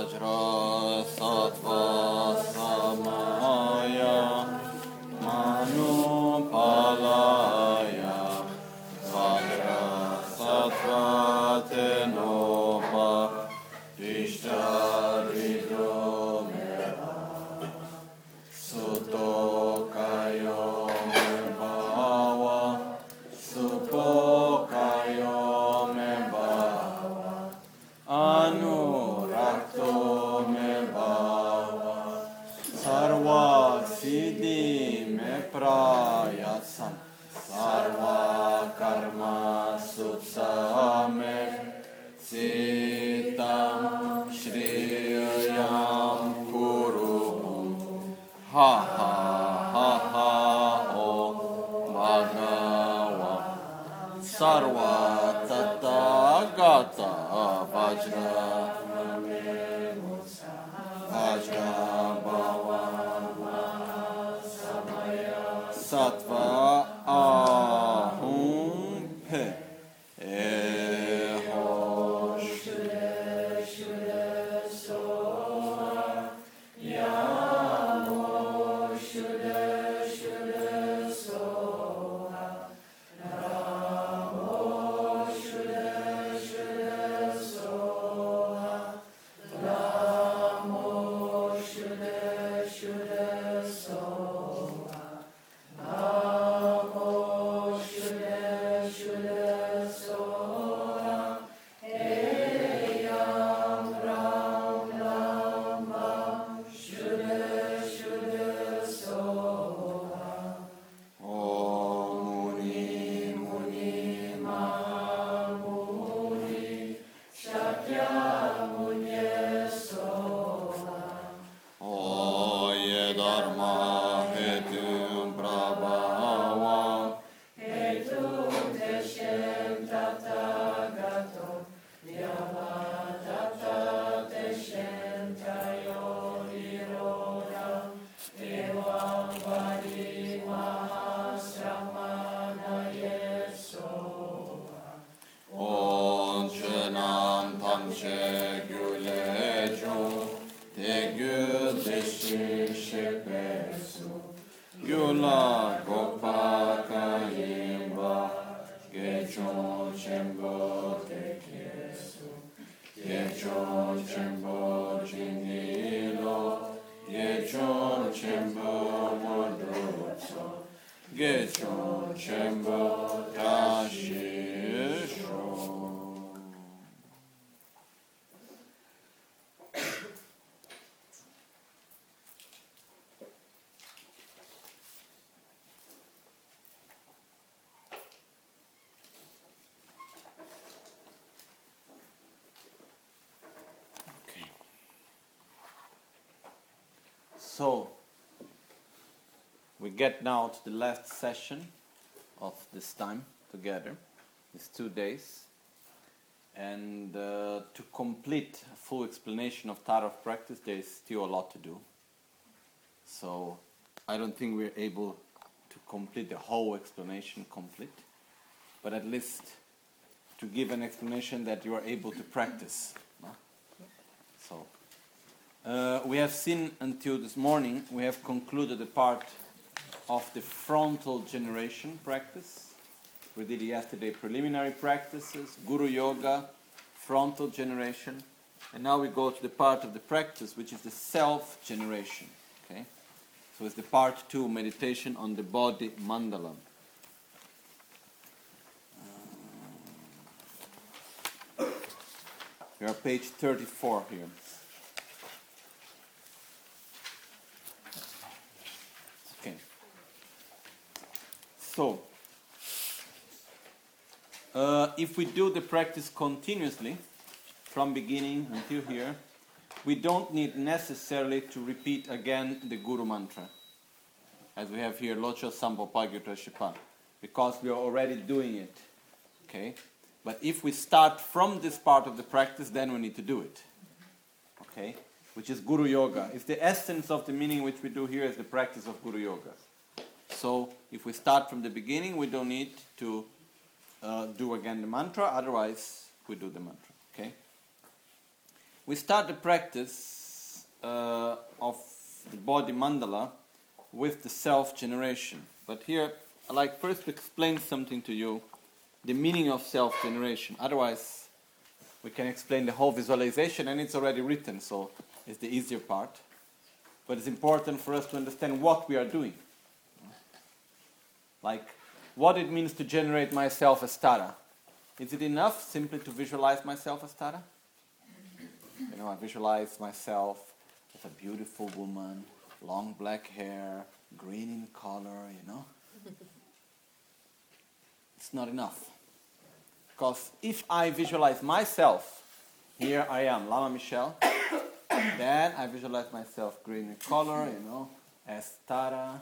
Vajratara samaya manupalaya Vajratara tenopa ishtaridomera sutokaya prayasam sarva karma sutsame sitam shriyam kuru ha ha ha ha om bhagavam sarva tathagata vajra Sattva ahum pe eho shre shre soha yamo shre shre soha ramo shre shre soha ramo shre shre soha So, we get now to the last session of this time together, these 2 days. And to complete a full explanation of Tara of practice, there is still a lot to do. So, I don't think we're able to complete the whole explanation complete, but at least to give an explanation that you are able to practice. No? So. We have seen until this morning, we have concluded the part of the frontal generation practice. We did yesterday preliminary practices, Guru Yoga, frontal generation. And now we go to the part of the practice, which is the self-generation. Okay? So it's the part 2, meditation on the Bodhi Mandala. We are page 34 here. So, if we do the practice continuously, from beginning until here, we don't need necessarily to repeat again the Guru Mantra, as we have here, Locho Sambhopagyotra Shipa, because we are already doing it, okay? But if we start from this part of the practice, then we need to do it, okay? Which is Guru Yoga. It's the essence of the meaning which we do here is the practice of Guru Yoga. So, if we start from the beginning, we don't need to do again the mantra, otherwise we do the mantra, okay? We start the practice of the Bodhi Mandala with the self-generation. But here, I'd like first to explain something to you, the meaning of self-generation. Otherwise, we can explain the whole visualization, and it's already written, so it's the easier part. But it's important for us to understand what we are doing. Like, what it means to generate myself as Tara. Is it enough simply to visualize myself as Tara? You know, I visualize myself as a beautiful woman, long black hair, green in color, you know. It's not enough. Because if I visualize myself, here I am, Lama Michel, then I visualize myself green in color, you know, as Tara,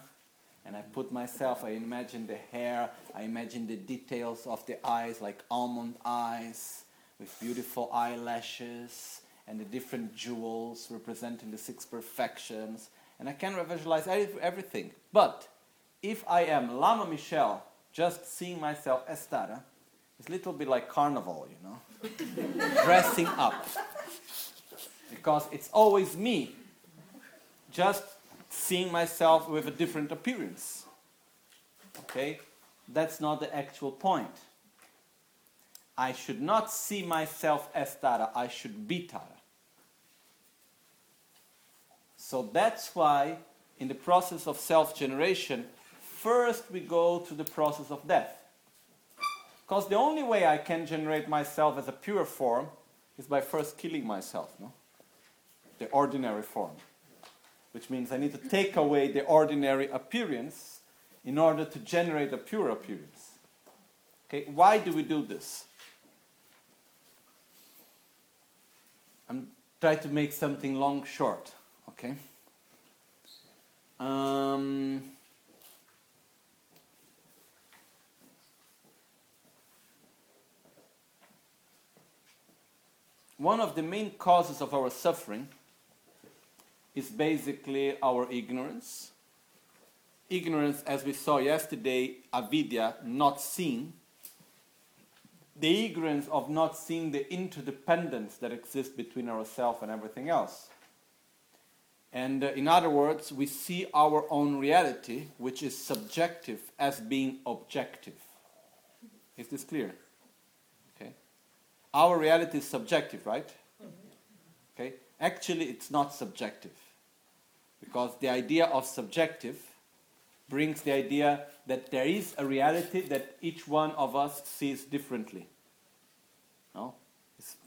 and I put myself, I imagine the hair, I imagine the details of the eyes, like almond eyes, with beautiful eyelashes, and the different jewels representing the six perfections. And I can visualize everything. But if I am Lama Michel, just seeing myself as Tara, it's a little bit like carnival, you know, dressing up. Because it's always me, just seeing myself with a different appearance. Okay? That's not the actual point. I should not see myself as Tara, I should be Tara. So that's why, in the process of self-generation, first we go to the process of death. Because the only way I can generate myself as a pure form is by first killing myself, no? The ordinary form. Which means I need to take away the ordinary appearance in order to generate a pure appearance. Okay, why do we do this? I'm trying to make something long short. Okay. One of the main causes of our suffering is basically our ignorance. Ignorance, as we saw yesterday, avidya, not seeing. The ignorance of not seeing the interdependence that exists between ourselves and everything else. And in other words, we see our own reality, which is subjective, as being objective. Is this clear? Okay. Our reality is subjective, right? Okay. Actually, it's not subjective. Because the idea of subjective brings the idea that there is a reality that each one of us sees differently. No?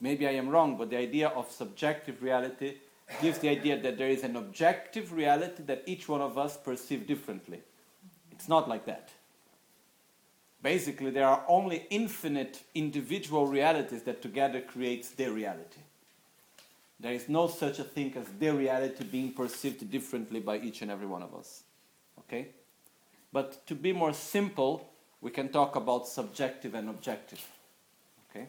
Maybe I am wrong, but the idea of subjective reality gives the idea that there is an objective reality that each one of us perceives differently. It's not like that. Basically, there are only infinite individual realities that together creates their reality. There is no such a thing as their reality being perceived differently by each and every one of us. Okay? But to be more simple, we can talk about subjective and objective. Okay?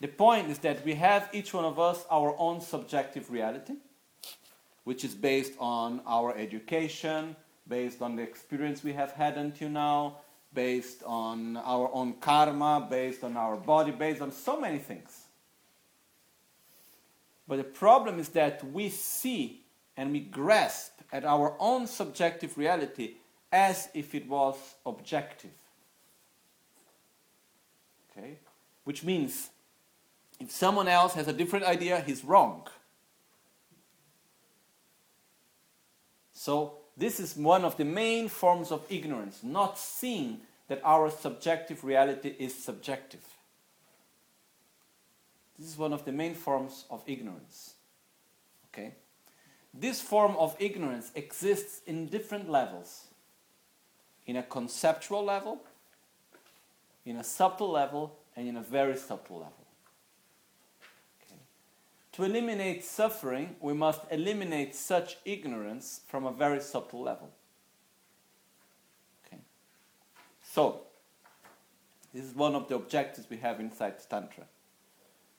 The point is that we have, each one of us, our own subjective reality, which is based on our education, based on the experience we have had until now, based on our own karma, based on our body, based on so many things. But the problem is that we see and we grasp at our own subjective reality as if it was objective. Okay? Which means, if someone else has a different idea, he's wrong. So this is one of the main forms of ignorance, not seeing that our subjective reality is subjective. This is one of the main forms of ignorance. Okay? This form of ignorance exists in different levels. In a conceptual level, in a subtle level, and in a very subtle level. To eliminate suffering, we must eliminate such ignorance from a very subtle level. Okay. So, this is one of the objectives we have inside Tantra.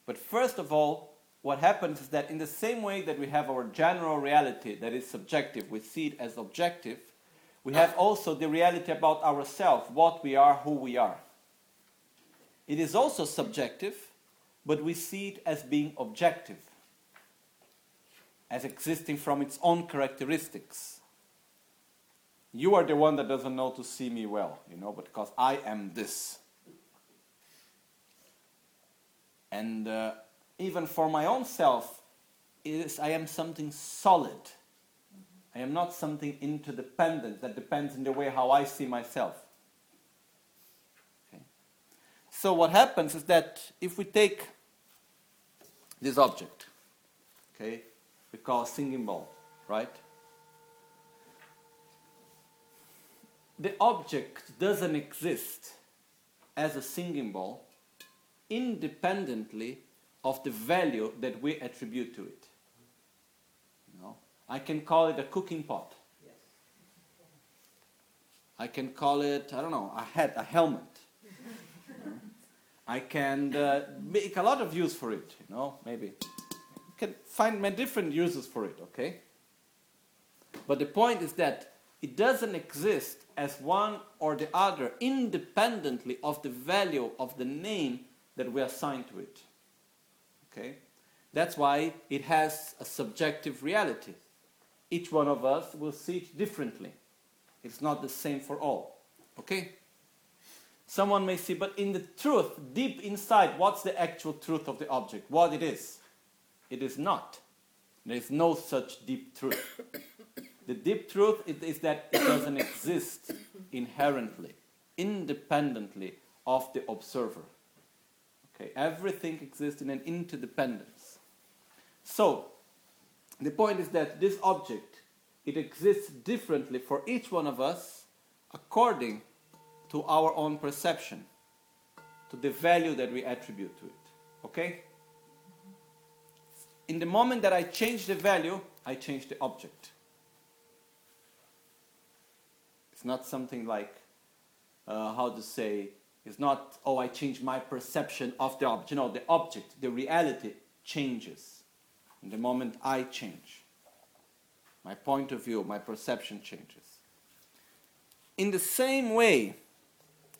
But first of all, what happens is that in the same way that we have our general reality that is subjective, we see it as objective, we have also the reality about ourselves, what we are, who we are. It is also subjective, but we see it as being objective. as existing from its own characteristics. You are the one that doesn't know to see me well, you know, but because I am this. And even for my own self, I am something solid. I am not something interdependent that depends in the way how I see myself. Okay? So what happens is that if we take this object, okay, we call singing bowl, right? The object doesn't exist as a singing bowl independently of the value that we attribute to it. No? I can call it a cooking pot. Yes. I can call it, I don't know, a hat, a helmet. You know? I can make a lot of use for it, you know, maybe. You can find many different uses for it, okay? But the point is that it doesn't exist as one or the other independently of the value of the name that we assign to it. Okay? That's why it has a subjective reality. Each one of us will see it differently. It's not the same for all. Okay? Someone may see, but in the truth, deep inside, what's the actual truth of the object? What it is? It is not. There is no such deep truth. The deep truth is that it doesn't exist inherently, independently of the observer. Okay, everything exists in an interdependence. So, the point is that this object, it exists differently for each one of us according to our own perception, to the value that we attribute to it. Okay? In the moment that I change the value, I change the object. It's not something like, it's not, oh, I change my perception of the object. No, the object, the reality changes. In the moment I change, my point of view, my perception changes. In the same way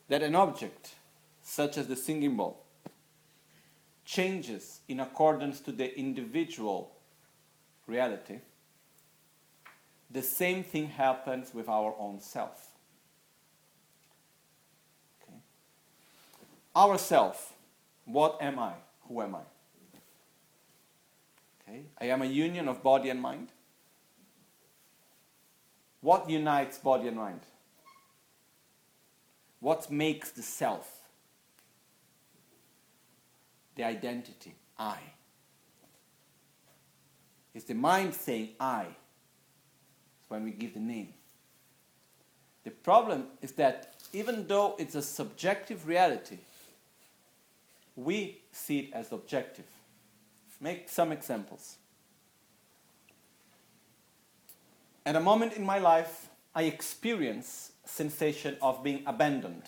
that an object, such as the singing bowl, changes in accordance to the individual reality, the same thing happens with our own self. Okay? Our self, what am I? Who am I? Okay? I am a union of body and mind. What unites body and mind? What makes the self? The identity, I. It's the mind saying I. When we give the name. The problem is that even though it's a subjective reality, we see it as objective. Make some examples. At a moment in my life, I experience a sensation of being abandoned.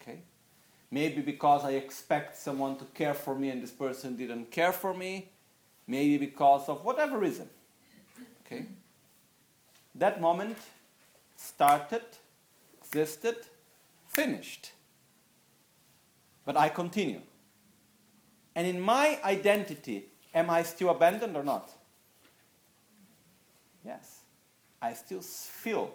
Okay? Maybe because I expect someone to care for me and this person didn't care for me. Maybe because of whatever reason. Okay. That moment started, existed, finished. But I continue. And in my identity, am I still abandoned or not? Yes. I still feel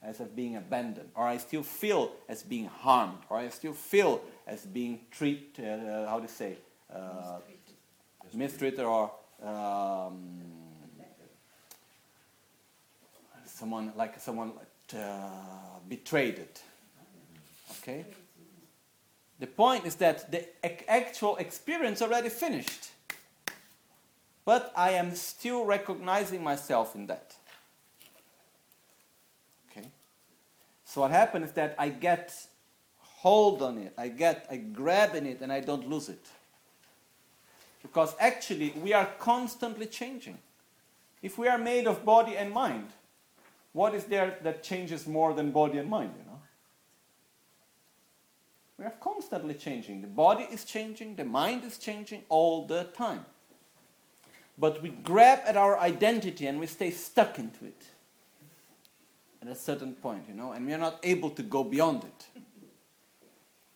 as if being abandoned, or I still feel as being harmed, or I still feel as being treated, mistreated or... betrayed it. Okay? The point is that the actual experience already finished. But I am still recognizing myself in that. Okay? So what happens is that I get hold on it, I grab in it, and I don't lose it. Because actually we are constantly changing. If we are made of body and mind, what is there that changes more than body and mind, you know? We are constantly changing. The body is changing, the mind is changing all the time. But we grab at our identity and we stay stuck into it at a certain point, you know, and we are not able to go beyond it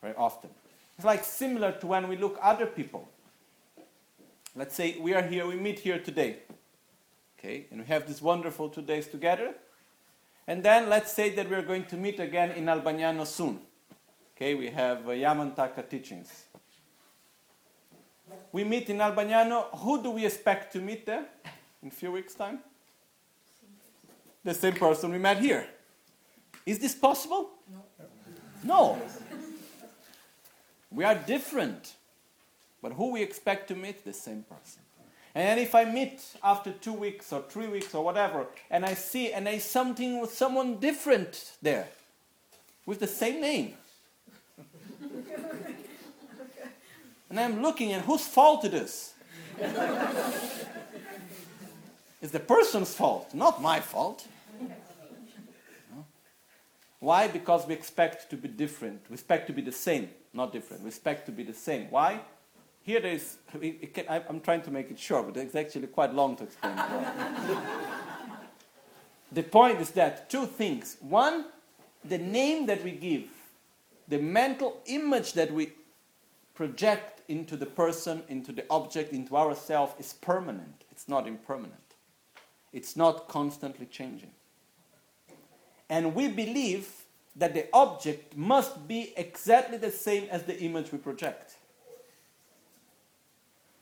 very often. It's like similar to when we look at other people. Let's say we are here, we meet here today. Okay, and we have this wonderful 2 days together. And then let's say that we're going to meet again in Albagnano soon. Okay, we have Yamantaka teachings. We meet in Albagnano. Who do we expect to meet there in a few weeks' time? The same person we met here. Is this possible? No. We are different. But who we expect to meet? The same person. And if I meet after 2 weeks or 3 weeks or whatever, and I see and I something with someone different there, with the same name, and I'm looking at whose fault it is. It's the person's fault, not my fault. No. Why? Because we expect to be different. We expect to be the same, not different. We expect to be the same. Why? Here there is, I'm trying to make it short, but it's actually quite long to explain. The point is that two things. One, the name that we give, the mental image that we project into the person, into the object, into ourselves is permanent. It's not impermanent. It's not constantly changing. And we believe that the object must be exactly the same as the image we project.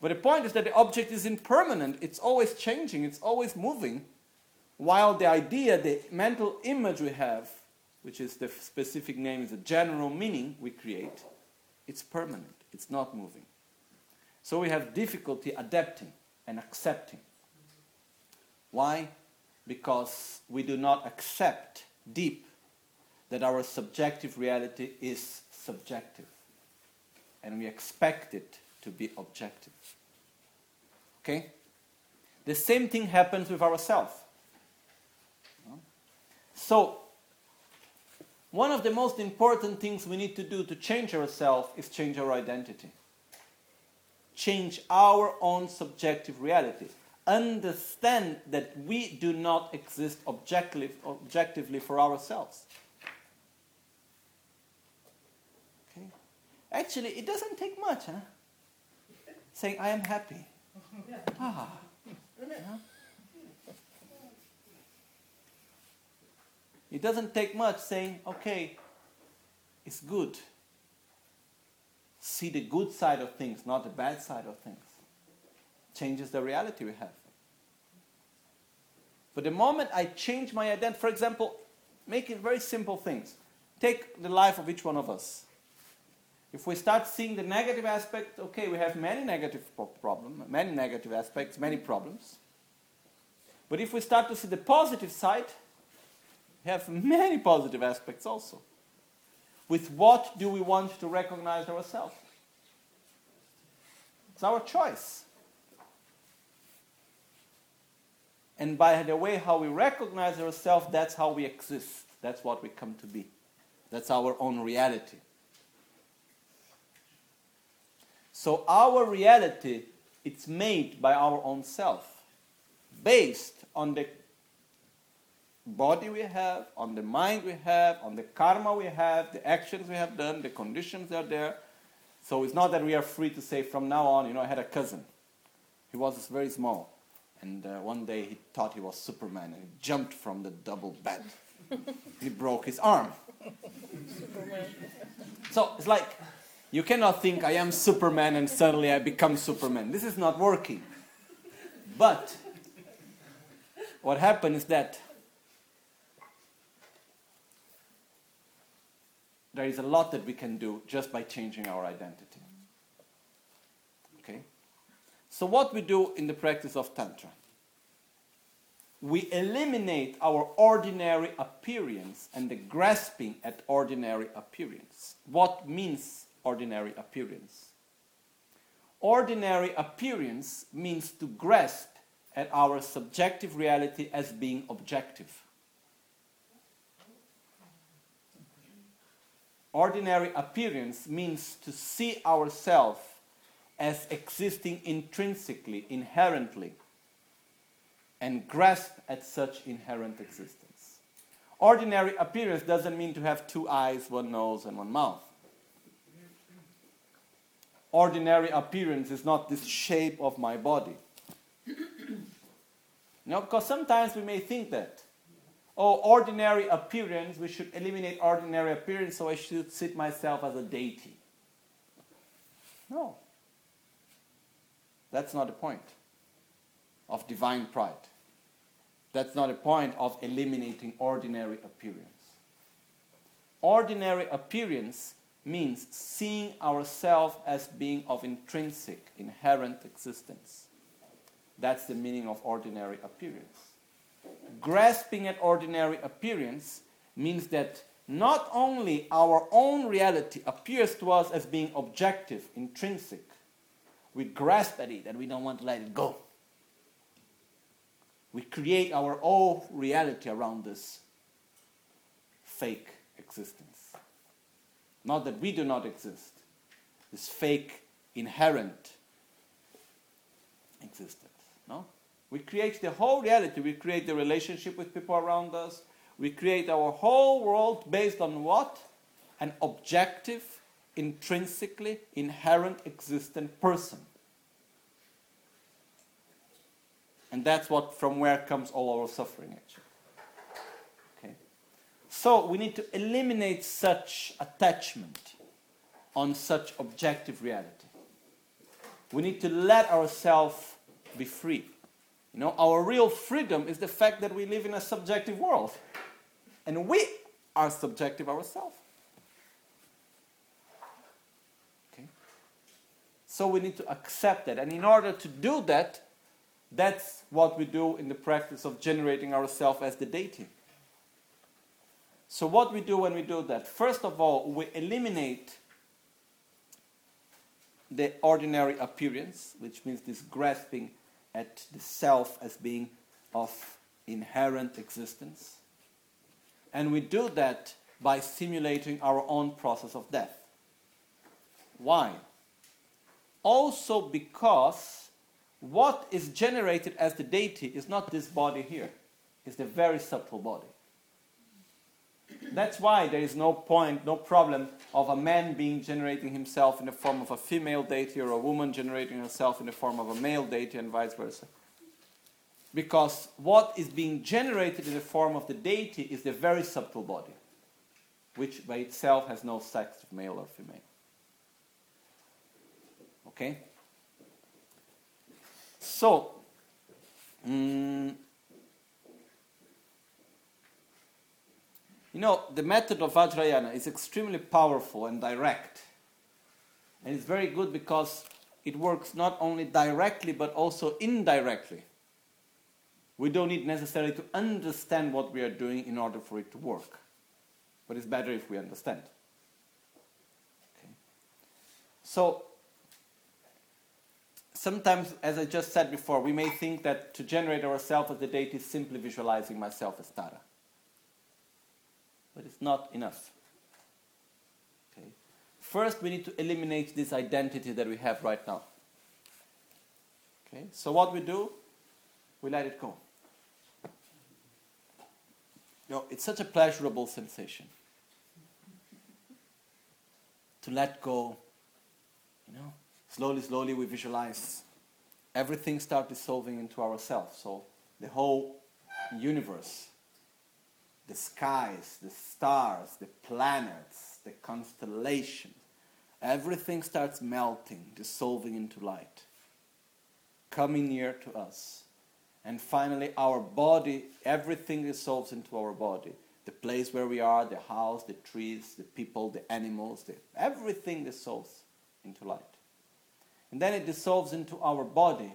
But the point is that the object is impermanent. It's always changing. It's always moving. While the idea, the mental image we have, which is the specific name, is the general meaning we create, it's permanent. It's not moving. So we have difficulty adapting and accepting. Why? Because we do not accept deep that our subjective reality is subjective. And we expect it to be objective. Okay? The same thing happens with ourselves. So, one of the most important things we need to do to change ourselves is change our identity. Change our own subjective reality. Understand that we do not exist objectively for ourselves. Okay? Actually, it doesn't take much, huh? Saying, I am happy. Ah. Yeah. It doesn't take much saying, okay, it's good. See the good side of things, not the bad side of things. Changes the reality we have. But the moment I change my identity, for example, make it very simple things. Take the life of each one of us. If we start seeing the negative aspect, okay, we have many negative problems, many negative aspects, many problems. But if we start to see the positive side, we have many positive aspects also. With what do we want to recognize ourselves? It's our choice. And by the way how we recognize ourselves, that's how we exist. That's what we come to be. That's our own reality. So our reality, it's made by our own self, based on the body we have, on the mind we have, on the karma we have, the actions we have done, the conditions that are there. So it's not that we are free to say from now on, I had a cousin. He was very small. And one day he thought he was Superman and he jumped from the double bed. He broke his arm. Superman. So it's like, you cannot think, I am Superman and suddenly I become Superman. This is not working. But what happened is that there is a lot that we can do just by changing our identity. Okay? So what we do in the practice of Tantra? We eliminate our ordinary appearance and the grasping at ordinary appearance. What means ordinary appearance? Ordinary appearance means to grasp at our subjective reality as being objective. Ordinary appearance means to see ourselves as existing intrinsically, inherently, and grasp at such inherent existence. Ordinary appearance doesn't mean to have 2 eyes, 1 nose, and 1 mouth. ordinary appearance is not this shape of my body. No, because sometimes we may think that, oh, ordinary appearance, we should eliminate ordinary appearance, so I should sit myself as a deity. No. That's not the point of divine pride. That's not the point of eliminating ordinary appearance. Ordinary appearance means seeing ourselves as being of intrinsic, inherent existence. That's the meaning of ordinary appearance. Grasping at ordinary appearance means that not only our own reality appears to us as being objective, intrinsic, we grasp at it and we don't want to let it go. We create our own reality around this fake existence. Not that we do not exist, this fake, inherent existence. No? We create the whole reality. We create the relationship with people around us. We create our whole world based on what? An objective, intrinsically inherent existent person. And that's what, from where comes all our suffering, actually. Okay. So we need to eliminate such attachment on such objective reality. We need to let ourselves be free. You know, our real freedom is the fact that we live in a subjective world. And we are subjective ourselves. Okay? So we need to accept that. And in order to do that, that's what we do in the practice of generating ourselves as the deity. So what we do when we do that? First of all, we eliminate the ordinary appearance, which means this grasping at the self as being of inherent existence. And we do that by simulating our own process of death. Why? Also because what is generated as the deity is not this body here. It's the very subtle body. That's why there is no point, no problem of a man being generating himself in the form of a female deity or a woman generating herself in the form of a male deity and vice versa. Because what is being generated in the form of the deity is the very subtle body, which by itself has no sex of male or female. Okay? So, you know, the method of Vajrayana is extremely powerful and direct. And it's very good because it works not only directly but also indirectly. We don't need necessarily to understand what we are doing in order for it to work. But it's better if we understand. Okay. So, sometimes, as I just said before, we may think that to generate ourselves as the deity is simply visualizing myself as Tara. But it's not enough. Okay. First, we need to eliminate this identity that we have right now. Okay. So what we do, we let it go. You know, it's such a pleasurable sensation to let go. You know, slowly, slowly we visualize everything starts dissolving into ourselves. So the whole universe. The skies, the stars, the planets, the constellations, everything starts melting, dissolving into light, coming near to us. And finally, our body, everything dissolves into our body. The place where we are, the house, the trees, the people, the animals, everything dissolves into light. And then it dissolves into our body,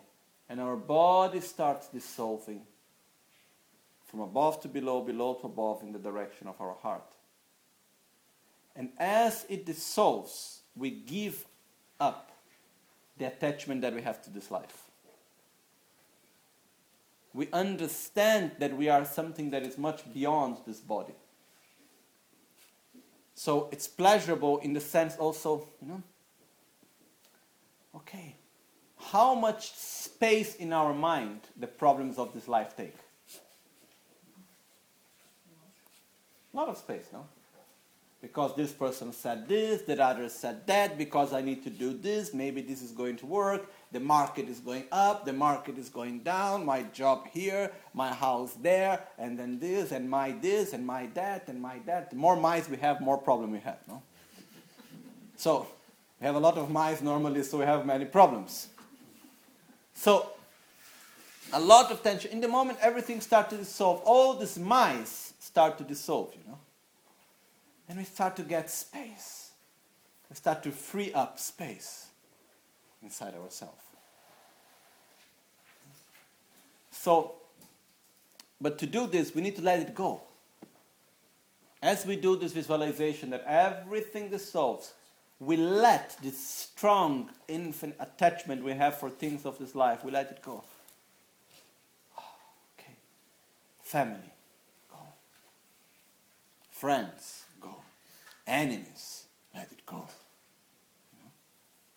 and our body starts dissolving from above to below, below to above, in the direction of our heart. And as it dissolves, we give up the attachment that we have to this life. We understand that we are something that is much beyond this body. So it's pleasurable in the sense also, you know, okay, how much space in our mind the problems of this life take? A lot of space, no? because this person said this, that other said that, because I need to do this, maybe this is going to work, the market is going up, the market is going down, my job here, my house there, and then this, and my that, and my that. The more mice we have, more problem we have, no? So, we have a lot of mice normally, so we have many problems. So, a lot of tension. In the moment, everything starts to dissolve. All these mice start to dissolve, you know. And we start to get space. We start to free up space inside ourselves. So, but to do this, we need to let it go. As we do this visualization that everything dissolves, we let this strong, infinite attachment we have for things of this life, we let it go. Okay. Family, go. Friends, go. Enemies, let it go. You know?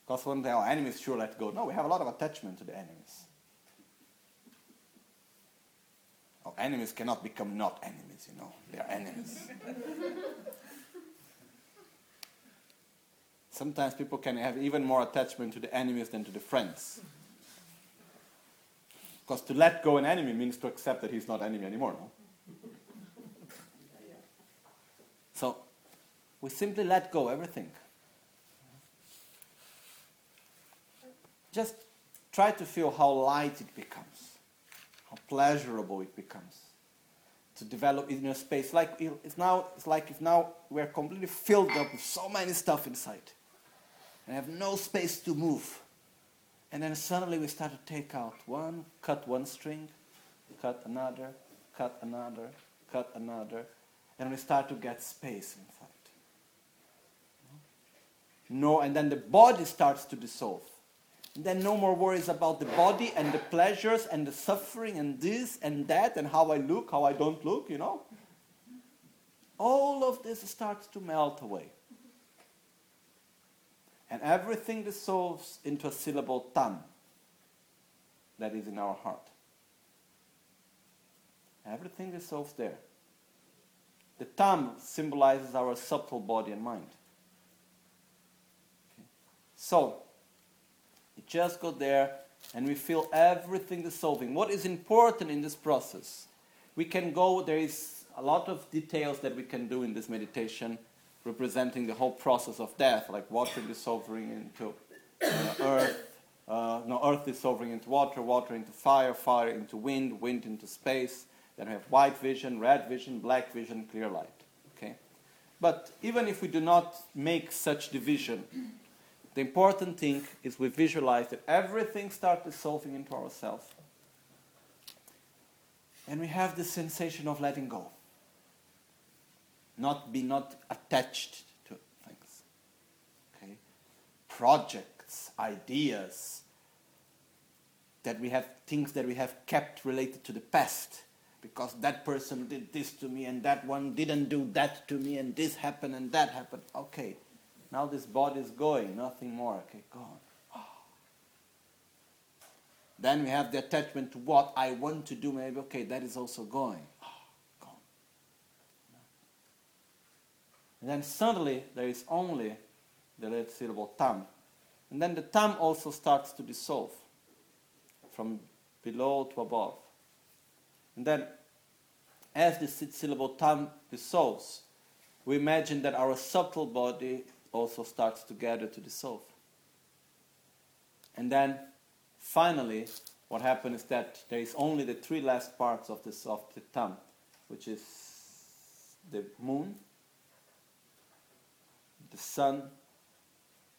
Because one day our enemies sure let go. No, we have a lot of attachment to the enemies. Our enemies cannot become not enemies, you know. They are enemies. Sometimes people can have even more attachment to the enemies than to the friends. Because to let go an enemy means to accept that he's not enemy anymore, no? So, we simply let go everything. Just try to feel how light it becomes, how pleasurable it becomes. To develop inner space, like it's like we're completely filled up with so many stuff inside. And have no space to move. And then suddenly we start to take out one, cut one string, cut another, cut another, cut another. And we start to get space inside. No, and then the body starts to dissolve. And then no more worries about the body and the pleasures and the suffering and this and that and how I look, how I don't look, you know. All of this starts to melt away. And everything dissolves into a syllable tam that is in our heart. Everything dissolves there. The tam symbolizes our subtle body and mind. Okay. So, you just go there and we feel everything dissolving. What is important in this process? We can go, there is a lot of details that we can do in this meditation, representing the whole process of death, like water dissolving into earth dissolving into water, water into fire, fire into wind, wind into space. Then we have white vision, red vision, black vision, clear light. Okay? But even if we do not make such division, the important thing is we visualize that everything starts dissolving into ourselves. And we have this sensation of letting go. Not attached to things. Okay? Projects, ideas, that we have things that we have kept related to the past. Because that person did this to me and that one didn't do that to me and this happened and that happened. Okay, now this body is going, nothing more. Okay, go on. Oh. Then we have the attachment to what I want to do. Maybe, okay, that is also going. Oh, go on. And then suddenly there is only the little syllable tam. And then the tam also starts to dissolve from below to above. And then, as the syllable tam dissolves, we imagine that our subtle body also starts to gather to dissolve. And then, finally, what happens is that there is only the three last parts of the tam, which is the moon, the sun,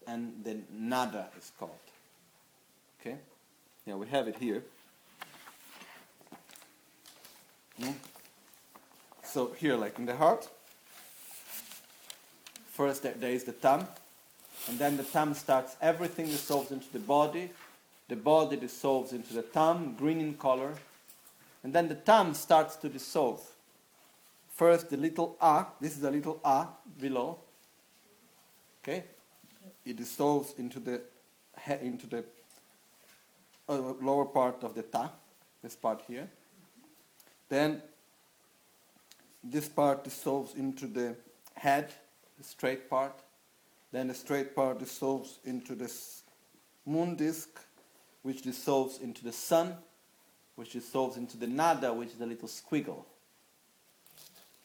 and the nada is called. Okay? Yeah, we have it here. So here, like in the heart, first there is the tam, and then the tam starts, everything dissolves into the body dissolves into the tam, green in color, and then the tam starts to dissolve. First the little a, this is a little a below, okay? It dissolves into the lower part of the ta, this part here. Then this part dissolves into the head, the straight part. Then the straight part dissolves into this moon disk, which dissolves into the sun, which dissolves into the nada, which is a little squiggle.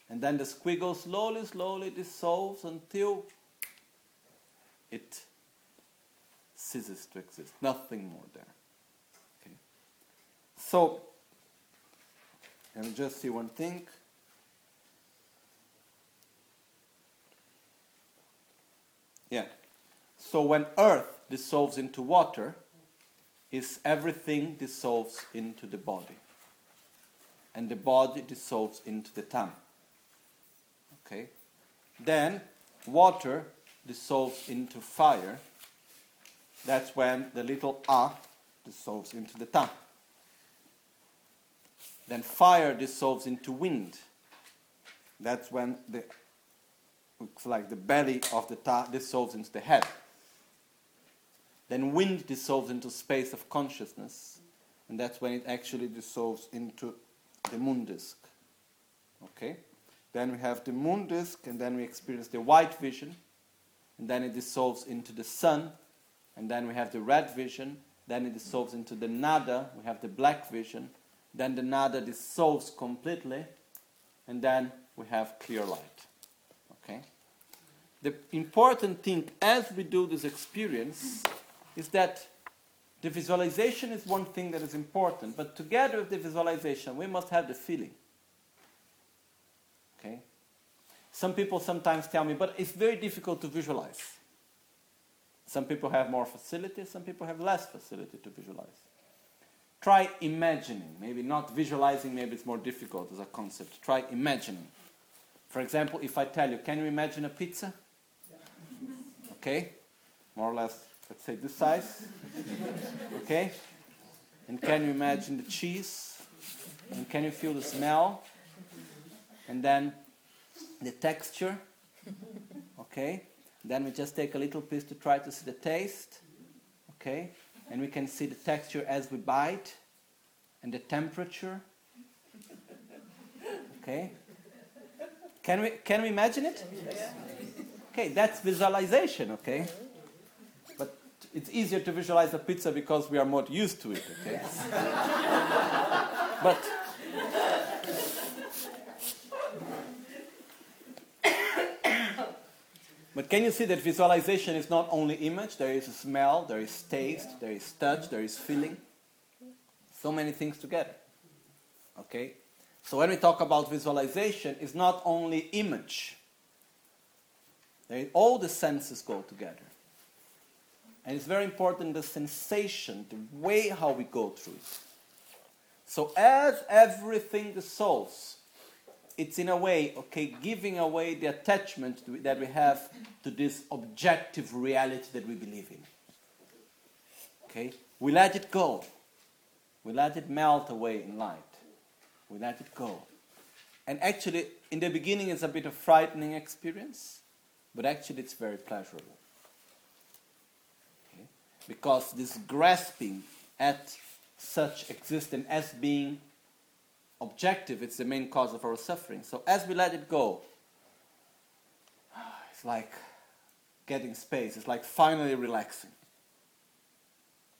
And then the squiggle slowly, slowly dissolves until it ceases to exist. Nothing more there. Okay. So, let me just see one thing. Yeah. So when earth dissolves into water, is everything dissolves into the body. And the body dissolves into the tongue. Okay? Then water dissolves into fire. That's when the little a dissolves into the tongue. Then fire dissolves into wind. That's when the looks like the belly of the ta dissolves into the head. Then wind dissolves into space of consciousness, and that's when it actually dissolves into the moon disk. Okay? Then we have the moon disk, and then we experience the white vision, and then it dissolves into the sun, and then we have the red vision, then it dissolves into the nada, we have the black vision, then the nada dissolves completely, and then we have clear light. Okay? The important thing as we do this experience is that the visualization is one thing that is important, but together with the visualization we must have the feeling. Okay? Some people sometimes tell me, but it's very difficult to visualize. Some people have more facility, some people have less facility to visualize. Try imagining. Maybe not visualizing, maybe it's more difficult as a concept. Try imagining. For example, if I tell you, can you imagine a pizza? Okay, more or less, let's say this size. Okay, and can you imagine the cheese? And can you feel the smell? And then the texture. Okay, then we just take a little piece to try to see the taste. Okay. And we can see the texture as we bite, and the temperature. Okay? Can we imagine it? Yes. Okay, that's visualization, okay? But it's easier to visualize a pizza because we are more used to it, okay? But can you see that visualization is not only image, there is a smell, there is taste, there is touch, there is feeling. So many things together. Okay? So when we talk about visualization, it's not only image. All the senses go together. And it's very important, the sensation, the way how we go through it. So as everything dissolves, it's in a way, okay, giving away the attachment that we have to this objective reality that we believe in. Okay? We let it go. We let it melt away in light. We let it go. And actually, in the beginning, it's a bit of frightening experience, but actually it's very pleasurable. Okay? Because this grasping at such existence as being objective, it's the main cause of our suffering. So as we let it go, it's like getting space. It's like finally relaxing.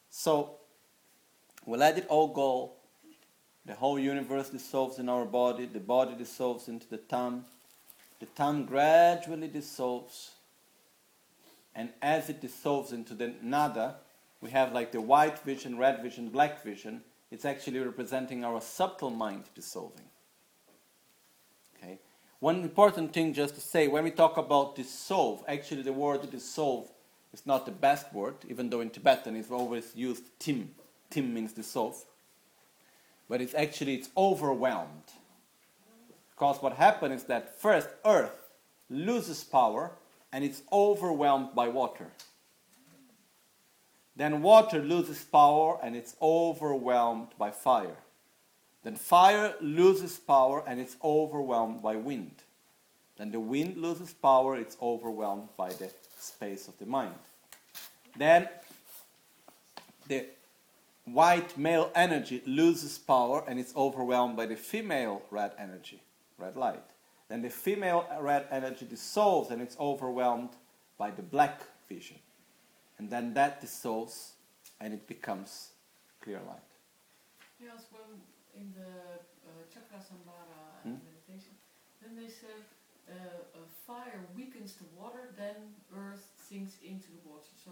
So we let it all go. The whole universe dissolves in our body. The body dissolves into the tongue. The tongue gradually dissolves. And as it dissolves into the nada, we have like the white vision, red vision, black vision. It's actually representing our subtle mind dissolving. Okay? One important thing just to say, when we talk about dissolve, actually the word dissolve is not the best word, even though in Tibetan it's always used tim. Tim means dissolve. But it's actually, it's overwhelmed. Because what happened is that first earth loses power and it's overwhelmed by water. Then water loses power and it's overwhelmed by fire. Then fire loses power and it's overwhelmed by wind. Then the wind loses power, it's overwhelmed by the space of the mind. Then the white male energy loses power and it's overwhelmed by the female red energy, red light. then the female red energy dissolves and it's overwhelmed by the black vision. And then that dissolves and it becomes clear light. Yes, well, in the Chakrasamvara meditation, then they say fire weakens the water, then earth sinks into the water. So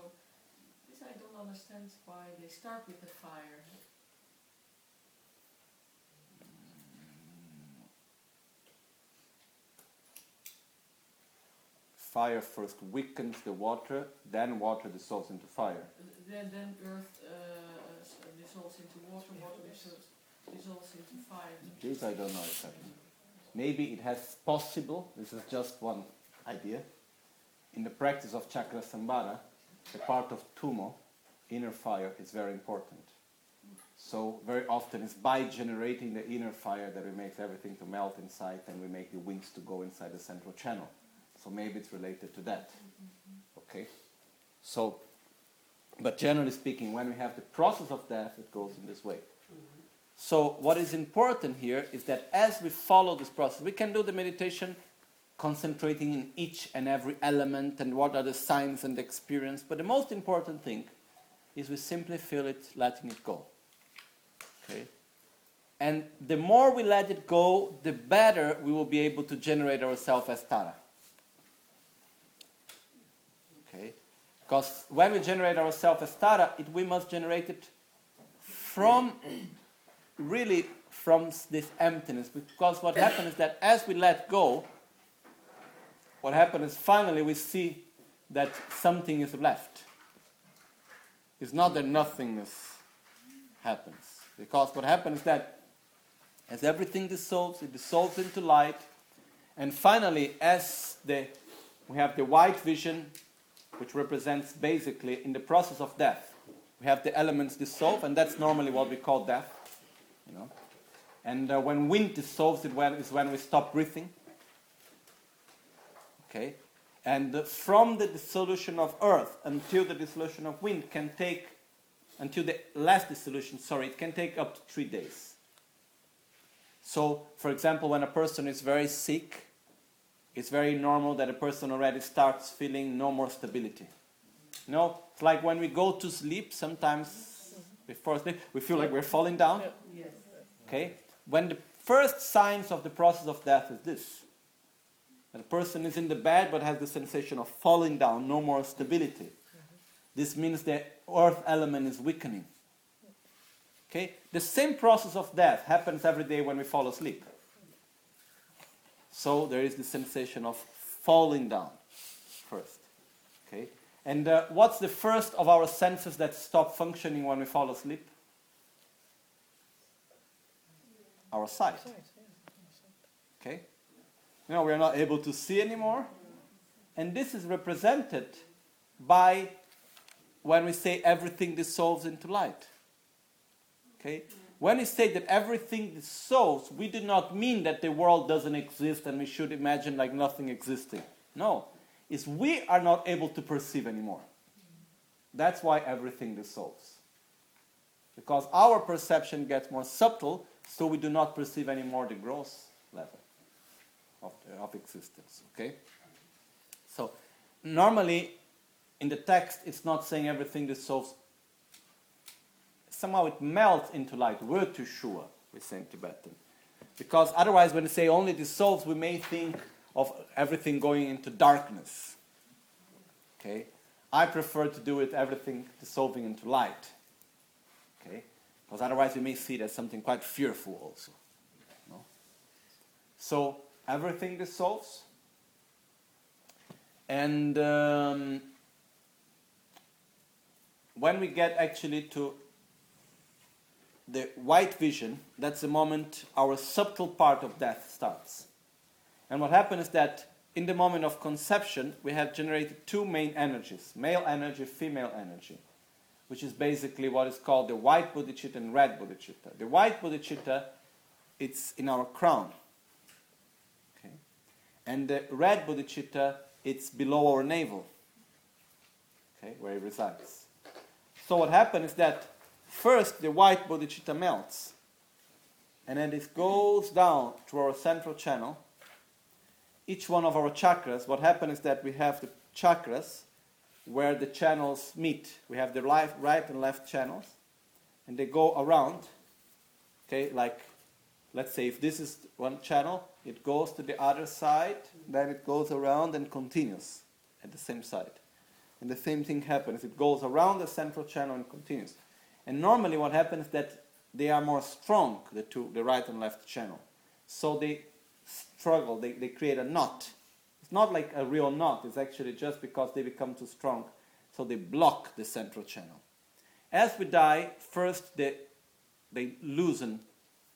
this I don't understand why they start with the fire. Fire first weakens the water, then water dissolves into fire. Then earth dissolves into water, water dissolves into fire. This I don't know exactly. Maybe it has possible, this is just one idea, in the practice of Chakrasamvara, the part of Tummo, inner fire, is very important. So very often it's by generating the inner fire that we make everything to melt inside and we make the winds to go inside the central channel. So maybe it's related to that. Okay? So, but generally speaking, when we have the process of death, it goes in this way. So what is important here is that as we follow this process, we can do the meditation concentrating in each and every element and what are the signs and the experience. But the most important thing is we simply feel it, letting it go. Okay? And the more we let it go, the better we will be able to generate ourselves as Tara. Because when we generate ourselves as Tara, we must generate it from, really, from this emptiness. Because what happens is that as we let go, what happens is finally we see that something is left. It's not that nothingness happens. Because what happens is that as everything dissolves, it dissolves into light. And finally, as we have the white vision, which represents basically in the process of death. We have the elements dissolve, and that's normally what we call death. You know? And when wind dissolves, is when we stop breathing. Okay? And from the dissolution of earth until the dissolution of wind can take, until the last dissolution, it can take up to 3 days. So, for example, when a person is very sick, it's very normal that a person already starts feeling no more stability. No, it's like when we go to sleep, sometimes before sleep, we feel like we're falling down. Okay? When the first signs of the process of death is this. That a person is in the bed but has the sensation of falling down, no more stability. This means the earth element is weakening. Okay? The same process of death happens every day when we fall asleep. So there is the sensation of falling down first. Okay? And what's the first of our senses that stop functioning when we fall asleep? Our sight. Okay? Now we are not able to see anymore. And this is represented by when we say everything dissolves into light. Okay? When we say that everything dissolves, we do not mean that the world doesn't exist and we should imagine like nothing existing. No. It's we are not able to perceive anymore. That's why everything dissolves. Because our perception gets more subtle, so we do not perceive anymore the gross level of existence. Okay? So, normally, in the text, it's not saying everything dissolves. Somehow it melts into light. Vertushua, we say in Tibetan. Because otherwise, when we say only dissolves, we may think of everything going into darkness. Okay? I prefer to do it everything dissolving into light. Okay? Because otherwise, we may see it as something quite fearful also. No? So, everything dissolves. And when we get actually to the white vision, that's the moment our subtle part of death starts. And what happens is that in the moment of conception, we have generated two main energies, male energy, female energy, which is basically what is called the white bodhicitta and red bodhicitta. The white bodhicitta, it's in our crown. Okay? And the red bodhicitta, it's below our navel, okay, where it resides. So what happens is that first, the white bodhicitta melts, and then it goes down to our central channel, each one of our chakras, what happens is that we have the chakras where the channels meet. We have the right and left channels, and they go around. Okay, like let's say if this is one channel, it goes to the other side, then it goes around and continues at the same side. And the same thing happens. It goes around the central channel and continues. And normally what happens is that they are more strong, the two, the right and left channel. So they struggle, they create a knot. It's not like a real knot, it's actually just because they become too strong. So they block the central channel. As we die, first they loosen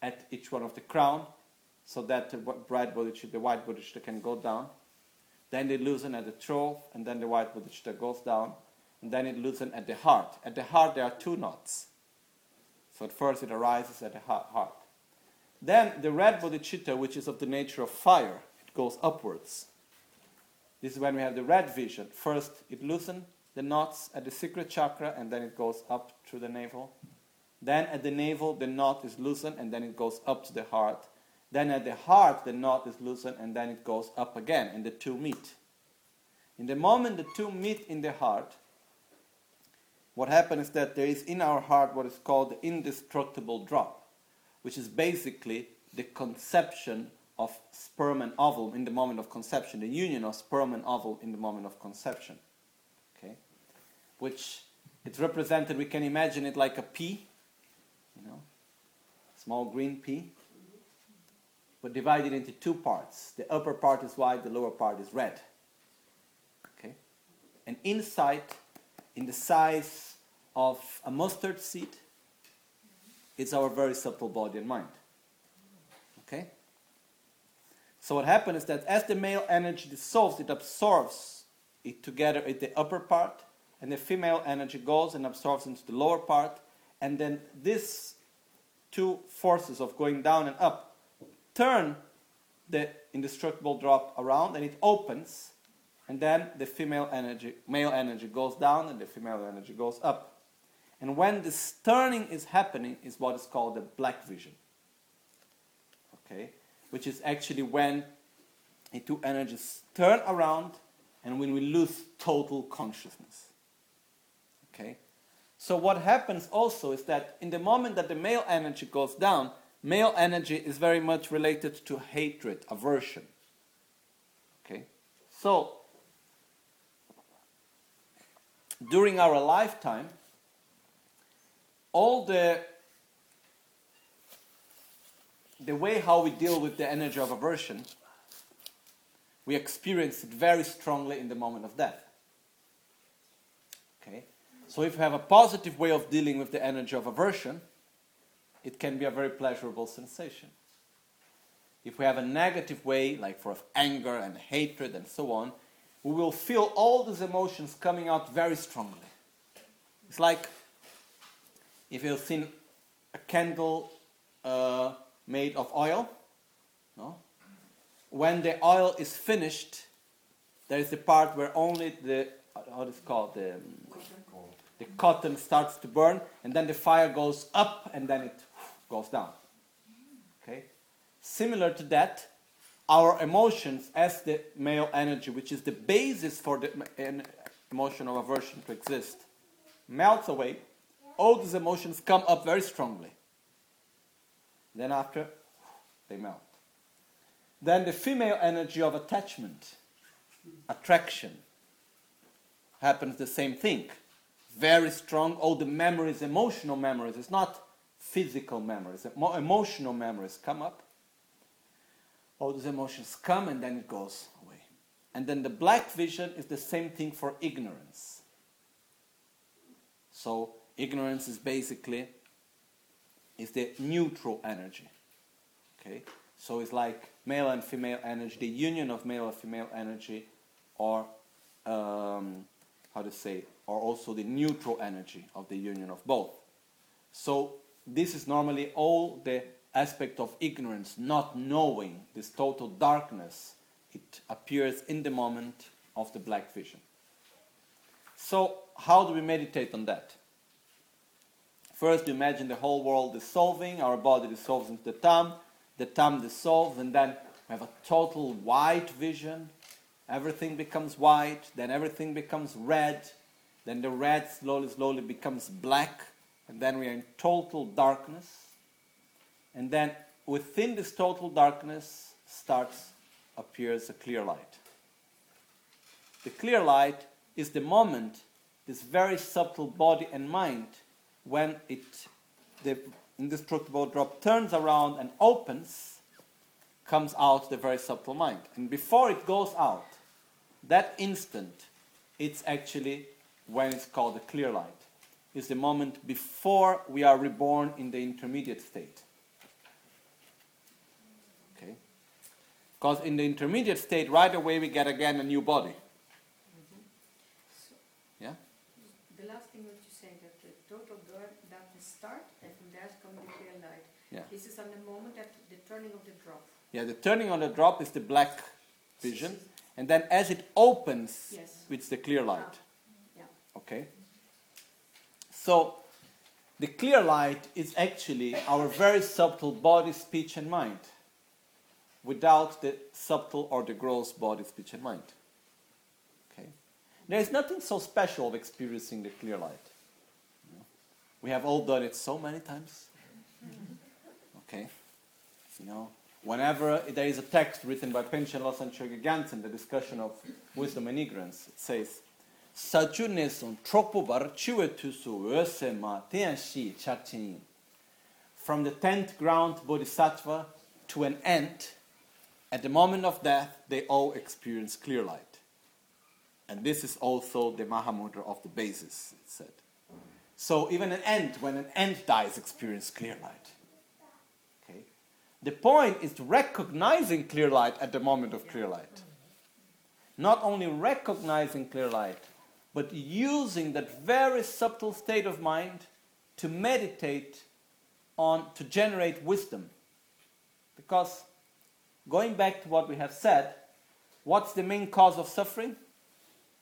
at each one of the crown, so that the bright bodhicitta, the white bodhicitta can go down. Then they loosen at the trough, and then the white bodhicitta goes down, and then it loosens at the heart. At the heart there are two knots. So at first it arises at the heart. Then the red bodhicitta, which is of the nature of fire, it goes upwards. This is when we have the red vision. First it loosens the knots at the secret chakra, and then it goes up through the navel. Then at the navel the knot is loosened, and then it goes up to the heart. Then at the heart the knot is loosened, and then it goes up again, and the two meet. In the moment the two meet in the heart, what happens is that there is in our heart what is called the indestructible drop, which is basically the conception of sperm and ovum in the moment of conception, the union of sperm and ovum in the moment of conception. Okay? Which it's represented, we can imagine it like a pea, you know, small green pea, but divided into two parts. The upper part is white, the lower part is red. Okay? And inside, in the size of a mustard seed, is our very subtle body and mind. Okay? So what happens is that as the male energy dissolves, it absorbs it together at the upper part, and the female energy goes and absorbs into the lower part, and then these two forces of going down and up turn the indestructible drop around, and it opens, and then the male energy goes down, and the female energy goes up. And when this turning is happening, is what is called the black vision. Okay, which is actually when the two energies turn around, and when we lose total consciousness. Okay, so what happens also is that in the moment that the male energy goes down, male energy is very much related to hatred, aversion. Okay? So, during our lifetime, all the way how we deal with the energy of aversion, we experience it very strongly in the moment of death. Okay? So if you have a positive way of dealing with the energy of aversion, it can be a very pleasurable sensation. If we have a negative way, like for anger and hatred and so on, we will feel all these emotions coming out very strongly. It's like if you've seen a candle made of oil. No? When the oil is finished, there is the part where only the, what is called, the cotton starts to burn, and then the fire goes up, and then it goes down. Okay? Similar to that, our emotions as the male energy, which is the basis for the emotion of aversion to exist, melts away. All these emotions come up very strongly. Then after, they melt. Then the female energy of attachment, attraction, happens the same thing. Very strong, all the memories, emotional memories, it's not physical memories, emotional memories come up. All these emotions come, and then it goes away. And then the black vision is the same thing for ignorance. So ignorance is basically, is the neutral energy. Okay? So it's like male and female energy, the union of male and female energy, or or also the neutral energy of the union of both. So this is normally all the aspect of ignorance, not knowing, this total darkness. It appears in the moment of the black vision. So how do we meditate on that? First, we imagine the whole world dissolving, our body dissolves into the tam dissolves, and then We have a total white vision. Everything becomes white, then everything becomes red, then the red slowly, slowly becomes black, and then we are in total darkness. And then within this total darkness appears a clear light. The clear light is the moment, this very subtle body and mind, when the indestructible drop turns around and opens, comes out the very subtle mind. And before it goes out, that instant, it's actually when it's called the clear light. It's the moment before we are reborn in the intermediate state. Okay? Because in the intermediate state, right away we get again a new body. Mm-hmm. So yeah? The last thing that you say, that the total darkness starts and from there comes the clear light. Yeah. This is on the moment that the turning of the drop. Yeah, the turning on the drop is the black vision. And then as it opens, it's the clear light. Yeah. Okay? So, the clear light is actually our very subtle body, speech and mind. Without the subtle or the gross body, speech and mind. Okay? There is nothing so special of experiencing the clear light. We have all done it so many times. Okay? You know, whenever there is a text written by Panchen Losang Chögyal Gyatsen, the discussion of wisdom and ignorance, it says, from the 10th ground bodhisattva to an ant, at the moment of death, they all experience clear light. And this is also the Mahamudra of the basis, it said. So even an ant, when an ant dies, experiences clear light. The point is recognizing clear light at the moment of clear light. Not only recognizing clear light, but using that very subtle state of mind to meditate on, to generate wisdom. Because, going back to what we have said, what's the main cause of suffering?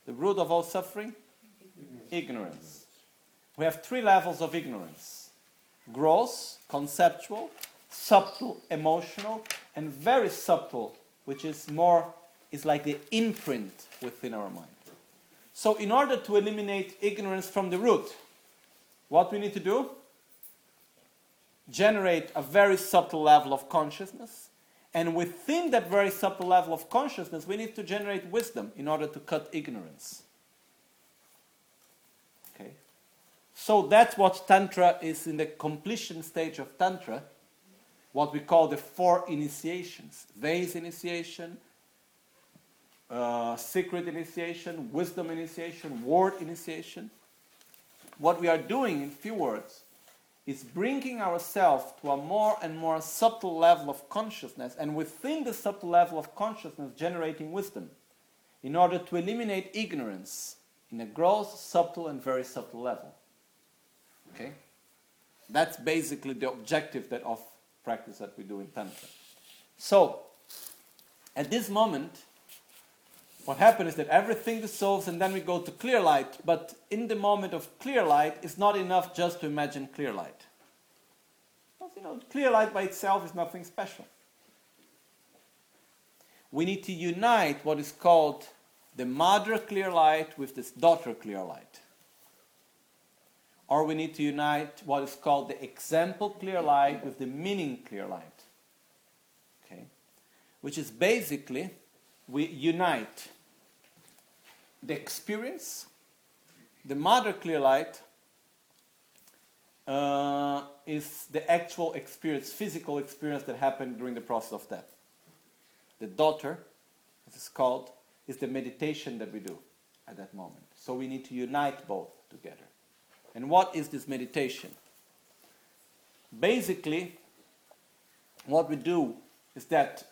The root of all suffering? Ignorance. We have three levels of ignorance. Gross, conceptual, subtle, emotional, and very subtle, which is more, is like the imprint within our mind. So in order to eliminate ignorance from the root, what we need to do? Generate a very subtle level of consciousness, and within that very subtle level of consciousness, we need to generate wisdom in order to cut ignorance. Okay? So that's what Tantra is in the completion stage of Tantra, what we call the four initiations. Vase initiation, secret initiation, wisdom initiation, word initiation. What we are doing, in few words, is bringing ourselves to a more and more subtle level of consciousness, and within the subtle level of consciousness, generating wisdom, in order to eliminate ignorance in a gross, subtle, and very subtle level. Okay? That's basically the objective that of practice that we do in Tantra. So, at this moment, what happens is that everything dissolves and then we go to clear light, but in the moment of clear light, it's not enough just to imagine clear light. Because, you know, clear light by itself is nothing special. We need to unite what is called the mother clear light with this daughter clear light. Or we need to unite what is called the example clear light with the meaning clear light. Okay? Which is basically, we unite the experience, the mother clear light is the actual experience, physical experience that happened during the process of death. The daughter, as it's called, is the meditation that we do at that moment. So we need to unite both together. And what is this meditation? Basically, what we do is that,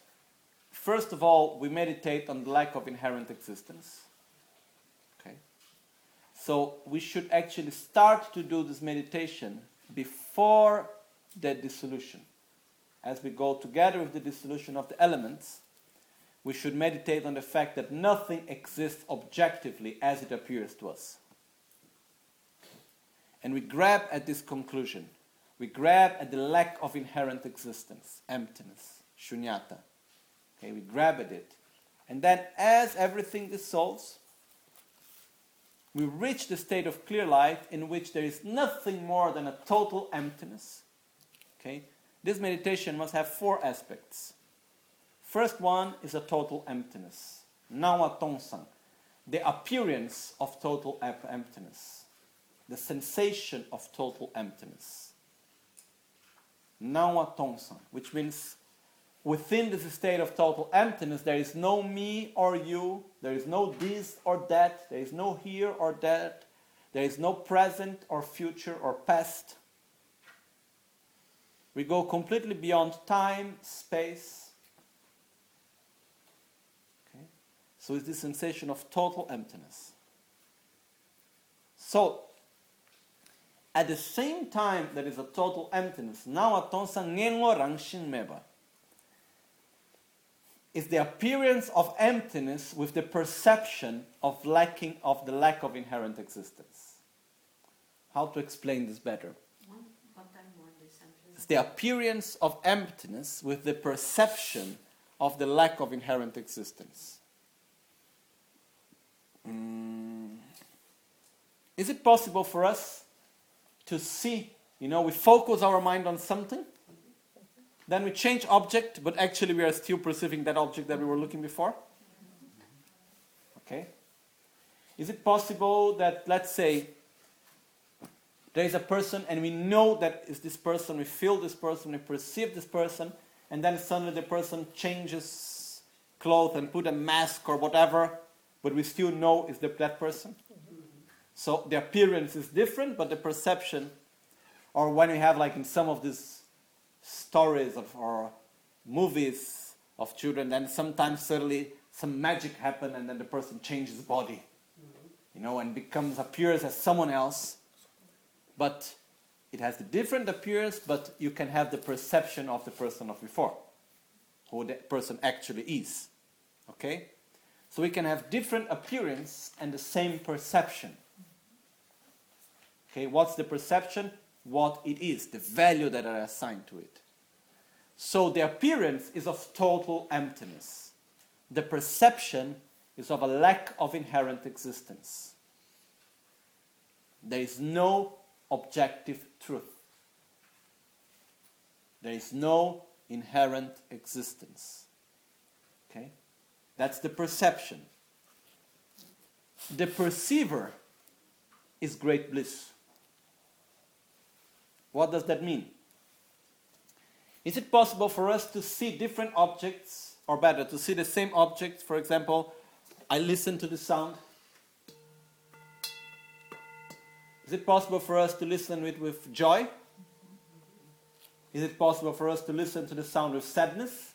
first of all, we meditate on the lack of inherent existence. Okay? So we should actually start to do this meditation before the dissolution. As we go together with the dissolution of the elements, we should meditate on the fact that nothing exists objectively as it appears to us. And we grab at this conclusion. We grab at the lack of inherent existence, emptiness, shunyata. Okay, we grab at it. And then as everything dissolves, we reach the state of clear light in which there is nothing more than a total emptiness. Okay? This meditation must have four aspects. First one is a total emptiness. Nawa tongsang. The appearance of total emptiness. The sensation of total emptiness. Nawa tongsang, which means within this state of total emptiness, there is no me or you, there is no this or that, there is no here or that, there is no present or future or past. We go completely beyond time, space. Okay? So it's this sensation of total emptiness. So, at the same time there is a total emptiness, now atonsa ngengo rangshin meba. Is the appearance of emptiness with the perception of lacking of the lack of inherent existence. How to explain this better? It's the appearance of emptiness with the perception of the lack of inherent existence. Is it possible for us to see, you know, we focus our mind on something, then we change object, but actually we are still perceiving that object that we were looking before. Okay. Is it possible that, let's say, there is a person and we know that is this person, we feel this person, we perceive this person, and then suddenly the person changes clothes and put a mask or whatever, but we still know it's that person? So the appearance is different, but the perception, or when we have like in some of these stories of or movies of children, then sometimes suddenly some magic happens and then the person changes body, you know, and appears as someone else, but it has a different appearance, but you can have the perception of the person of before, who the person actually is. Okay, so we can have different appearance and the same perception. Okay, what's the perception? What it is, the value that are assigned to it. So the appearance is of total emptiness. The perception is of a lack of inherent existence. There is no objective truth. There is no inherent existence. Okay? That's the perception. The perceiver is great bliss. What does that mean? Is it possible for us to see different objects, or better, to see the same objects? For example, I listen to the sound. Is it possible for us to listen with joy? Is it possible for us to listen to the sound with sadness?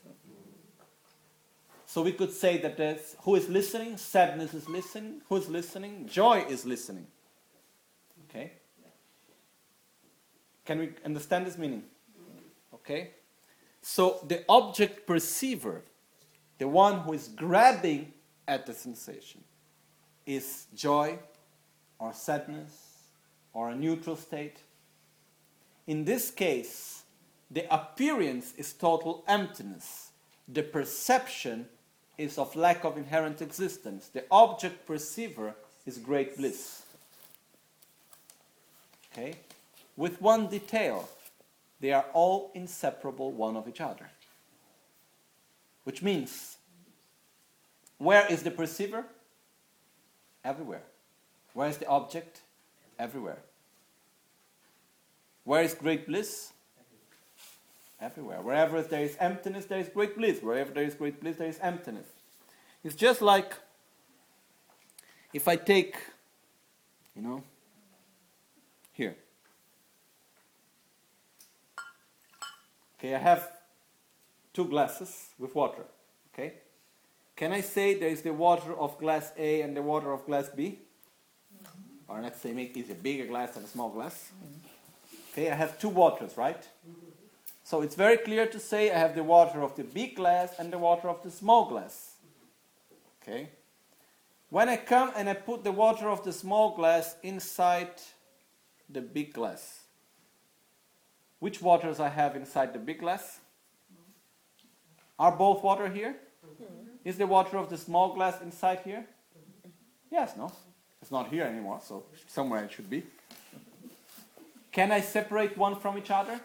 So we could say that there's who is listening, sadness is listening, who is listening, joy is listening. Okay? Can we understand this meaning? Okay? So the object perceiver, the one who is grabbing at the sensation, is joy or sadness or a neutral state. In this case, the appearance is total emptiness. The perception is of lack of inherent existence. The object perceiver is great bliss. Okay? With one detail, they are all inseparable one of each other. Which means, where is the perceiver? Everywhere. Where is the object? Everywhere. Where is great bliss? Everywhere. Wherever there is emptiness, there is great bliss. Wherever there is great bliss, there is emptiness. It's just like, if I take, you know, here. Okay, I have two glasses with water. Okay, can I say there is the water of glass A and the water of glass B? Mm-hmm. Or let's say make it a bigger glass and a small glass. Mm-hmm. Okay, I have two waters, right? Mm-hmm. So it's very clear to say I have the water of the big glass and the water of the small glass. Okay, when I come and I put the water of the small glass inside the big glass, which waters I have inside the big glass? Are both water here? Is the water of the small glass inside here? Yes, no? It's not here anymore, so somewhere it should be. Can I separate one from each other?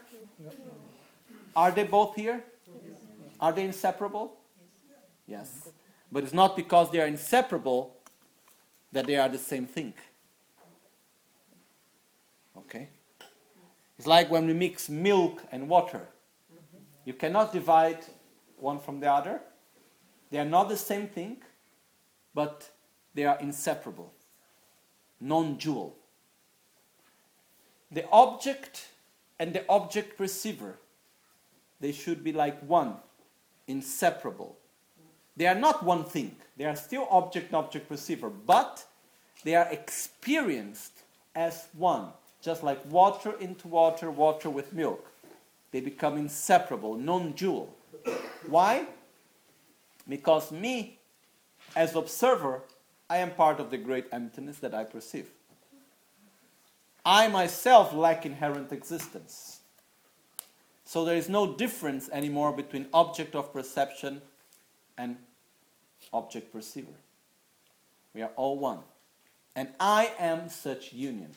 Are they both here? Are they inseparable? Yes. But it's not because they are inseparable that they are the same thing. Okay? It's like when we mix milk and water. You cannot divide one from the other. They are not the same thing, but they are inseparable, non-dual. The object and the object perceiver, they should be like one, inseparable. They are not one thing. They are still object and object perceiver, but they are experienced as one, just like water into water, water with milk. They become inseparable, non-dual. Why? Because me, as observer, I am part of the great emptiness that I perceive. I myself lack inherent existence. So there is no difference anymore between object of perception and object perceiver. We are all one. And I am such union.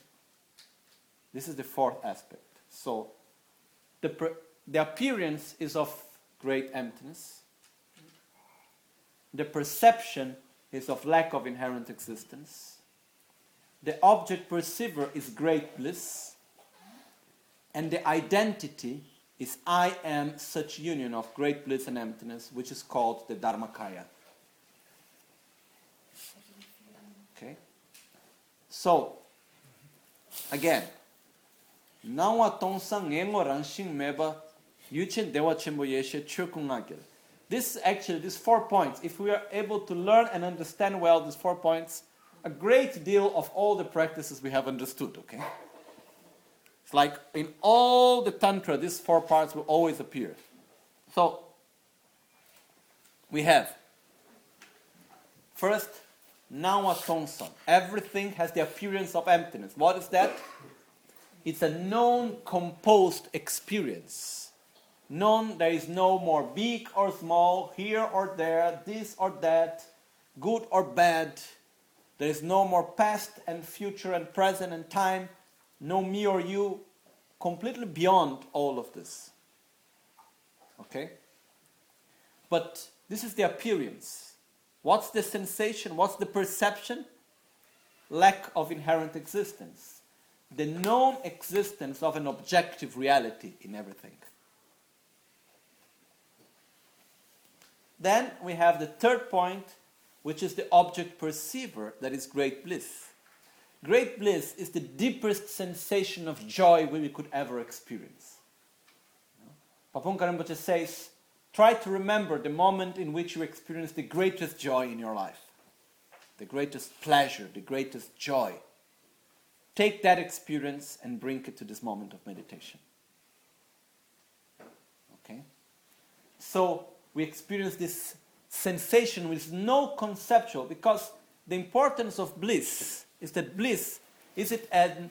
This is the fourth aspect. So the appearance is of great emptiness. The perception is of lack of inherent existence. The object perceiver is great bliss. And the identity is I am such union of great bliss and emptiness, which is called the Dharmakaya. Okay? So, again, these 4 points, if we are able to learn and understand well these 4 points, a great deal of all the practices we have understood, okay? It's like in all the Tantra, these 4 parts will always appear. So, we have, first, Nawa Tongsan. Everything has the appearance of emptiness. What is that? It's a non-composed experience. Non, there is no more big or small, here or there, this or that, good or bad. There is no more past and future and present and time. No me or you, completely beyond all of this. Okay? But this is the appearance. What's the sensation? What's the perception? Lack of inherent existence. The non-existence of an objective reality in everything. Then we have the third point, which is the object perceiver, that is great bliss. Great bliss is the deepest sensation of joy we could ever experience. Papunka Rinpoche says, try to remember the moment in which you experienced the greatest joy in your life. The greatest pleasure, the greatest joy. Take that experience and bring it to this moment of meditation. Okay? So, we experience this sensation with no conceptual, because the importance of bliss is that bliss, is a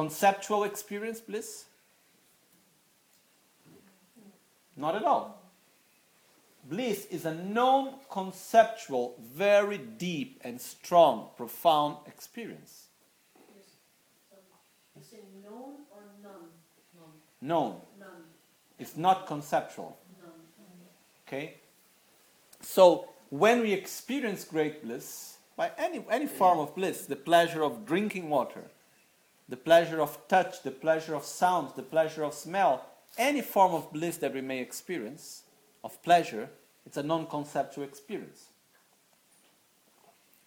conceptual experience, bliss? Not at all. Bliss is a non-conceptual, very deep and strong, profound experience. You say known or none? Known. None. It's not conceptual. None. Okay? So, when we experience great bliss, by any form of bliss, the pleasure of drinking water, the pleasure of touch, the pleasure of sounds, the pleasure of smell, any form of bliss that we may experience, of pleasure, it's a non-conceptual experience.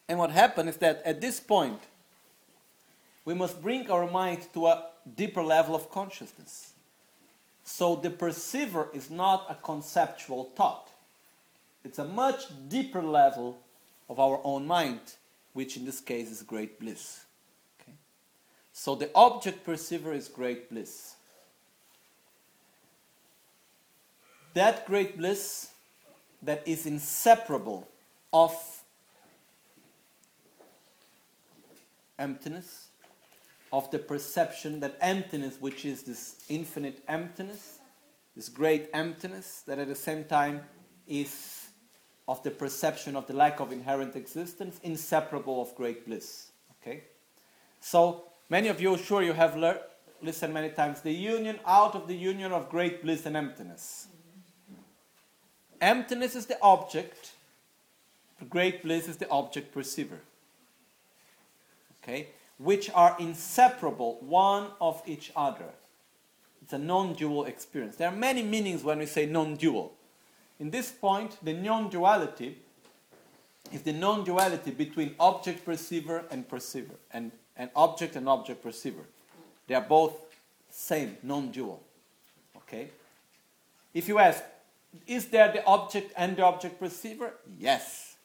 And what happens is that at this point, we must bring our mind to a deeper level of consciousness. So the perceiver is not a conceptual thought. It's a much deeper level of our own mind, which in this case is great bliss. Okay? So the object perceiver is great bliss. That great bliss that is inseparable of emptiness, of the perception that emptiness, which is this infinite emptiness, this great emptiness that at the same time is of the perception of the lack of inherent existence, inseparable of great bliss. Okay? So many of you, sure you have listened many times, the union out of the union of great bliss and emptiness. Emptiness is the object, great bliss is the object perceiver. Okay? Which are inseparable one of each other. It's a non-dual experience. There are many meanings when we say non-dual. In this point, the non-duality is the non-duality between object perceiver and perceiver, and object perceiver. They are both same, non-dual. Okay? If you ask, is there the object and the object perceiver? Yes.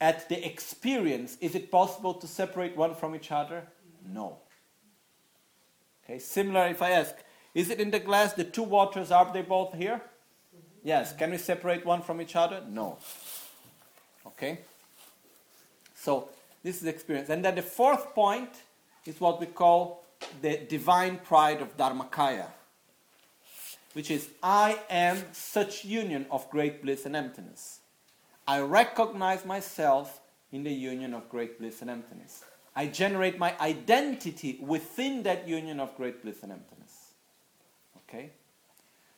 At the experience, is it possible to separate one from each other? No. Okay, similar if I ask, is it in the glass, the two waters, are they both here? Yes. Can we separate one from each other? No. Okay? So, this is the experience. And then the fourth point is what we call the divine pride of Dharmakaya, which is, I am such union of great bliss and emptiness. I recognize myself in the union of great bliss and emptiness. I generate my identity within that union of great bliss and emptiness. Okay?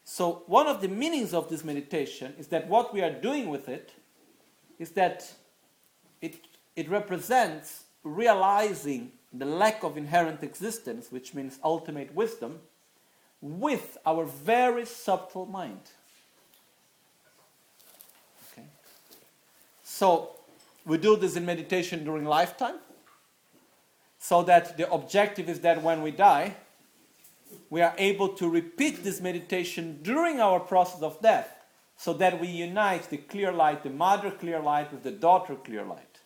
So one of the meanings of this meditation is that what we are doing with it is that it represents realizing the lack of inherent existence, which means ultimate wisdom, with our very subtle mind. So, we do this in meditation during lifetime, so that the objective is that when we die, we are able to repeat this meditation during our process of death, so that we unite the clear light, the mother clear light, with the daughter clear light.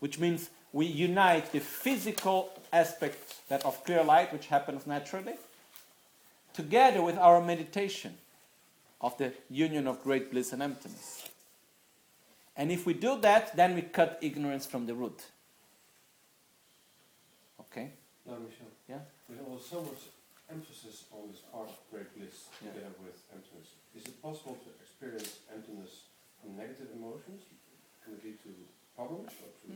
Which means we unite the physical aspect of clear light, which happens naturally, together with our meditation of the union of great bliss and emptiness. And if we do that, then we cut ignorance from the root. Okay? Now, Michel, yeah? There was so much emphasis on this part of great bliss together with emptiness. Is it possible to experience emptiness from negative emotions? Can it lead to problems? Or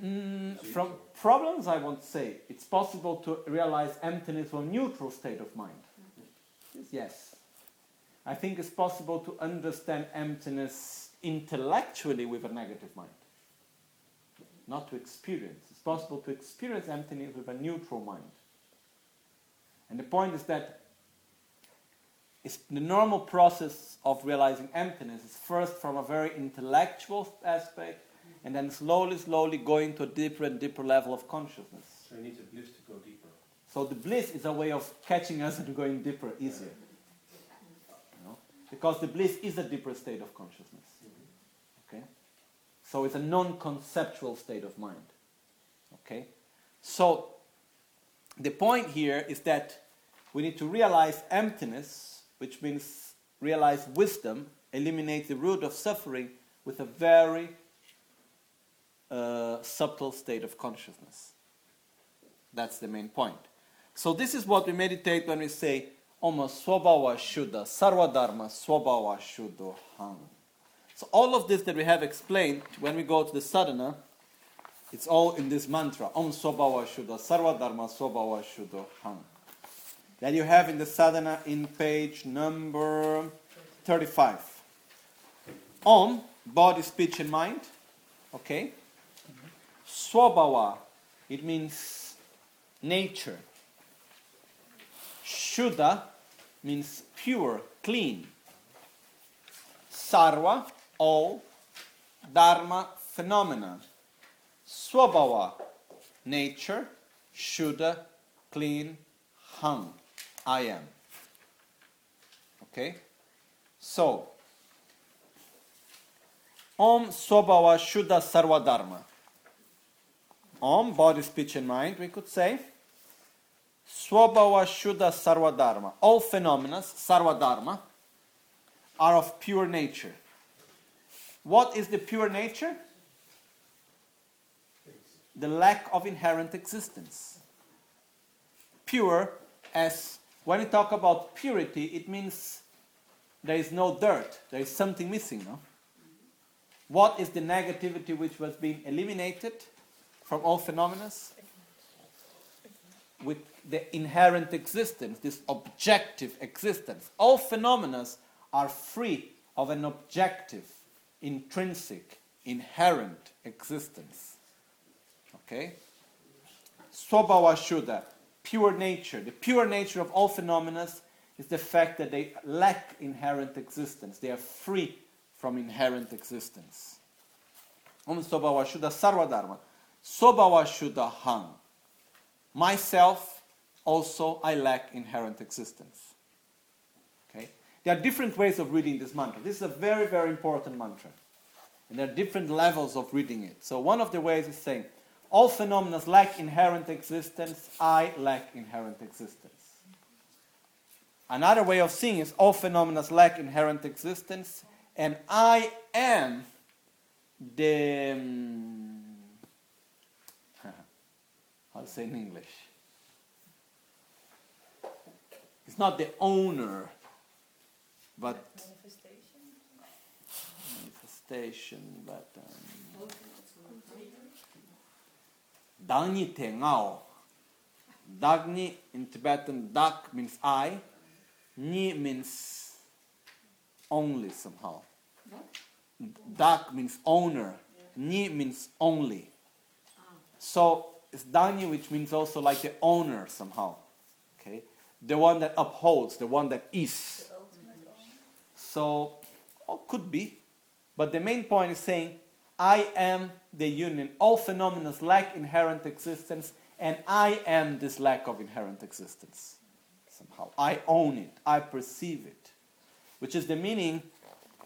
to from problems, I won't say. It's possible to realize emptiness from a neutral state of mind. Mm-hmm. Yes. I think it's possible to understand emptiness intellectually with a negative mind, not to experience. It's possible to experience emptiness with a neutral mind. And the point is that it's the normal process of realizing emptiness is first from a very intellectual aspect, and then slowly going to a deeper and deeper level of consciousness. So you need the bliss to go deeper. So the bliss is a way of catching us and going deeper, easier. You know? Because the bliss is a deeper state of consciousness. So it's a non-conceptual state of mind. Okay? So the point here is that we need to realize emptiness, which means realize wisdom, eliminate the root of suffering with a very subtle state of consciousness. That's the main point. So this is what we meditate when we say, Oma Swabhava Shuddha, Sarva Dharma Swabhava Shuddho Ham. So all of this that we have explained, when we go to the sadhana, it's all in this mantra, Om Swabhava Shuddha, Sarva Dharma Swabhava Shuddho Ham. That you have in the sadhana in page number 35. Om, body, speech and mind. Okay. Swabhava, it means nature. Shuddha means pure, clean. Sarva, all, Dharma, phenomena, Swabhava, nature, Shuddha, clean, Ham, I am. Okay? So, Om Swabhava Shuddha Sarva Dharma. Om, body, speech and mind, we could say. Swabhava Shuddha Sarva Dharma. All phenomena, Sarva Dharma, are of pure nature. What is the pure nature? The lack of inherent existence. Pure as When we talk about purity, it means there is no dirt, there is something missing, no? What is the negativity which was being eliminated from all phenomena? With the inherent existence, this objective existence. All phenomena are free of an objective, intrinsic, inherent existence. Okay? Swabhava Shuddha, pure nature. The pure nature of all phenomena is the fact that they lack inherent existence. They are free from inherent existence. Om Swabhava Shuddha Sarva Dharma. Swabhava Shuddha Hang. Myself, also, I lack inherent existence. Okay? There are different ways of reading this mantra. This is a very, very important mantra. And there are different levels of reading it. So one of the ways is saying, all phenomena lack inherent existence, I lack inherent existence. Another way of seeing is, all phenomena lack inherent existence, and I am the... I'll say in English. It's not the owner, but... Manifestation, but... Dagni te ngao. Dagni in Tibetan, dak means I. Ni means only somehow. Dak means owner. Ni means only. So it's Dagni, which means also like the owner somehow. Okay? The one that upholds, the one that is. So, or could be. But the main point is saying, I am the union. All phenomena lack inherent existence, and I am this lack of inherent existence. Somehow. I own it. I perceive it. Which is the meaning,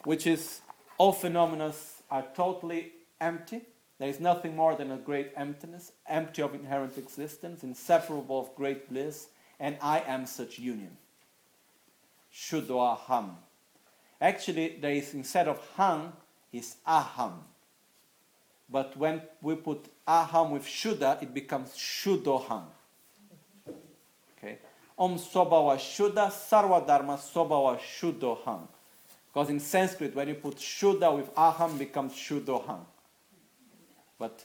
which is all phenomena are totally empty. There is nothing more than a great emptiness, empty of inherent existence, inseparable of great bliss, and I am such union. Shuddha aham. Actually, there is, instead of hang, is aham. But when we put aham with shuddha, it becomes shuddhoham. Okay? Om sobhava shuddha sarva dharma sobhava shuddhoham. Because in Sanskrit, when you put shuddha with aham, it becomes shuddhoham. But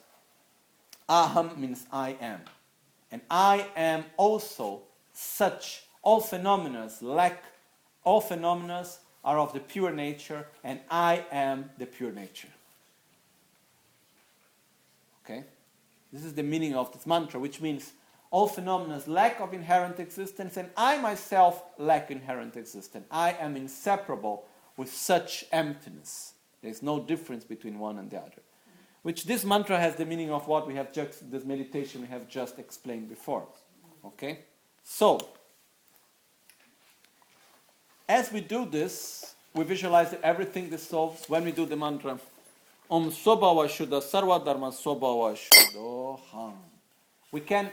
aham means I am. And I am also such. All phenomena lack. All phenomena are of the pure nature, and I am the pure nature. Okay? This is the meaning of this mantra, which means all phenomena lack of inherent existence, and I myself lack inherent existence. I am inseparable with such emptiness. There is no difference between one and the other. Which this mantra has the meaning of what we have just, this meditation we have just explained before. Okay? So, as we do this, we visualize that everything dissolves when we do the mantra. Om Sobhava Shuddha Sarva Dharma Sobhava Shuddha Ham. We can,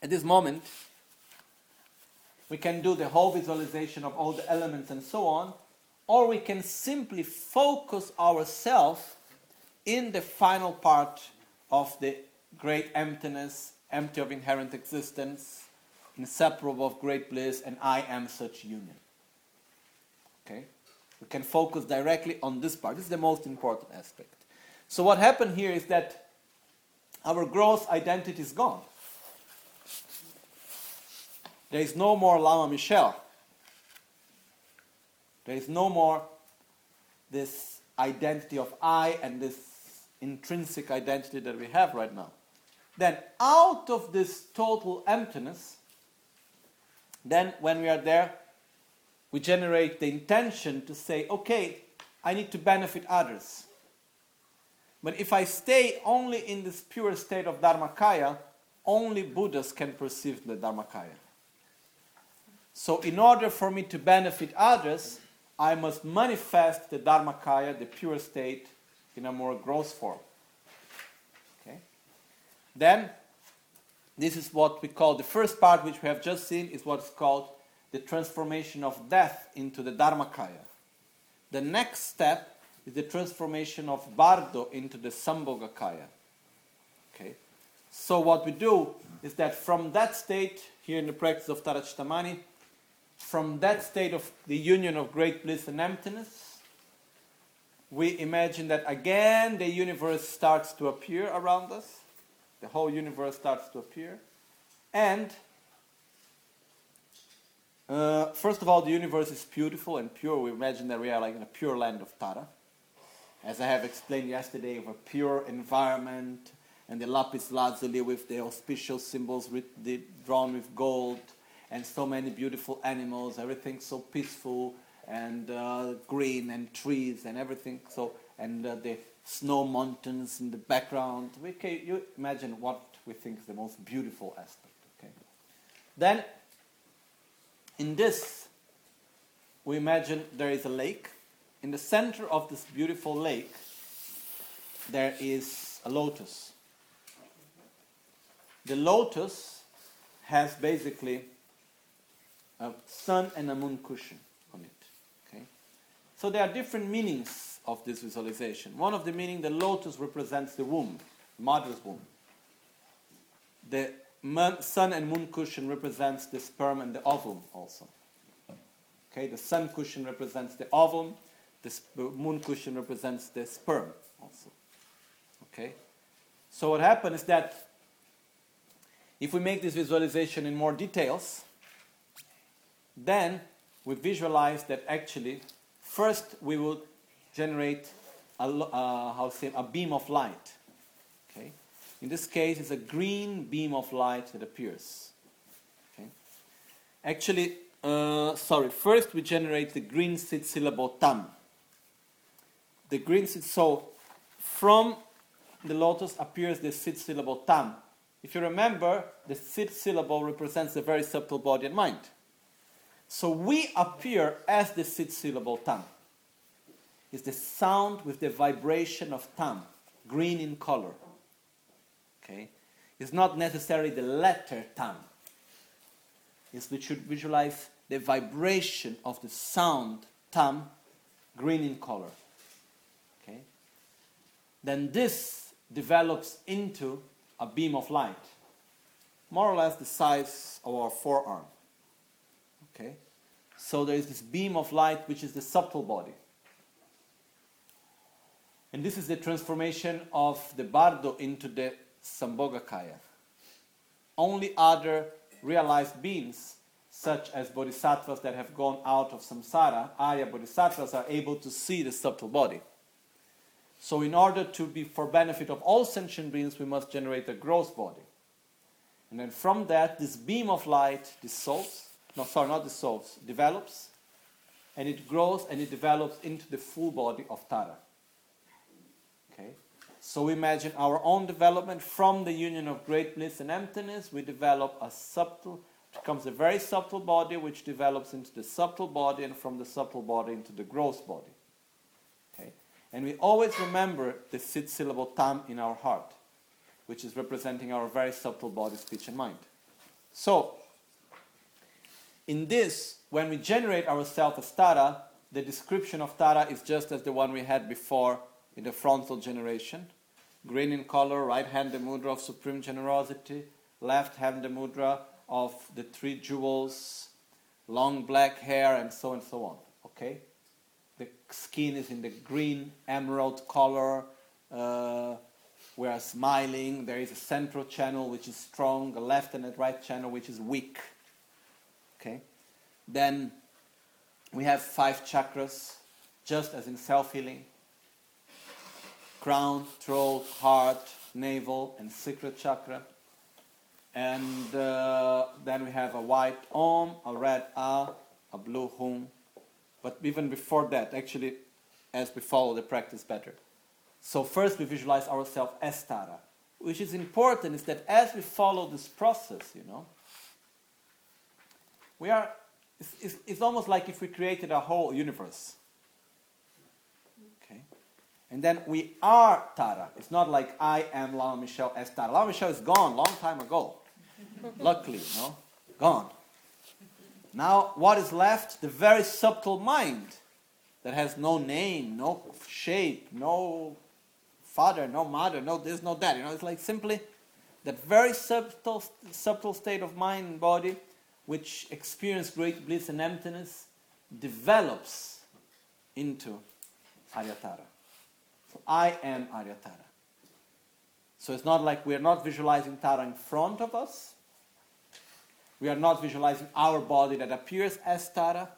at this moment, we can do the whole visualization of all the elements and so on, or we can simply focus ourselves in the final part of the great emptiness, empty of inherent existence, inseparable of great bliss, and I am such union. Okay? We can focus directly on this part. This is the most important aspect. So what happened here is that our gross identity is gone. There is no more Lama Michel. There is no more this identity of I and this intrinsic identity that we have right now. Then out of this total emptiness, then when we are there, we generate the intention to say, okay, I need to benefit others. But if I stay only in this pure state of Dharmakaya, only Buddhas can perceive the Dharmakaya. So in order for me to benefit others, I must manifest the Dharmakaya, the pure state, in a more gross form. Okay? Then, this is what we call, the first part which we have just seen, is what's called the transformation of death into the Dharmakaya. The next step is the transformation of bardo into the Sambhogakaya. Okay? So what we do is that from that state, here in the practice of Tara Cittamani, from that state of the union of great bliss and emptiness, we imagine that again the universe starts to appear around us. The whole universe starts to appear. And first of all, the universe is beautiful and pure. We imagine that we are like in a pure land of Tara. As I have explained yesterday, of a pure environment, and the lapis lazuli with the auspicial symbols drawn with gold, and so many beautiful animals, everything so peaceful and green and trees and everything. So, and the snow mountains in the background. You imagine what we think is the most beautiful aspect. Okay. Then, in this, we imagine there is a lake. In the center of this beautiful lake, there is a lotus. The lotus has basically a sun and a moon cushion on it. Okay? So there are different meanings of this visualization. One of the meaning, the lotus represents the womb, mother's womb. The sun and moon cushion represents the sperm and the ovum also. Okay, the sun cushion represents the ovum, the moon cushion represents the sperm also. Okay? So what happens is that if we make this visualization in more details, then we visualize that actually first we will generate a beam of light. Okay? In this case, it's a green beam of light that appears. Okay? Actually, first we generate the green six syllable tam. The green six, so from the lotus appears the six syllable tam. If you remember, the six syllable represents the very subtle body and mind. So we appear as the six-syllable tam. It's the sound with the vibration of tam, green in color. Okay, it's not necessarily the letter tam. It's we should visualize the vibration of the sound tam, green in color. Okay, then this develops into a beam of light, more or less the size of our forearm. Okay, so there is this beam of light which is the subtle body. And this is the transformation of the bardo into the Sambhogakaya. Only other realized beings, such as bodhisattvas that have gone out of samsara, Arya bodhisattvas, are able to see the subtle body. So in order to be for benefit of all sentient beings, we must generate a gross body. And then from that, this beam of light develops, and it grows and it develops into the full body of Tara. Okay? So we imagine our own development from the union of great bliss and emptiness. We develop becomes a very subtle body, which develops into the subtle body, and from the subtle body into the gross body. Okay? And we always remember the six syllable tam in our heart, which is representing our very subtle body, speech, and mind. So, in this, when we generate ourselves as Tara, the description of Tara is just as the one we had before in the frontal generation. Green in color, right hand the mudra of supreme generosity, left hand the mudra of the three jewels, long black hair, and so on. Okay? The skin is in the green emerald color. We are smiling. There is a central channel which is strong, a left and a right channel which is weak. Okay. Then we have 5 chakras, just as in self-healing: crown, throat, heart, navel, and secret chakra. And then we have a white Om, a red A, a blue Hum. But even before that, actually, as we follow the practice better. So first we visualize ourselves as Tara. Which is important is that as we follow this process, we are. It's almost like if we created a whole universe. Okay, and then we are Tara. It's not like I am Lama Michel as Tara. Lama Michel is gone long time ago. Luckily, gone. Now, what is left? The very subtle mind that has no name, no shape, no father, no mother, no this, no that. It's like simply that very subtle state of mind and body, which experience great bliss and emptiness, develops into Aryatara. So I am Aryatara. So it's not like we are not visualizing Tara in front of us. We are not visualizing our body that appears as Tara.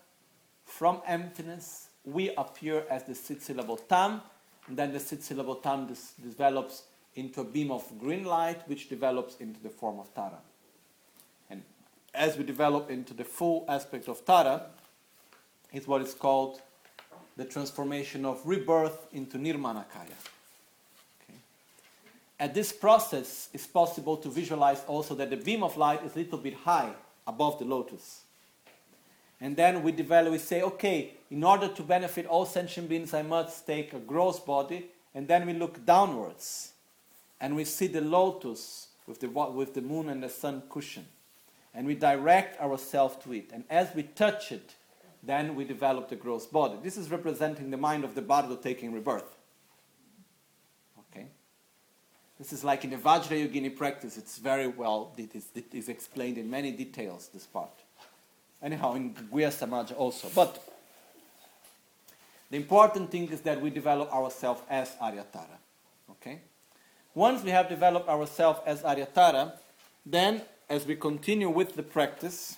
From emptiness, we appear as the six-syllable Tam, and then the six-syllable Tam develops into a beam of green light, which develops into the form of Tara. And as we develop into the full aspect of Tara, is what is called the transformation of rebirth into Nirmanakaya. Okay. At this process, it's possible to visualize also that the beam of light is a little bit high above the lotus. And then we develop, we say, okay, in order to benefit all sentient beings, I must take a gross body. And then we look downwards, and we see the lotus with the moon and the sun cushion. And we direct ourselves to it. And as we touch it, then we develop the gross body. This is representing the mind of the bardo taking rebirth. Okay? This is like in the Vajrayogini practice. It's very well, it is explained in many details, this part. Anyhow, in Guhyasamaja also. But the important thing is that we develop ourselves as Aryatara. Okay? Once we have developed ourselves as Aryatara, then as we continue with the practice,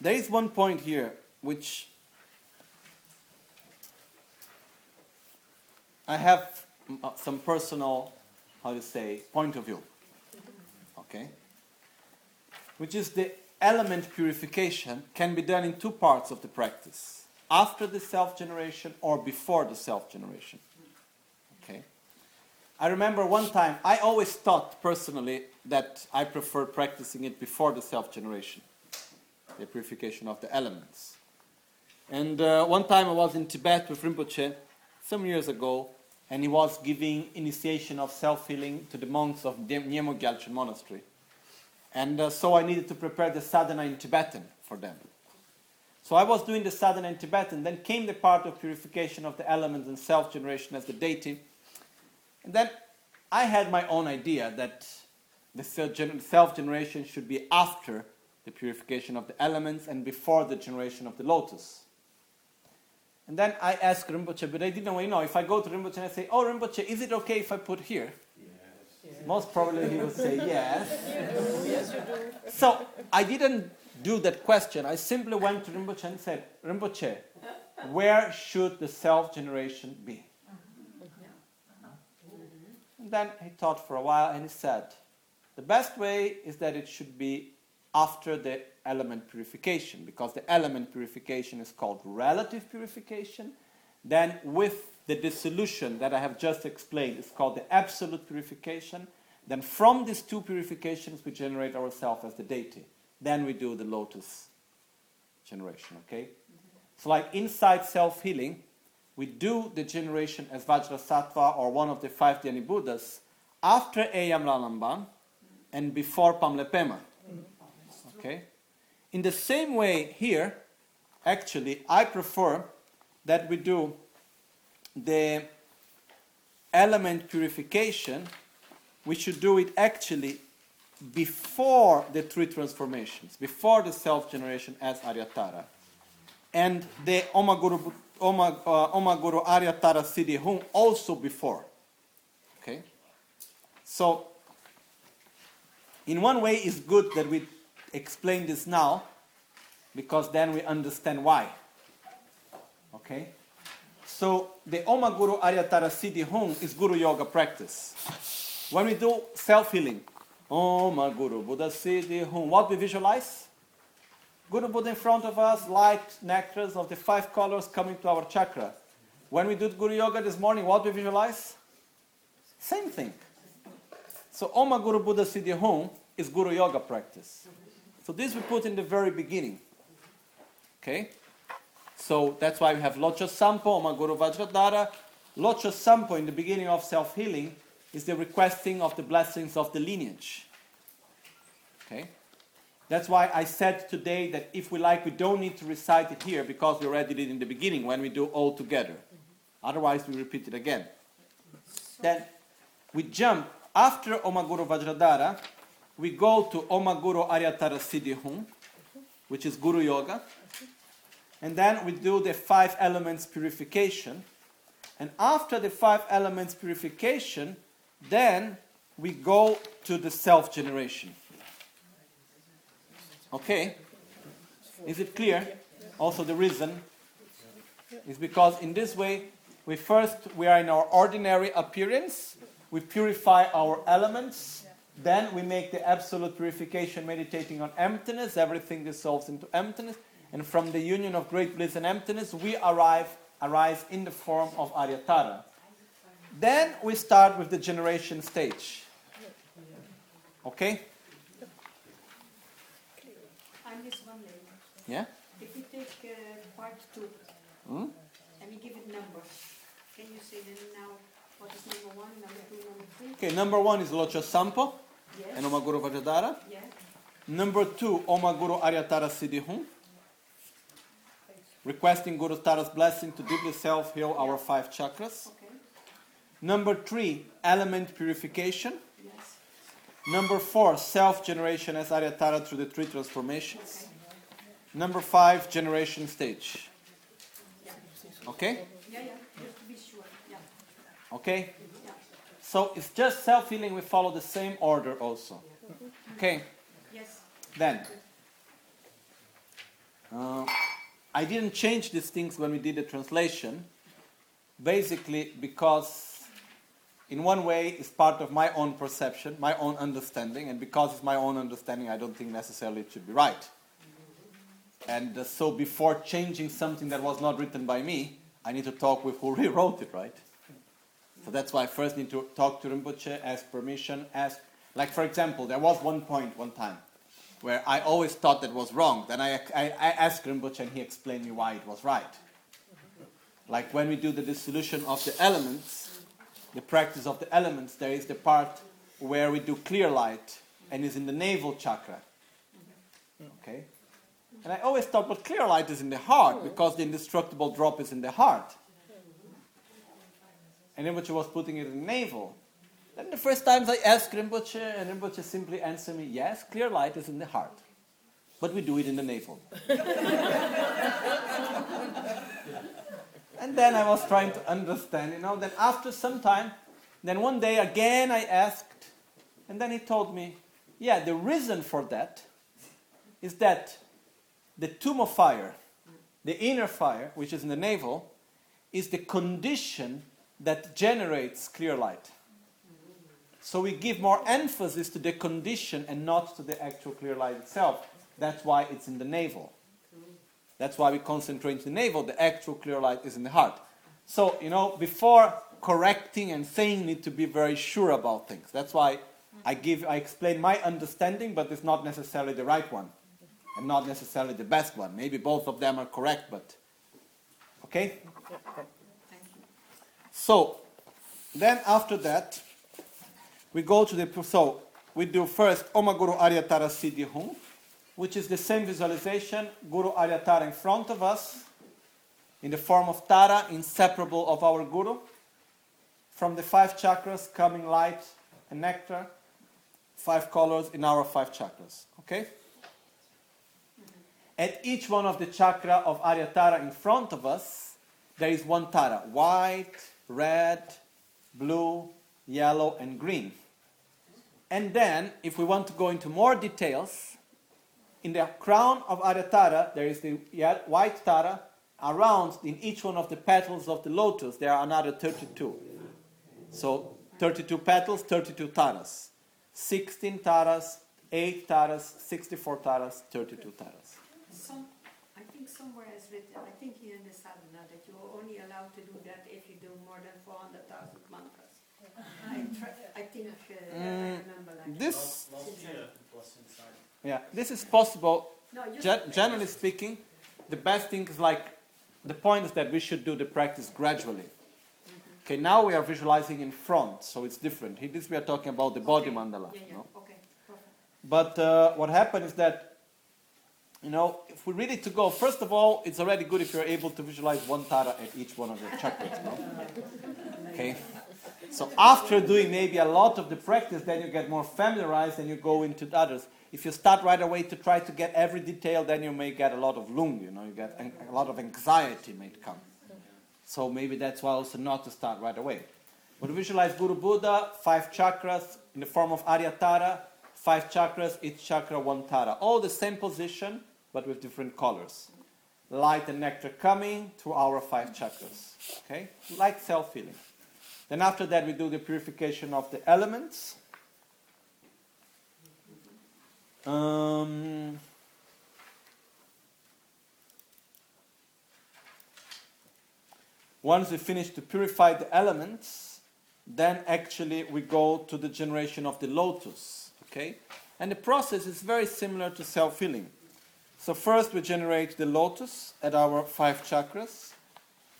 there is one point here which I have some personal, point of view, okay? Which is the element purification can be done in two parts of the practice, after the self-generation or before the self-generation, okay? I remember one time, I always thought personally that I preferred practicing it before the self-generation, the purification of the elements. And one time I was in Tibet with Rinpoche some years ago, and he was giving initiation of self-healing to the monks of Nyemo Gyalchen Monastery. And so I needed to prepare the sadhana in Tibetan for them. So I was doing the sadhana in Tibetan, then came the part of purification of the elements and self-generation as the deity. And then I had my own idea that the self-generation should be after the purification of the elements and before the generation of the lotus. And then I asked Rinpoche, but I didn't know, if I go to Rinpoche and I say, oh, Rinpoche, is it okay if I put here? Yes. Yes. Most probably he would say yes. Yes. Yes. So I didn't do that question. I simply went to Rinpoche and said, Rinpoche, where should the self-generation be? And then he thought for a while and he said, the best way is that it should be after the element purification, because the element purification is called relative purification. Then with the dissolution that I have just explained, it's called the absolute purification. Then from these two purifications, we generate ourselves as the deity. Then we do the lotus generation, okay? Mm-hmm. So like inside self-healing, we do the generation as Vajrasattva or one of the five Dhyani Buddhas after Eyam Lalamban and before Pamlepema. Okay. In the same way here, actually, I prefer that we do the element purification. We should do it actually before the three transformations, before the self-generation as Aryatara. And the Omaguru Aryatara Siddhi Hum also before. Okay. So, in one way, it's good that we explain this now, because then we understand why. Okay? So, the Omaguru Aryatara Siddhi Hum is Guru Yoga practice. When we do self-healing, Omaguru Buddha Siddhi Hum, what we visualize? Guru Buddha in front of us, light nectars of the five colors coming to our chakra. When we do Guru Yoga this morning, what we visualize? Same thing. So, Omaguru Buddha Siddhi Hum is Guru Yoga practice. So this we put in the very beginning, okay? So that's why we have Locho Sampo, Omaguru Vajratara. Locho Sampo in the beginning of self-healing is the requesting of the blessings of the lineage, okay? That's why I said today that if we like, we don't need to recite it here because we already did it in the beginning when we do all together. Mm-hmm. Otherwise, we repeat it again. So then we jump. After Omaguru Vajradara, we go to Omaguru Aryatara Siddhihum, which is Guru Yoga. And then we do the 5 elements purification. And after the 5 elements purification, then we go to the self-generation. Okay? Is it clear? Also the reason is because in this way, we are in our ordinary appearance, we purify our elements, then we make the absolute purification meditating on emptiness, everything dissolves into emptiness, and from the union of great bliss and emptiness, we arise in the form of Aryatara. Then we start with the generation stage. Okay? I'm just wondering. Yeah? If you take part 2 and we give it numbers, can you say then now what is number 1, number 2, number 3? Okay, number 1 is Locha Sampo and Omaguru Vajradara. Yeah. Number 2, Omaguru Aryatara Siddhihum. Requesting Guru Tara's blessing to deeply self-heal our 5 chakras. Okay. Number 3, element purification. Yes. Number 4, self-generation as Aryatara through the 3 transformations. Okay. Number 5, generation stage. Yeah. Okay? Yeah, just to be sure. Yeah. Okay? Yeah. So it's just self-healing, we follow the same order also. Okay? Yes. Then. I didn't change these things when we did the translation, basically because in one way it's part of my own perception, my own understanding, and because it's my own understanding, I don't think necessarily it should be right. And so before changing something that was not written by me, I need to talk with who rewrote it, right? So that's why I first need to talk to Rinpoche, ask permission, like for example, there was one time, where I always thought that was wrong. Then I asked Rinpoche and he explained me why it was right. Like when we do the dissolution of the elements, the practice of the elements, there is the part where we do clear light and is in the navel chakra. Okay? And I always thought, but clear light is in the heart because the indestructible drop is in the heart. And Rinpoche was putting it in the navel. Then the first times I asked Rinpoche, and Rinpoche simply answered me, yes, clear light is in the heart. But we do it in the navel. And then I was trying to understand, Then after some time, then one day again I asked, and then he told me, yeah, the reason for that is that the Tummo fire, the inner fire, which is in the navel, is the condition that generates clear light. So we give more emphasis to the condition and not to the actual clear light itself. That's why it's in the navel. That's why we concentrate in the navel. The actual clear light is in the heart. So, before correcting and saying, you need to be very sure about things. That's why I explain my understanding, but it's not necessarily the right one. And not necessarily the best one. Maybe both of them are correct, but... Okay? So, then after that... So we do first Omaguru Aryatara Siddhihum, which is the same visualization, Guru Aryatara in front of us, in the form of Tara, inseparable of our Guru, from the 5 chakras coming light and nectar, 5 colors in our 5 chakras, okay? At each one of the chakra of Aryatara in front of us, there is one Tara, white, red, blue, yellow, and green. And then, if we want to go into more details, in the crown of Aryatara, there is the white Tara. Around, in each one of the petals of the lotus, there are another 32. So, 32 petals, 32 Taras. 16 Taras, 8 Taras, 64 Taras, 32 Taras. I think somewhere is written, I think here in the sadhana, that you are only allowed to do that if you do more than 400,000 mantras. This this is possible. Generally speaking, the best thing is the point is that we should do the practice gradually. Mm-hmm. Okay, now we are visualizing in front, so it's different. Here we are talking about the Bodhi Mandala. Okay. But what happened is that You know, if we really to go, first of all, it's already good if you're able to visualize one tara at each one of your chakras, no? Okay? So after doing maybe a lot of the practice, then you get more familiarized and you go into the others. If you start right away to try to get every detail, then you may get a lot of lung, you know, you get a lot of anxiety may come. So maybe that's why also not to start right away. But visualize Guru Buddha, 5 chakras in the form of Aryatara, 5 chakras, each chakra, 1 tara. All the same position, but with different colors. Light and nectar coming through our 5 chakras. Okay? Like self-healing. Then after that we do the purification of the elements. Once we finish to purify the elements, then actually we go to the generation of the lotus. Okay? And the process is very similar to self-healing. So first we generate the lotus at our 5 chakras.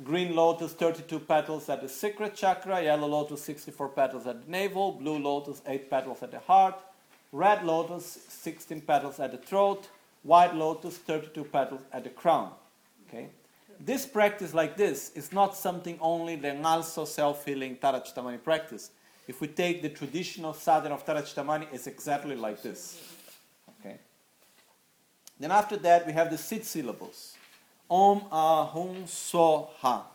Green lotus, 32 petals at the sacral chakra. Yellow lotus, 64 petals at the navel. Blue lotus, 8 petals at the heart. Red lotus, 16 petals at the throat. White lotus, 32 petals at the crown. Okay? This practice like this is not something only the Nalso self-healing Tara Cittamani practice. If we take the traditional sadhana of Tara Cittamani, it's exactly like this. Then after that, we have the 6 syllables. Om, Ahum, So, Ha.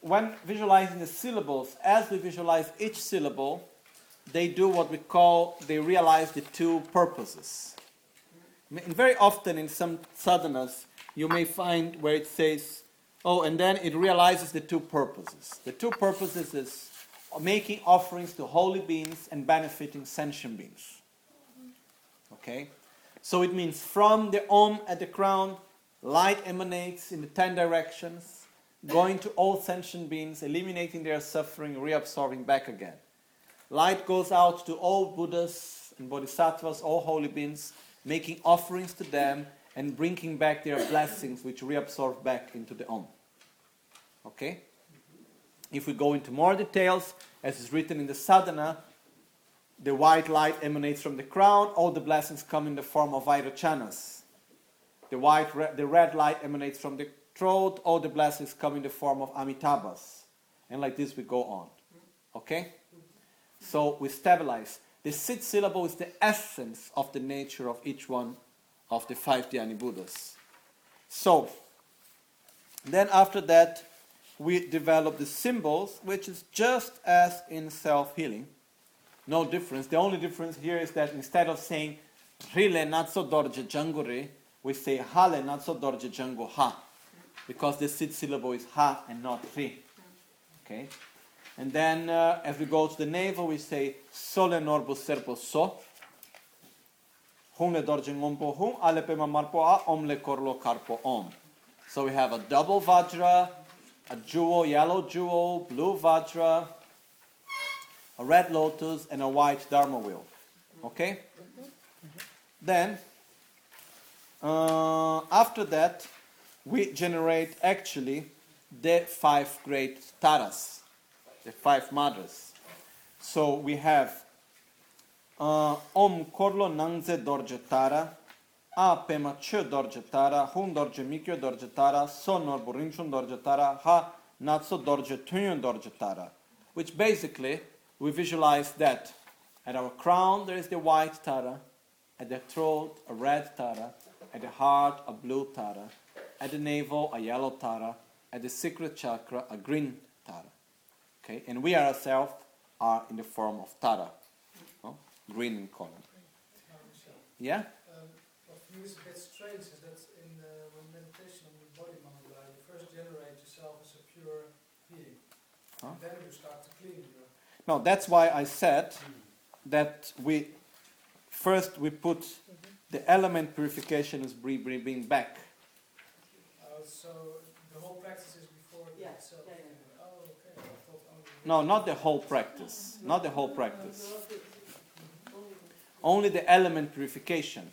When visualizing the syllables, as we visualize each syllable, they do what we call, they realize the 2 purposes. And very often in some sadhanas, you may find where it says, oh, and then it realizes the 2 purposes. The 2 purposes is making offerings to holy beings and benefiting sentient beings. Okay? So it means from the Om at the crown, light emanates in the 10 directions, going to all sentient beings, eliminating their suffering, reabsorbing back again. Light goes out to all Buddhas and Bodhisattvas, all holy beings, making offerings to them and bringing back their blessings, which reabsorb back into the Om. Okay? If we go into more details, as is written in the sadhana, the white light emanates from the crown. All the blessings come in the form of Vairochanas. The red light emanates from the throat. All the blessings come in the form of Amitabhas. And like this we go on. Okay? So we stabilize. The 6th syllable is the essence of the nature of each one of the 5 Dhyani Buddhas. So, then after that we develop the symbols, which is just as in self-healing. No difference. The only difference here is that instead of saying Rile Natso Dorje Jangore, we say Hale Natso Dorje Jango Ha. Because the 6th syllable is Ha and not Ri. Okay? And then as we go to the navel, we say Sole Norbo Serpo So. Hum Le Dorje Ngompo Hum, Alepema Marpo A, Om Le Korlo Karpo Om. So we have a double Vajra, a jewel, yellow jewel, blue Vajra, a red lotus, and a white dharma wheel. Okay? Then, after that, we generate actually the 5 great taras, the 5 madras. So we have Om Korlo Nangze Dorje Tara, A Pema Che Dorje Tara, Hun Dorje Mikyo Dorje Tara, So Nor Borinchun Dorje Tara, Ha Natso Dorje Tunyon Dorje Tara, which basically we visualize that at our crown there is the white tara, at the throat a red tara, at the heart a blue tara, at the navel a yellow tara, at the sacral chakra a green tara. Okay? And we ourselves are in the form of tara, no? Green in color. Yeah? What is a bit strange is that in when meditation on the Bodhi Mandala, you first generate yourself as a pure being, then you start to clean your. No, that's why I said that we put the element purification is bringing back. So the whole practice is before that. So oh, okay. No, not the whole practice. Not the whole practice. Only the element purification.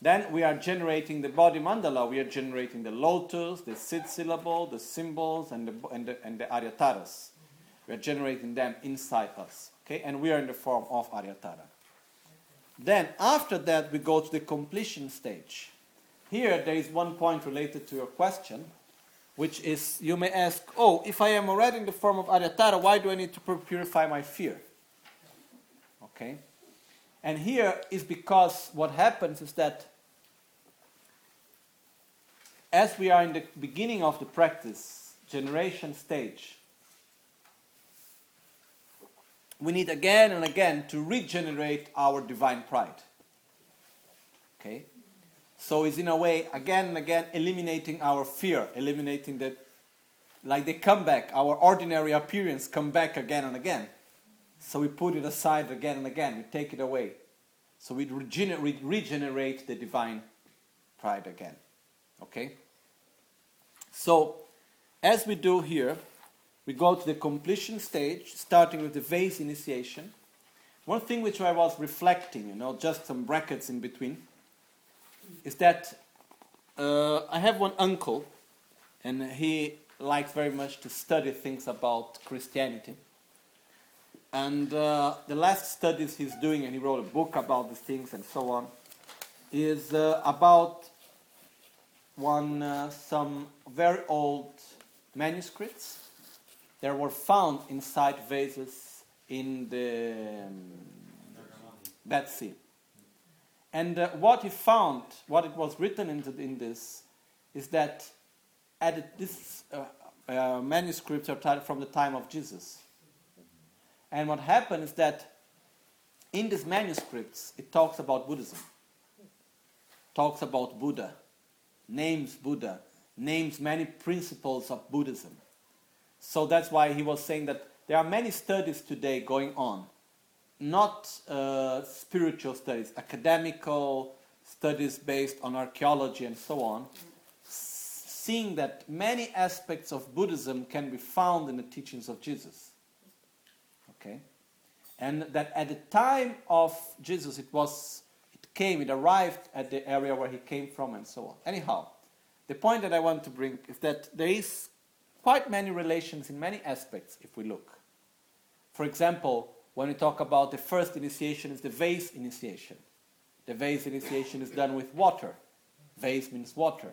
Then we are generating the Bodhi Mandala. We are generating the lotus, the 6th syllable, the symbols, and the Aryataras. We are generating them inside us, okay? And we are in the form of Aryatara. Then after that we go to the completion stage. Here there is one point related to your question, which is, you may ask, oh, if I am already in the form of Aryatara, why do I need to purify my fear? Okay? And here is because what happens is that as we are in the beginning of the practice, generation stage, we need again and again to regenerate our divine pride. Okay? So it's in a way, again and again, eliminating our fear, eliminating that, like they come back, our ordinary appearance come back again and again. So we put it aside again and again, we take it away. So we regenerate the divine pride again. Okay? So, as we do here, we go to the completion stage, starting with the vase initiation. One thing which I was reflecting, just some brackets in between, is that I have one uncle, and he likes very much to study things about Christianity. And the last studies he's doing, and he wrote a book about these things and so on, is about some very old manuscripts that were found inside vases in the Dead Sea. And what he found, what it was written in this, is that these manuscripts are from the time of Jesus. And what happened is that in these manuscripts, it talks about Buddhism, talks about Buddha, names many principles of Buddhism. So that's why he was saying that there are many studies today going on, not spiritual studies, academical studies based on archaeology and so on, seeing that many aspects of Buddhism can be found in the teachings of Jesus. Okay? And that at the time of Jesus it arrived at the area where he came from and so on. Anyhow, the point that I want to bring is that there is quite many relations in many aspects if we look. For example, when we talk about the first initiation is the vase initiation. The vase initiation is done with water. Vase means water.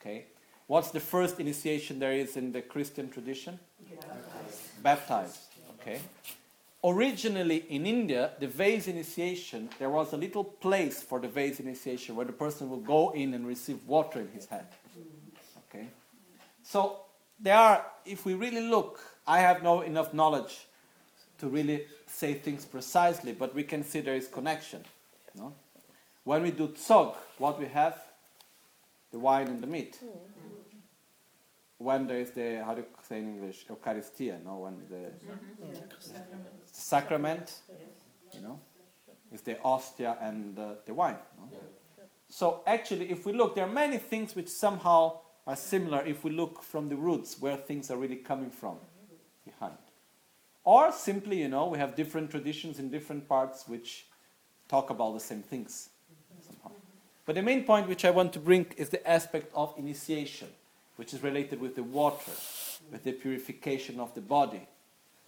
Okay? What's the first initiation there is in the Christian tradition? Baptized. Okay? Originally in India, the vase initiation, there was a little place for the vase initiation where the person would go in and receive water in his hand. Okay? So there are, if we really look, I have no enough knowledge to really say things precisely, but we can see there is connection. No? When we do tsog, what we have? The wine and the meat. When there is the, how do you say in English, Eucharistia, no? When the sacrament, is the ostia and the wine. No? So actually, if we look, there are many things which somehow are similar if we look from the roots where things are really coming from behind. Or simply, we have different traditions in different parts which talk about the same things somehow. But the main point which I want to bring is the aspect of initiation, which is related with the water, with the purification of the body.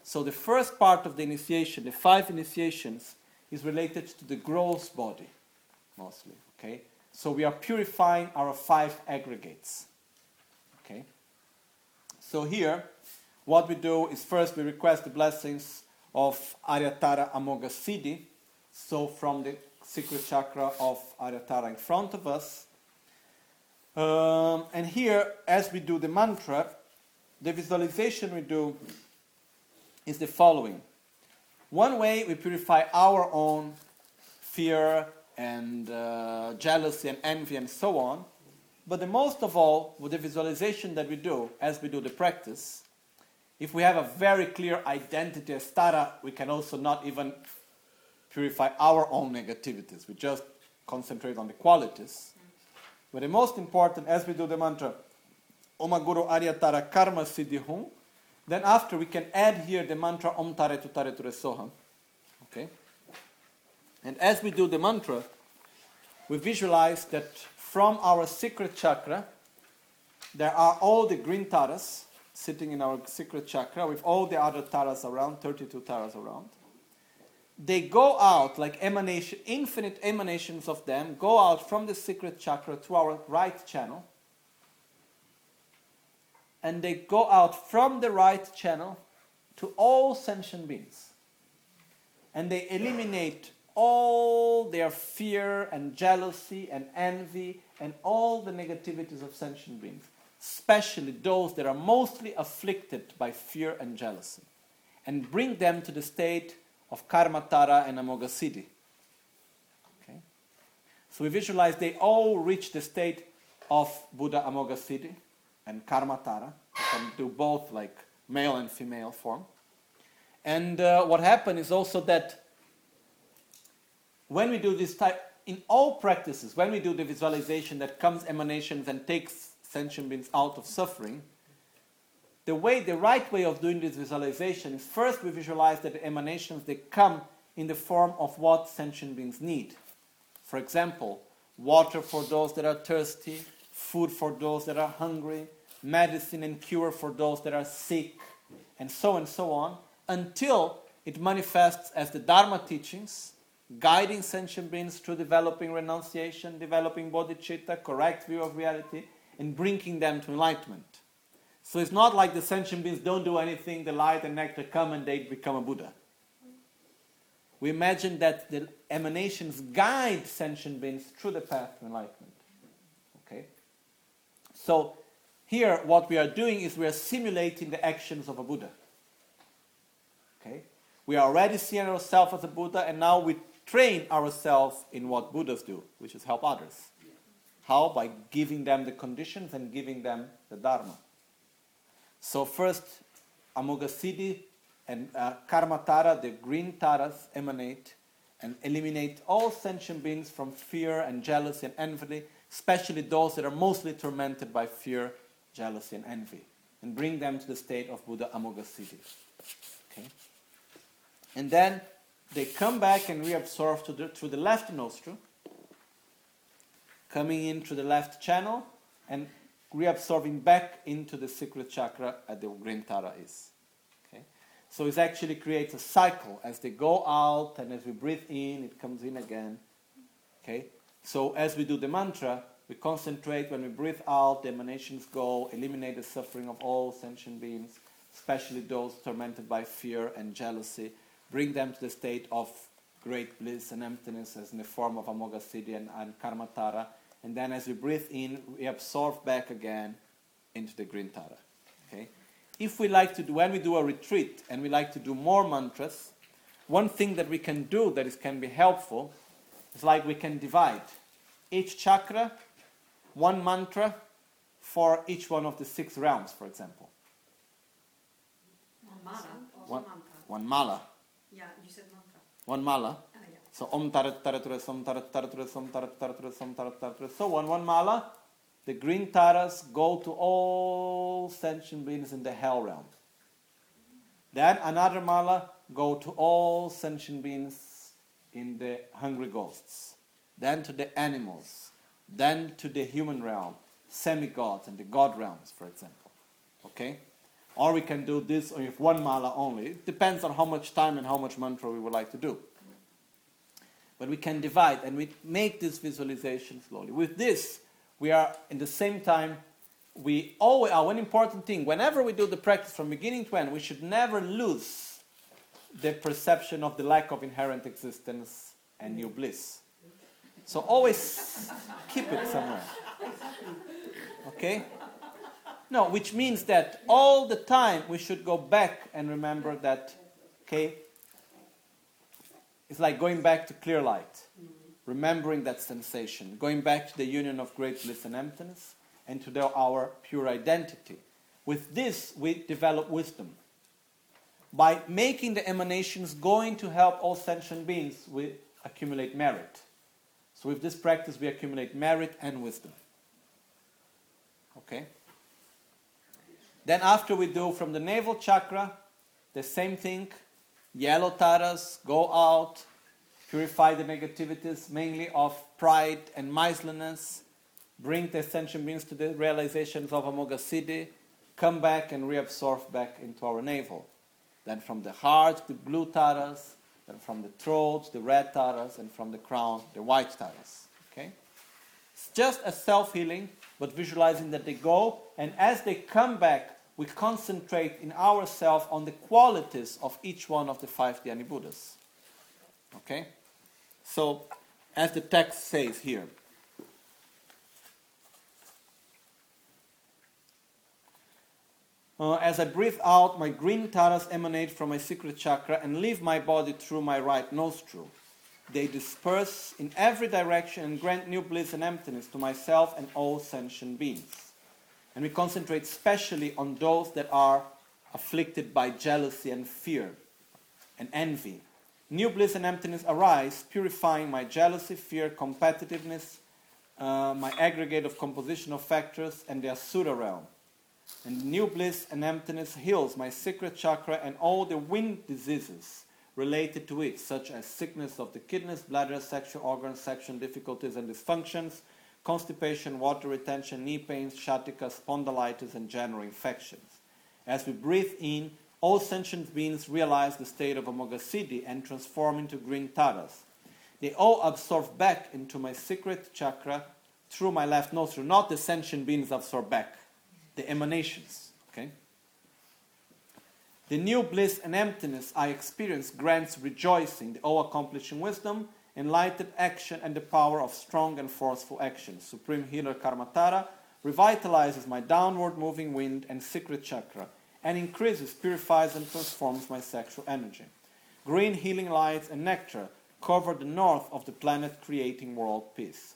So the first part of the initiation, the 5 initiations, is related to the gross body, mostly. Okay? So we are purifying our 5 aggregates. Okay? So here, what we do is first we request the blessings of Aryatara Amoghasiddhi, so from the secret chakra of Aryatara in front of us. And here, as we do the mantra, the visualization we do is the following. One way we purify our own fear and jealousy and envy and so on, but the most of all, with the visualization that we do as we do the practice, if we have a very clear identity as Tara, we can also not even purify our own negativities. We just concentrate on the qualities. But the most important, as we do the mantra, Om Aguru Aryatara Karma Siddhi Hum, then after we can add here the mantra Om Tare Tu Tare Ture Soham. Okay? And as we do the mantra, we visualize that from our secret chakra, there are all the green Taras, sitting in our secret chakra with all the other taras around, 32 taras around. they go out like emanation, infinite emanations of them go out from the secret chakra to our right channel, and they go out from the right channel to all sentient beings, and they eliminate all their fear and jealousy and envy and all the negativities of sentient beings, especially those that are mostly afflicted by fear and jealousy, and bring them to the state of Karmatara and Amoghasiddhi. Okay? So we visualize they all reach the state of Buddha Amoghasiddhi and Karmatara. You can do both, like male and female form. And what happened is also that when we do this type, in all practices, when we do the visualization that comes emanations and takes sentient beings out of suffering, the right way of doing this visualization is first we visualize that the emanations, they come in the form of what sentient beings need. For example, water for those that are thirsty, food for those that are hungry, medicine and cure for those that are sick, and so on, until it manifests as the Dharma teachings, guiding sentient beings through developing renunciation, developing bodhicitta, correct view of reality, and bringing them to enlightenment. So it's not like the sentient beings don't do anything, the light and nectar come and they become a Buddha. We imagine that the emanations guide sentient beings through the path to enlightenment. Okay? So here what we are doing is we are simulating the actions of a Buddha. Okay? We are already seeing ourselves as a Buddha, and now we train ourselves in what Buddhas do, which is help others. How? By giving them the conditions and giving them the Dharma. So first, Amoghasiddhi and Karmatara, the green Taras, emanate and eliminate all sentient beings from fear and jealousy and envy, especially those that are mostly tormented by fear, jealousy and envy, and bring them to the state of Buddha Amoghasiddhi. Okay? And then they come back and reabsorb through the left nostril, coming in through the left channel and reabsorbing back into the secret chakra at the green Tara is. Okay? So it actually creates a cycle. As they go out and as we breathe in, it comes in again. Okay? So as we do the mantra, we concentrate. When we breathe out, the emanations go, eliminate the suffering of all sentient beings, especially those tormented by fear and jealousy, bring them to the state of great bliss and emptiness as in the form of Amoghasiddhi and Karmatara. And then as we breathe in, we absorb back again into the green Tara. Okay? If we like to do, when we do a retreat and we like to do more mantras, one thing that we can do that is, can be helpful is like we can divide each chakra, one mantra for each one of the 6 realms, for example. One mala. Yeah, you said mantra. One mala. So Om Tarataratura, Som Tarataratura, Som Tarataratura, Som Tarataratura. So on one mala, the green Taras go to all sentient beings in the hell realm. Then another mala go to all sentient beings in the hungry ghosts. Then to the animals. Then to the human realm, semi-gods and the god realms, for example. Okay? Or we can do this with one mala only. It depends on how much time and how much mantra we would like to do. But we can divide and we make this visualization slowly. With this, we are in the same time, we always are one important thing. Whenever we do the practice from beginning to end, we should never lose the perception of the lack of inherent existence and new bliss. So always keep it somewhere. Okay? No, which means that all the time we should go back and remember that, okay, it's like going back to clear light, remembering that sensation, going back to the union of great bliss and emptiness, and to our pure identity. With this, we develop wisdom. By making the emanations going to help all sentient beings, we accumulate merit. So with this practice, we accumulate merit and wisdom. Okay? Then after we do from the navel chakra, the same thing, yellow Taras go out, purify the negativities, mainly of pride and miserliness, bring the sentient beings to the realizations of Amoghasiddhi, come back and reabsorb back into our navel. Then from the heart, the blue Taras, They're from the throat, the red taras, and from the crown, the white taras. Okay? It's just a self-healing, but visualizing that they go, and as they come back, we concentrate in ourselves on the qualities of each one of the five Dhyani Buddhas. Okay? So, as the text says here, as I breathe out, my green taras emanate from my secret chakra and leave my body through my right nostril. They disperse in every direction and grant new bliss and emptiness to myself and all sentient beings. And we concentrate specially on those that are afflicted by jealousy and fear and envy. New bliss and emptiness arise, purifying my jealousy, fear, competitiveness, my aggregate of composition of factors and the Asura realm. And new bliss and emptiness heals my secret chakra and all the wind diseases related to it, such as sickness of the kidneys, bladder, sexual organs, sexual difficulties and dysfunctions, constipation, water retention, knee pains, sciatica, spondylitis, and general infections. As we breathe in, all sentient beings realize the state of Amoghasiddhi and transform into green taras. They all absorb back into my secret chakra through my left nostril. Not the sentient beings absorb back. The emanations, okay? The new bliss and emptiness I experience grants rejoicing, the all-accomplishing wisdom, enlightened action, and the power of strong and forceful action. Supreme Healer Karmatara revitalizes my downward-moving wind and secret chakra, and increases, purifies, and transforms my sexual energy. Green healing lights and nectar cover the north of the planet, creating world peace.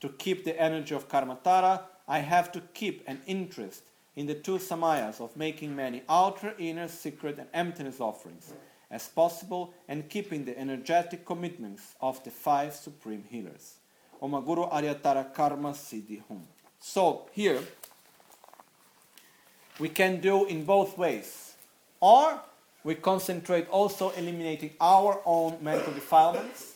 To keep the energy of Karmatara, I have to keep an interest in the two samayas of making many outer, inner, secret and emptiness offerings as possible and keeping the energetic commitments of the five supreme healers. Omaguru Aryatara Karmasiddhi Hum. So here we can do in both ways. Or we concentrate also eliminating our own mental defilements,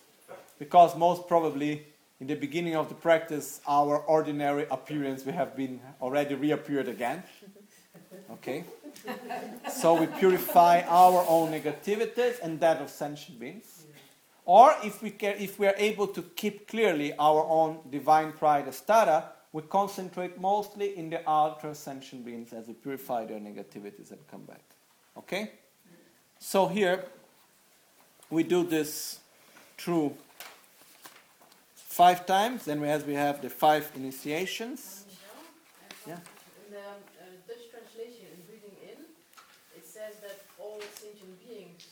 because most probably in the beginning of the practice, our ordinary appearance, we have been already reappeared again. Okay? So we purify our own negativities and that of sentient beings. Or if we are able to keep clearly our own divine pride as Tara, we concentrate mostly in the outer sentient beings as we purify their negativities and come back. Okay? So here, we do this through 5 times, then as we have the 5 initiations. Yeah. In the Dutch translation, in reading in, it says that all sentient beings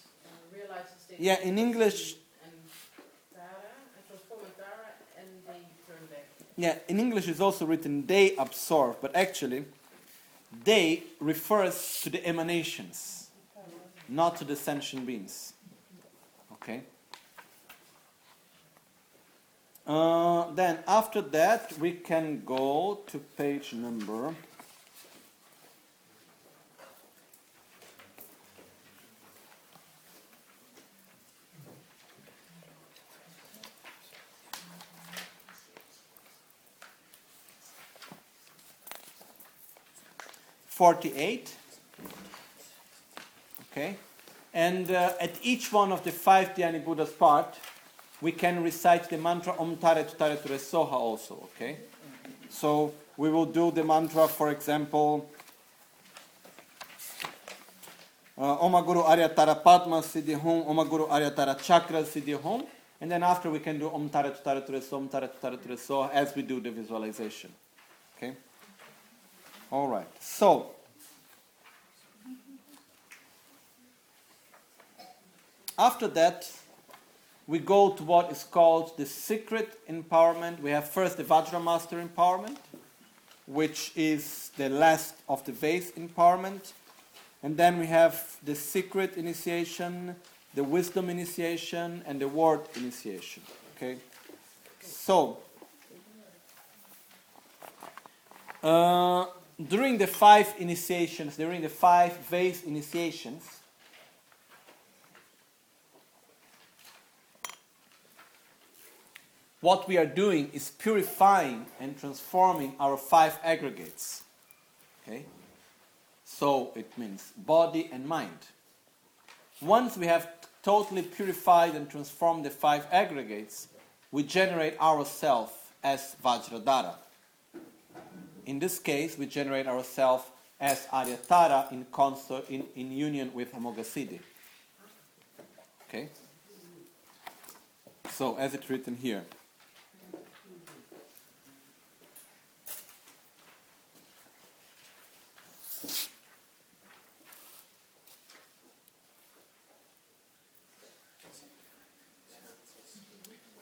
realize the state. Yeah, in English. And Tara, and transform Tara, and they turn back. Yeah, in English it's also written they absorb, but actually, they refers to the emanations, not to the sentient beings. Okay. Then after that we can go to page number 48. Okay, and at each one of the 5 Dhyani Buddha's part, we can recite the mantra Om Tare Tu Tare Ture Soha also, okay? So we will do the mantra, for example, Omaguru Aryatara Padma Siddhi Hum, Omaguru Aryatara Chakra Siddhi Hum, and then after we can do Om Tare Tu Tare Ture Soha, Om Tare Tu Tare Ture Soha as we do the visualization, okay? All right, so after that, we go to what is called the secret empowerment. We have first the Vajra Master empowerment, which is the last of the vase empowerment. And then we have the secret initiation, the wisdom initiation, and the word initiation. Okay? So, during the 5 initiations, during the 5 vase initiations, what we are doing is purifying and transforming our 5 aggregates. Okay? So it means body and mind. Once we have totally purified and transformed the five aggregates, we generate ourselves as Vajratara. In this case, we generate ourselves as Aryatara in union with Amoghasiddhi. Okay? So, as it's written here.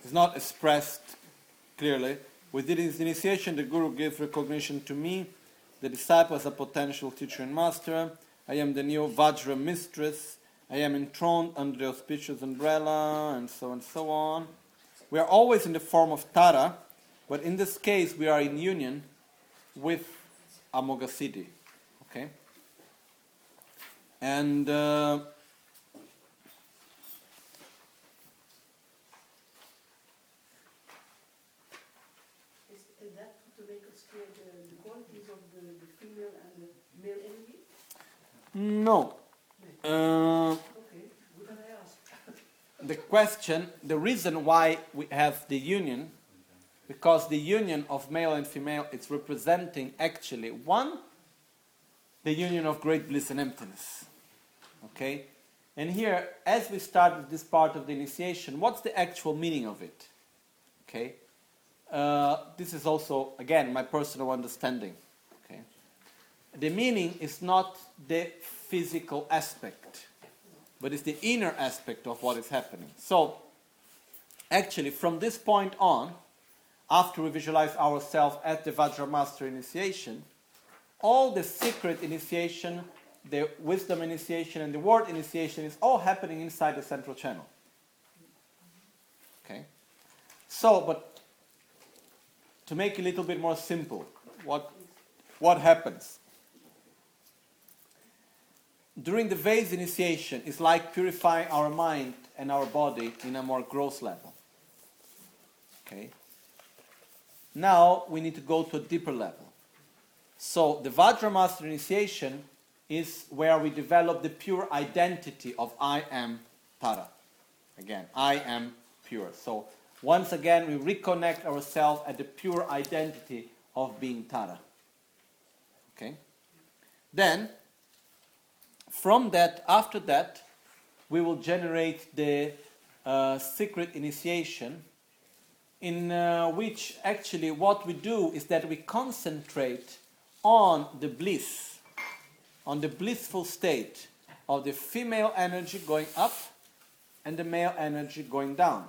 It's not expressed clearly. With this initiation, the Guru gives recognition to me, the disciple as a potential teacher and master. I am the new Vajra mistress. I am enthroned under the auspicious umbrella, and so on. We are always in the form of Tara, but in this case, we are in union with Amoghasiddhi. Okay? And... No. The reason why we have the union, because the union of male and female is representing actually one, the union of great bliss and emptiness. Okay? And here, as we start with this part of the initiation, what's the actual meaning of it? Okay? This is also, again, my personal understanding. The meaning is not the physical aspect, but it's the inner aspect of what is happening. So, actually, from this point on, after we visualize ourselves at the Vajra Master initiation, all the secret initiation, the wisdom initiation, and the word initiation is all happening inside the central channel. Okay? So, but to make it a little bit more simple, what happens? During the Vase initiation, it's like purifying our mind and our body in a more gross level. Okay. Now we need to go to a deeper level. So the Vajra Master initiation is where we develop the pure identity of I am Tara. Again, I am pure. So once again, we reconnect ourselves at the pure identity of being Tara. Okay. Then, from that, after that, we will generate the secret initiation, in which actually what we do is that we concentrate on the bliss, on the blissful state of the female energy going up and the male energy going down.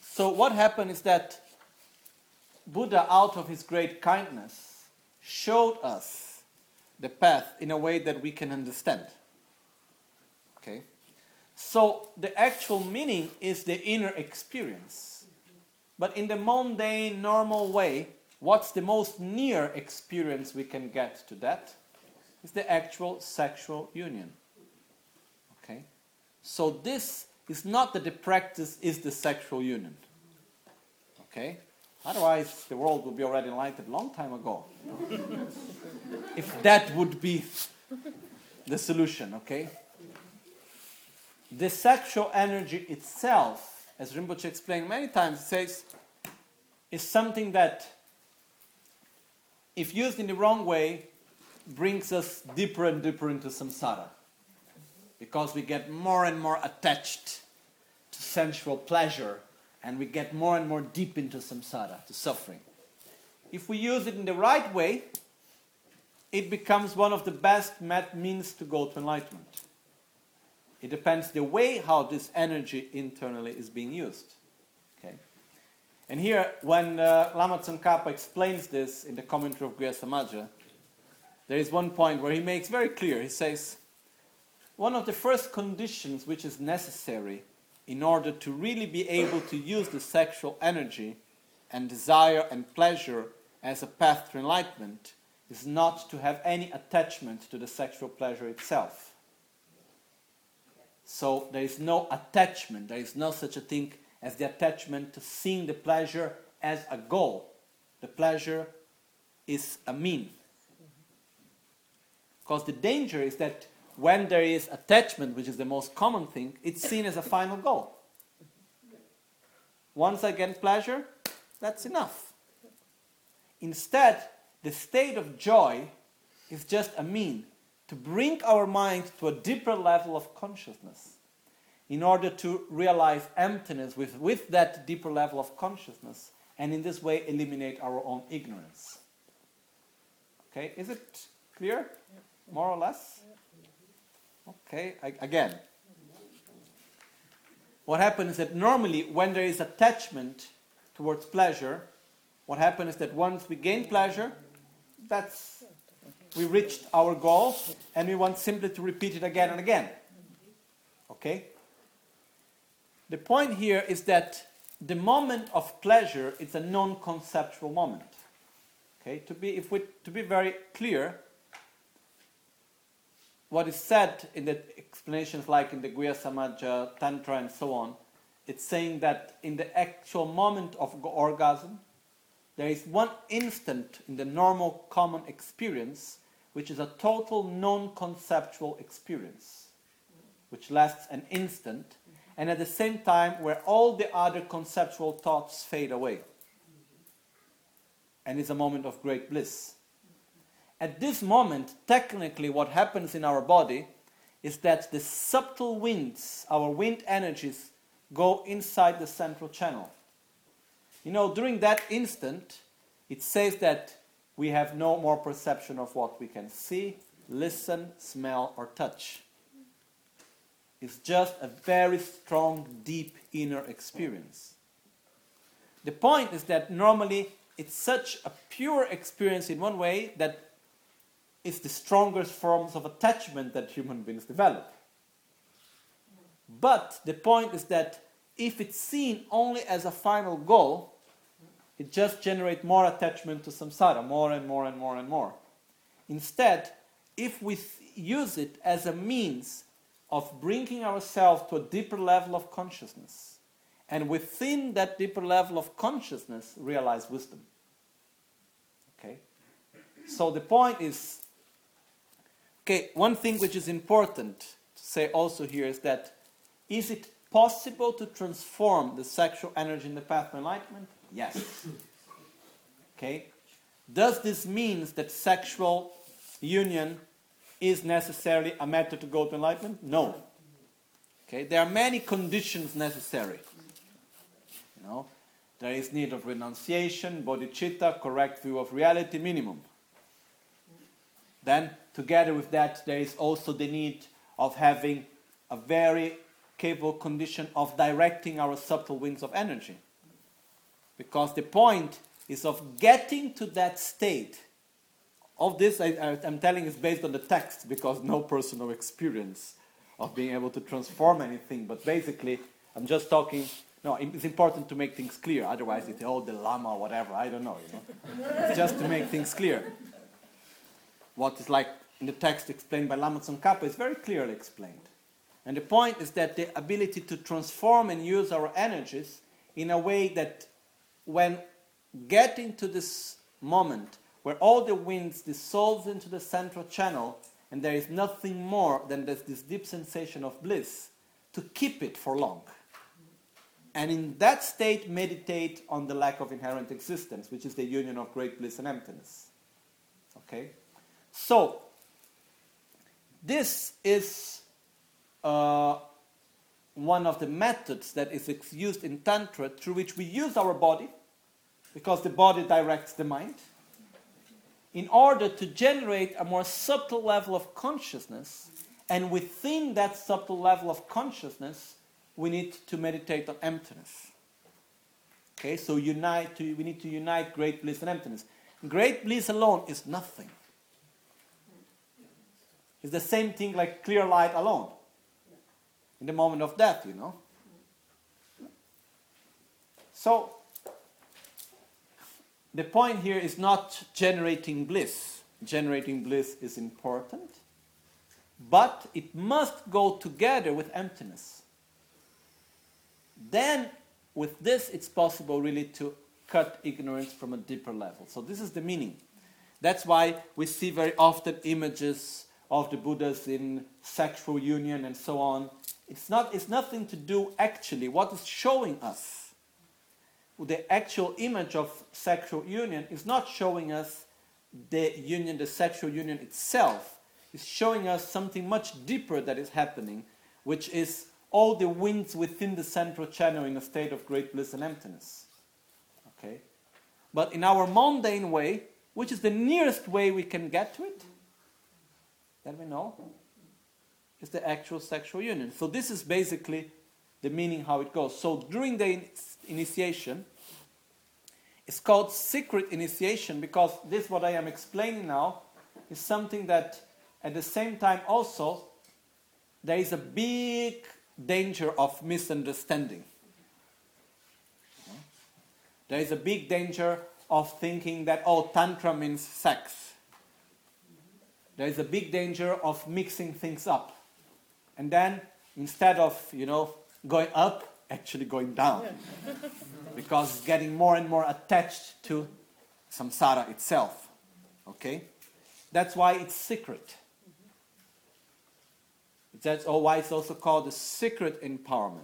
So what happened is that Buddha, out of his great kindness, showed us the path in a way that we can understand. Okay? So the actual meaning is the inner experience. But in the mundane, normal way, what's the most near experience we can get to that? Is the actual sexual union. Okay? So this is not that the practice is the sexual union. Okay? Otherwise, the world would be already enlightened a long time ago. If that would be the solution, okay? The sexual energy itself, as Rinpoche explained many times, says, is something that, if used in the wrong way, brings us deeper and deeper into samsara. Because we get more and more attached to sensual pleasure, and we get more and more deep into samsara, to suffering. If we use it in the right way, it becomes one of the best means to go to enlightenment. It depends the way how this energy internally is being used. Okay? And here, when Lama Tsongkhapa explains this in the commentary of Guhyasamaja, there is one point where he makes very clear. He says, one of the first conditions which is necessary in order to really be able to use the sexual energy and desire and pleasure as a path to enlightenment is not to have any attachment to the sexual pleasure itself. So there is no attachment, there is no such a thing as the attachment to seeing the pleasure as a goal. The pleasure is a mean. Because the danger is that when there is attachment, which is the most common thing, it's seen as a final goal. Once I get pleasure, that's enough. Instead, the state of joy is just a mean to bring our mind to a deeper level of consciousness in order to realize emptiness with that deeper level of consciousness, and in this way eliminate our own ignorance. Okay, is it clear? More or less? Okay, again. What happens is that normally when there is attachment towards pleasure, what happens is that once we gain pleasure, we reached our goal, and we want simply to repeat it again and again. Okay? The point here is that the moment of pleasure is a non-conceptual moment. Okay? To be very clear, what is said in the explanations like in the Guhyasamaja, Tantra, and so on, it's saying that in the actual moment of orgasm, there is one instant in the normal common experience, which is a total non-conceptual experience, which lasts an instant, and at the same time where all the other conceptual thoughts fade away. And it's a moment of great bliss. At this moment, technically what happens in our body is that the subtle winds, our wind energies, go inside the central channel. You know, during that instant, it says that we have no more perception of what we can see, listen, smell, or touch. It's just a very strong, deep inner experience. The point is that normally it's such a pure experience in one way that it's the strongest forms of attachment that human beings develop. But the point is that if it's seen only as a final goal, it just generates more attachment to samsara, more and more and more and more. Instead, if we use it as a means of bringing ourselves to a deeper level of consciousness, and within that deeper level of consciousness, realize wisdom. Okay? So the point is, okay, one thing which is important to say also here is that, is it possible to transform the sexual energy in the path of enlightenment? Yes. Okay? Does this mean that sexual union is necessarily a method to go to enlightenment? No. Okay? There are many conditions necessary. You know, there is need of renunciation, bodhicitta, correct view of reality, minimum. Then, together with that, there is also the need of having a very capable condition of directing our subtle winds of energy. Because the point is of getting to that state. All this I'm telling is based on the text, because no personal experience of being able to transform anything. But basically, I'm just talking. No, it's important to make things clear. Otherwise, it's, the Lama, whatever, I don't know. You know? It's just to make things clear. What is like in the text explained by Lama Tsongkhapa is very clearly explained. And the point is that the ability to transform and use our energies in a way that when getting to this moment where all the winds dissolve into the central channel and there is nothing more than this deep sensation of bliss, to keep it for long. And in that state, meditate on the lack of inherent existence, which is the union of great bliss and emptiness. Okay? So, this is one of the methods that is used in Tantra, through which we use our body, because the body directs the mind, in order to generate a more subtle level of consciousness, and within that subtle level of consciousness, we need to meditate on emptiness. Okay, so we need to unite great bliss and emptiness. Great bliss alone is nothing. It's the same thing like clear light alone. In the moment of death, you know. So, the point here is not generating bliss. Generating bliss is important, but it must go together with emptiness. Then, with this, it's possible really to cut ignorance from a deeper level. So this is the meaning. That's why we see very often images of the Buddhas in sexual union and so on. It's nothing to do actually. What is showing us, the actual image of sexual union, is not showing us the union, the sexual union itself. It's showing us something much deeper that is happening, which is all the winds within the central channel in a state of great bliss and emptiness. Okay? But in our mundane way, which is the nearest way we can get to it, that we know, is the actual sexual union. So this is basically the meaning how it goes. So during the initiation, it's called secret initiation because this, what I am explaining now, is something that at the same time also there is a big danger of misunderstanding. There is a big danger of thinking that, oh, Tantra means sex. There is a big danger of mixing things up. And then instead of, going up, actually going down. Because it's getting more and more attached to samsara itself. Okay? That's why it's secret. That's why it's also called the secret empowerment.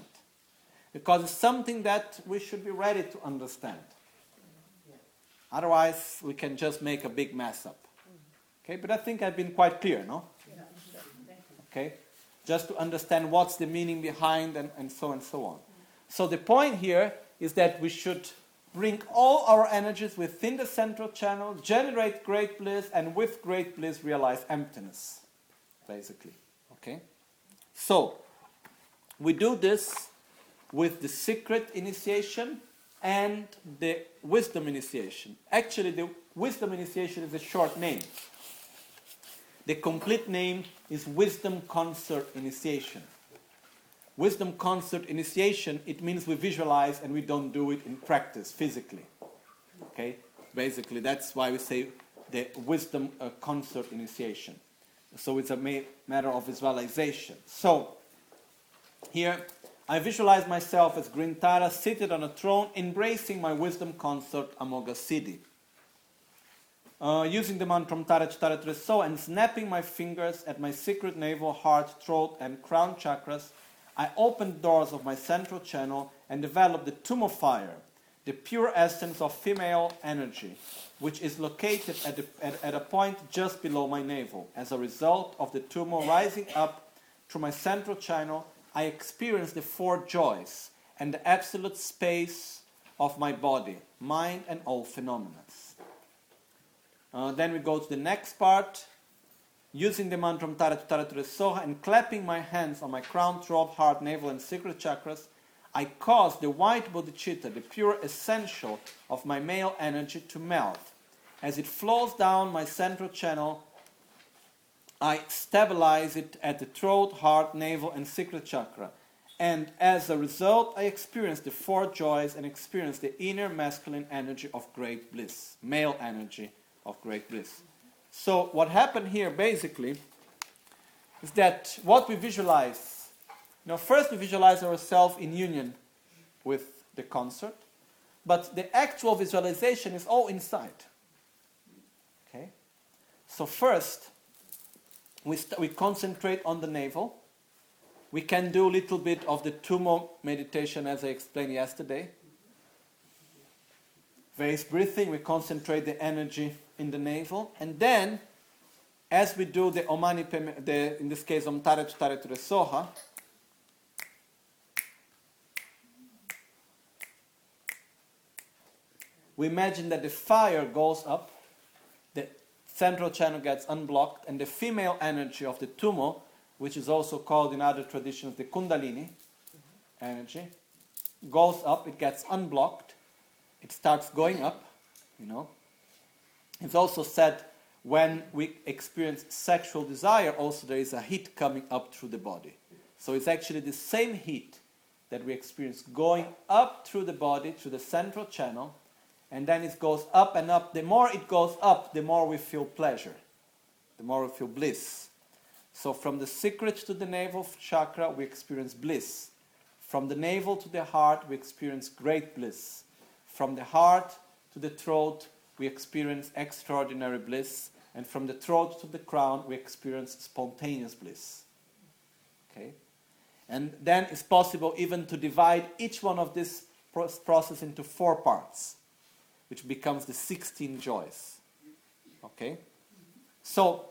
Because it's something that we should be ready to understand. Otherwise, we can just make a big mess up. Okay? But I think I've been quite clear, no? Okay? Just to understand what's the meaning behind and so on. So the point here is that we should bring all our energies within the central channel, generate great bliss, and with great bliss realize emptiness, basically. Okay? So, we do this with the secret initiation and the wisdom initiation. Actually, the wisdom initiation is a short name. The complete name is Wisdom Concert Initiation. Wisdom Concert Initiation, it means we visualize and we don't do it in practice, physically. Okay? Basically, that's why we say the Wisdom Concert Initiation. So it's a matter of visualization. So, here, I visualize myself as Grintara seated on a throne, embracing my Wisdom Concert Amoghasiddhi. Using the mantram Tara Cittamani so and snapping my fingers at my secret navel, heart, throat and crown chakras, I open doors of my central channel and develop the Tummo fire, the pure essence of female energy, which is located at a point just below my navel. As a result of the Tummo rising up through my central channel, I experience the four joys and the absolute space of my body, mind and all phenomena. Then we go to the next part, using the mantram Tara Cittamani Soha and clapping my hands on my crown, throat, heart, navel and secret chakras, I cause the white bodhicitta, the pure essential of my male energy, to melt. As it flows down my central channel, I stabilize it at the throat, heart, navel and secret chakra. And as a result, I experience the four joys and experience the inner masculine energy of great bliss, male energy of great bliss. So what happened here basically is that what we visualize, first we visualize ourselves in union with the concert, but the actual visualization is all inside. Okay? So first we concentrate on the navel. We can do a little bit of the Tummo meditation as I explained yesterday. Various breathing, we concentrate the energy in the navel, and then, as we do the Omani, in this case, Om Tara Cittamani Soha, we imagine that the fire goes up, the central channel gets unblocked, and the female energy of the Tummo, which is also called in other traditions the Kundalini energy, goes up, it gets unblocked, it starts going up, It's also said when we experience sexual desire, also there is a heat coming up through the body. So it's actually the same heat that we experience going up through the body, through the central channel, and then it goes up and up. The more it goes up, the more we feel pleasure, the more we feel bliss. So from the secret to the navel chakra, we experience bliss. From the navel to the heart, we experience great bliss. From the heart to the throat, we experience extraordinary bliss, and from the throat to the crown we experience spontaneous bliss. Okay? And then it's possible even to divide each one of this process into 4 parts, which becomes the 16 joys. Okay? So,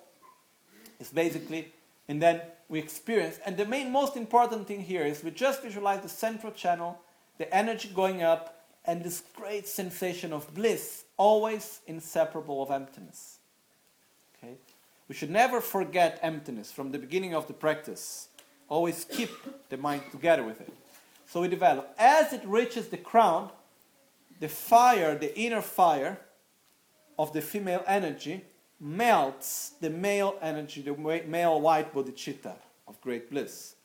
it's basically, and then we experience, and the most important thing here is we just visualize the central channel, the energy going up, and this great sensation of bliss, always inseparable of emptiness. Okay? We should never forget emptiness from the beginning of the practice. Always keep the mind together with it. So we develop. As it reaches the crown, the fire, the inner fire of the female energy melts the male energy, the male white bodhicitta of great bliss.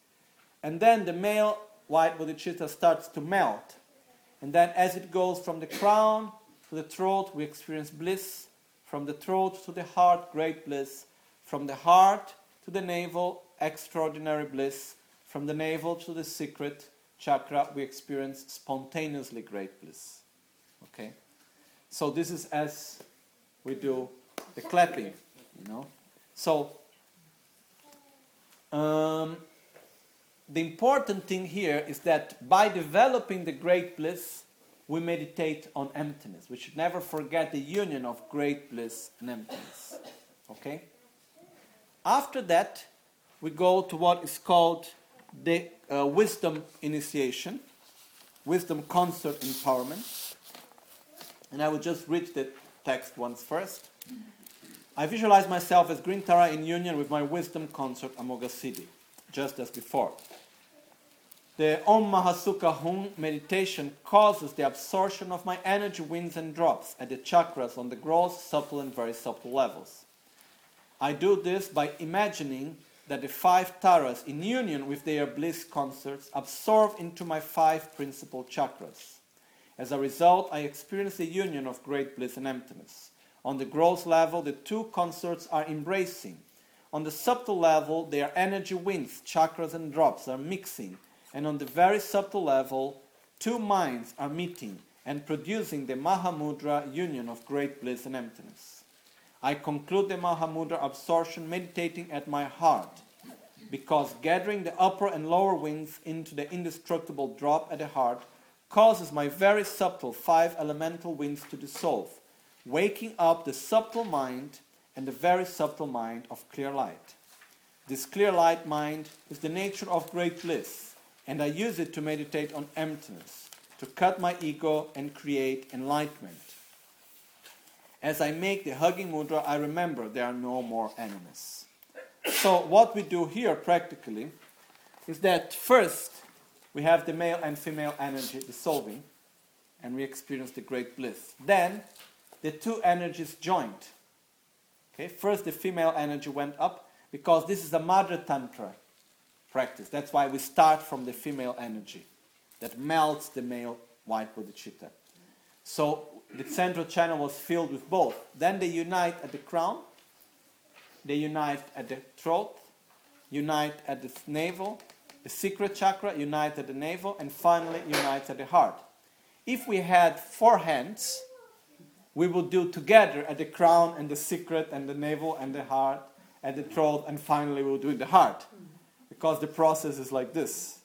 And then the male white bodhicitta starts to melt. And then as it goes from the crown to the throat, we experience bliss. From the throat to the heart, great bliss. From the heart to the navel, extraordinary bliss. From the navel to the secret chakra, we experience spontaneously great bliss. Okay? So this is as we do the clapping, you know? So, the important thing here is that by developing the great bliss, we meditate on emptiness. We should never forget the union of great bliss and emptiness. Okay? After that, we go to what is called the wisdom initiation, wisdom concert empowerment. And I will just read the text once first. I visualize myself as green Tara in union with my wisdom consort Amoghasiddhi, just as before. The Om Mahasukha Hum meditation causes the absorption of my energy winds and drops at the chakras on the gross, supple and very subtle levels. I do this by imagining that the 5 Taras in union with their bliss consorts absorb into my 5 principal chakras. As a result, I experience the union of great bliss and emptiness. On the gross level, the 2 consorts are embracing. On the subtle level, their energy winds, chakras and drops are mixing. And on the very subtle level, 2 minds are meeting and producing the Mahamudra union of great bliss and emptiness. I conclude the Mahamudra absorption meditating at my heart, because gathering the upper and lower winds into the indestructible drop at the heart causes my very subtle 5 elemental winds to dissolve, waking up the subtle mind and the very subtle mind of clear light. This clear light mind is the nature of great bliss, and I use it to meditate on emptiness, to cut my ego and create enlightenment. As I make the hugging mudra, I remember there are no more enemies. So what we do here practically is that first, we have the male and female energy dissolving, and we experience the great bliss. Then, the 2 energies joined. Okay? First, the female energy went up, because this is a Madhya Tantra practice. That's why we start from the female energy that melts the male white bodhicitta. So, the central channel was filled with both. Then they unite at the crown, they unite at the throat, unite at the navel. The secret chakra unites at the navel and finally unites at the heart. If we had 4 hands, we would do together at the crown and the secret and the navel and the heart and the throat, and finally we'll do it in the heart. Because the process is like this.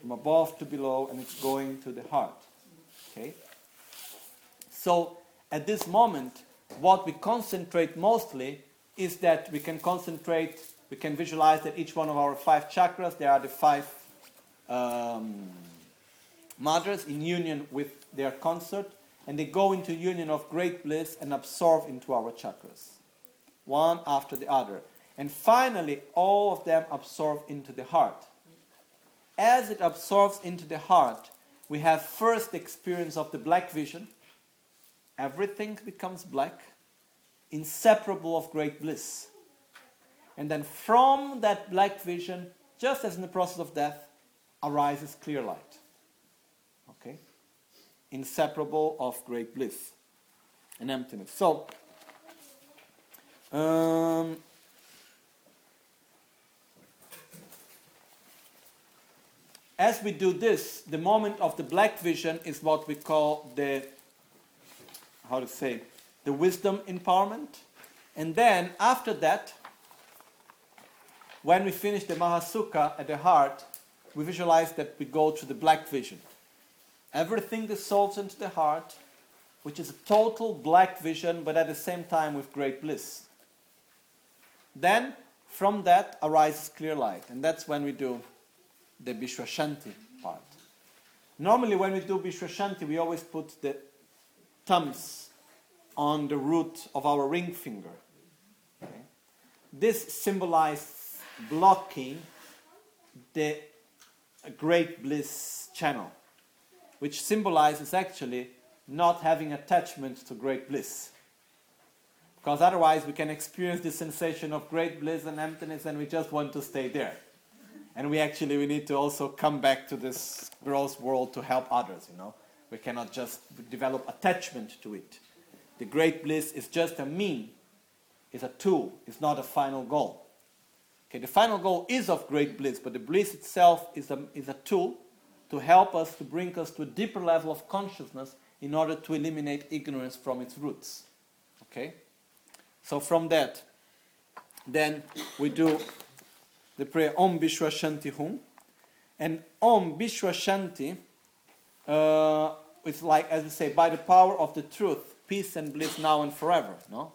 From above to below, and it's going to the heart. Okay? So at this moment, what we concentrate mostly is that we can concentrate. We can visualize that each one of our 5 chakras, there are the 5 mothers in union with their consort, and they go into union of great bliss and absorb into our chakras, one after the other. And finally, all of them absorb into the heart. As it absorbs into the heart, we have first the experience of the black vision. Everything becomes black, inseparable of great bliss. And then from that black vision, just as in the process of death, arises clear light. Okay? Inseparable of great bliss and emptiness. So, as we do this, the moment of the black vision is what we call the wisdom empowerment. And then after that, when we finish the Mahasukha at the heart, we visualize that we go to the black vision. Everything dissolves into the heart, which is a total black vision, but at the same time with great bliss. Then, from that arises clear light, and that's when we do the Bishwashanti part. Normally when we do Bishwashanti, we always put the thumbs on the root of our ring finger. Okay? This symbolizes blocking the great bliss channel, which symbolizes actually not having attachment to great bliss. Because otherwise we can experience the sensation of great bliss and emptiness and we just want to stay there. And we need to also come back to this gross world to help others, you know. We cannot just develop attachment to it. The great bliss is just a mean, it's a tool, it's not a final goal. Okay, the final goal is of great bliss, but the bliss itself is a tool to help us, to bring us to a deeper level of consciousness in order to eliminate ignorance from its roots. Okay? So from that, then we do the prayer Om Bishwa Shanti Hum. And Om Bishwa Shanti, it's like, as we say, by the power of the truth, peace and bliss now and forever. No?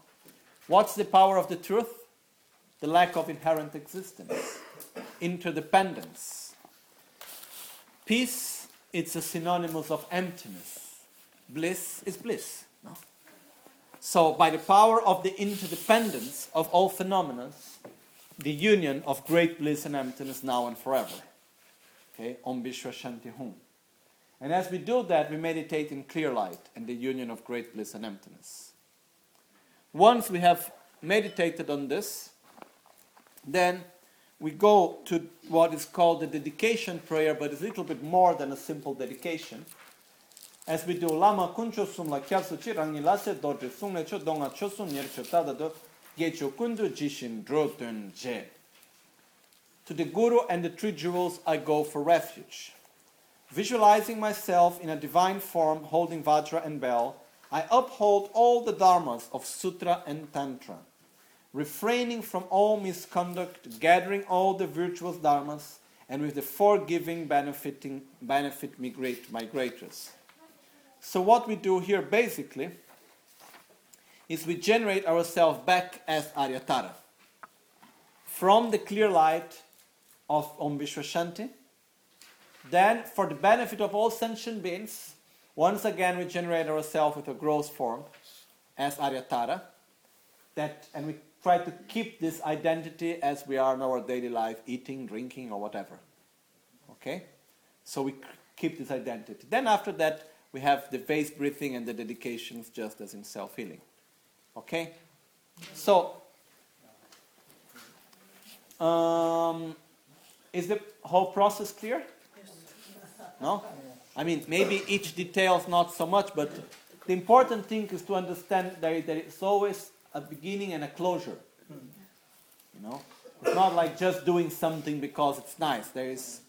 What's the power of the truth? The lack of inherent existence, interdependence. Peace, it's a synonymous of emptiness. Bliss is bliss. No? So by the power of the interdependence of all phenomena, the union of great bliss and emptiness now and forever. Okay, Om Bishwa Shanti Hum. And as we do that, we meditate in clear light and the union of great bliss and emptiness. Once we have meditated on this, then we go to what is called the dedication prayer, but it's a little bit more than a simple dedication. As we do Lama Kuncho Sum La Kyapsu Chirangi Lase Dorje Sum Lecho Donga Chosum Yerchotada Do Gecho Kundu Jishin Droten Je. To the Guru and the three jewels I go for refuge. Visualizing myself in a divine form holding Vajra and Bell, I uphold all the dharmas of Sutra and Tantra, refraining from all misconduct, gathering all the virtuous dharmas, and with the forgiving benefit migrators. So what we do here basically is we generate ourselves back as Aryatara from the clear light of Om Bishwa Shanti. Then for the benefit of all sentient beings, once again we generate ourselves with a gross form as Aryatara, and we try to keep this identity as we are in our daily life, eating, drinking or whatever. Okay? So we keep this identity. Then after that, we have the vase breathing and the dedications just as in self-healing. Okay? So, is the whole process clear? No? I mean, maybe each detail not so much, but the important thing is to understand that there is always a beginning and a closure. You know? It's not like just doing something because it's nice. There is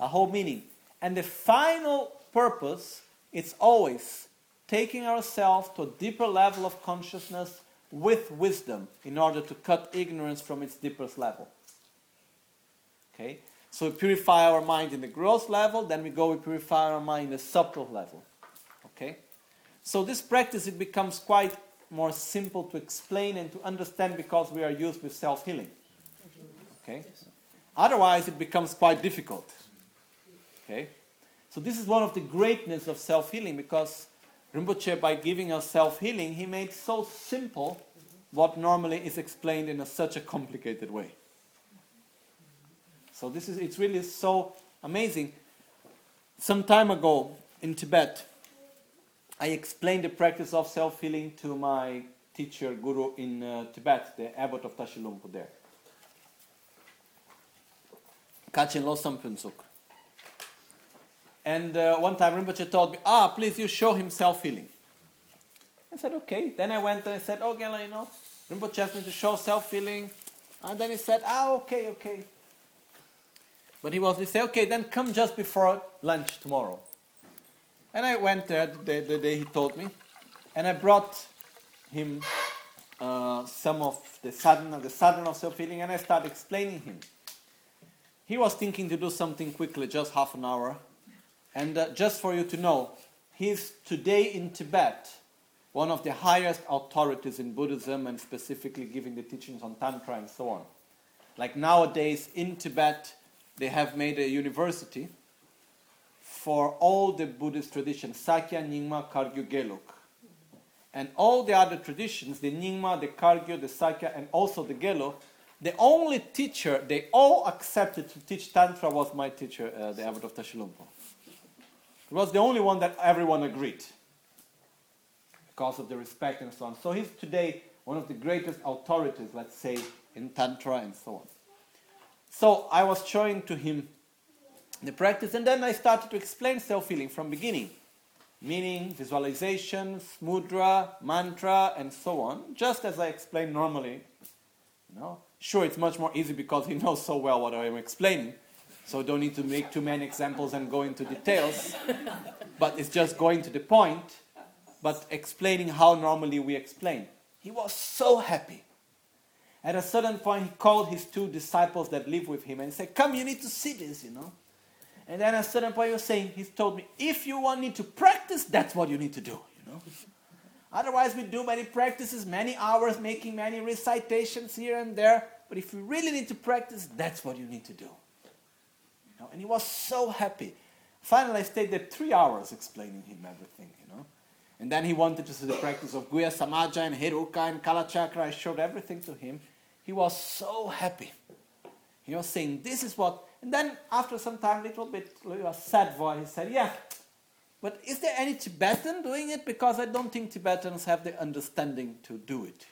a whole meaning. And the final purpose, it's always taking ourselves to a deeper level of consciousness with wisdom in order to cut ignorance from its deepest level. Okay? So we purify our mind in the gross level, then we purify our mind in the subtle level. Okay? So this practice, it becomes quite more simple to explain and to understand because we are used with self-healing. Okay? Otherwise, it becomes quite difficult. Okay? So this is one of the greatness of self-healing, because Rinpoche, by giving us self-healing, he made so simple what normally is explained in such a complicated way. So it's really so amazing. Some time ago in Tibet, I explained the practice of self-healing to my teacher, guru in Tibet, the abbot of Tashi Lumpo there, Kachin Losam Punsuk. And one time Rinpoche told me, please you show him self-healing. I said, okay. Then I went and I said, oh, Gela, you know, Rinpoche asked me to show self-healing. And then he said, okay. But he said, okay, then come just before lunch tomorrow. And I went there the day he told me. And I brought him some of the sadhana of self-healing, and I started explaining him. He was thinking to do something quickly, just half an hour. And just for you to know, he is today in Tibet, one of the highest authorities in Buddhism, and specifically giving the teachings on Tantra and so on. Like nowadays in Tibet, they have made a university for all the Buddhist traditions, Sakya, Nyingma, Kargyu, Gelug. And all the other traditions, the Nyingma, the Kargyu, the Sakya, and also the Gelug, the only teacher they all accepted to teach Tantra was my teacher, the Abbot of Tashilumpo. It was the only one that everyone agreed, because of the respect and so on. So he's today one of the greatest authorities, let's say, in Tantra and so on. So I was showing to him the practice, and then I started to explain self-healing from beginning. Meaning, visualization, mudra, mantra, and so on, just as I explain normally. You know? Sure, it's much more easy because he knows so well what I am explaining. So don't need to make too many examples and go into details. But it's just going to the point, but explaining how normally we explain. He was so happy. At a certain point, he called his two disciples that live with him and said, come, you need to see this, you know. And then at a certain point, he was saying, he told me, if you want me to practice, that's what you need to do, you know. Otherwise, we do many practices, many hours, making many recitations here and there. But if you really need to practice, that's what you need to do. And he was so happy. Finally, I stayed there 3 hours explaining him everything, you know. And then he wanted to see the practice of Guhyasamaja and Heruka and Kalachakra. I showed everything to him. He was so happy. He was saying, this is what... And then after some time, a sad voice, he said, yeah, but is there any Tibetan doing it? Because I don't think Tibetans have the understanding to do it.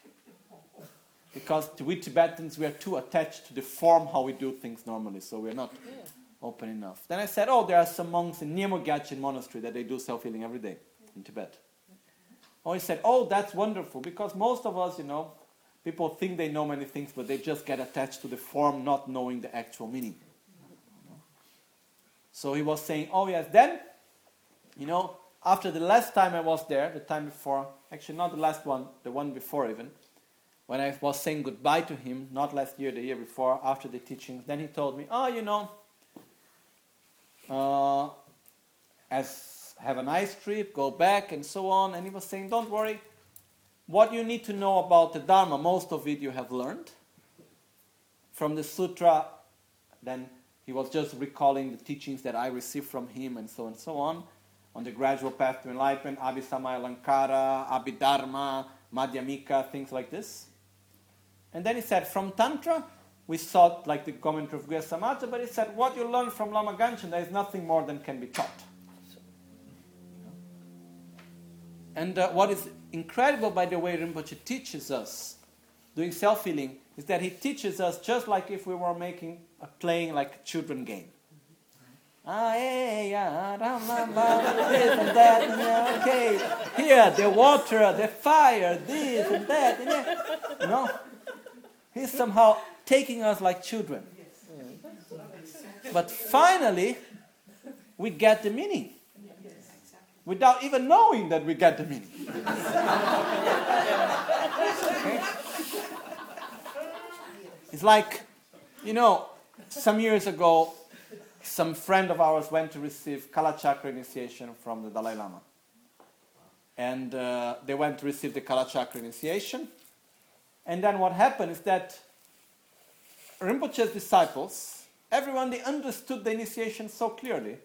Because we Tibetans, we are too attached to the form how we do things normally, so we're not... Yeah. Open enough. Then I said, oh, there are some monks in Nyemo Gyatsen monastery that they do self-healing every day in Tibet. Oh, he said, oh, that's wonderful, because most of us, you know, people think they know many things, but they just get attached to the form, not knowing the actual meaning. So he was saying, oh, yes. Then, you know, after the last time I was there, the time before, actually not the last one, the one before even, when I was saying goodbye to him, not last year, the year before, after the teachings, then he told me, oh, you know, have a nice trip, go back, and so on. And he was saying, don't worry. What you need to know about the Dharma, most of it you have learned. From the Sutra, then he was just recalling the teachings that I received from him, and so on. On the gradual path to enlightenment, Abhisamaya Lankara, Abhidharma, Madhyamika, things like this. And then he said, from Tantra, we thought like the commentary of Guhyasamaja, but he said, what you learn from Lama Ganchen, there is nothing more than can be taught. And what is incredible, by the way, Rinpoche teaches us, doing self-healing, is that he teaches us just like if we were playing like a children game. This and that, and then, okay, here, the water, the fire, this and that, and then, you know, he's somehow taking us like children. But finally, we get the meaning. Without even knowing that we get the meaning. Okay? It's like, you know, some years ago, some friend of ours went to receive Kalachakra initiation from the Dalai Lama. And they went to receive the Kalachakra initiation. And then what happened is that Rinpoche's disciples, everyone, they understood the initiation so clearly.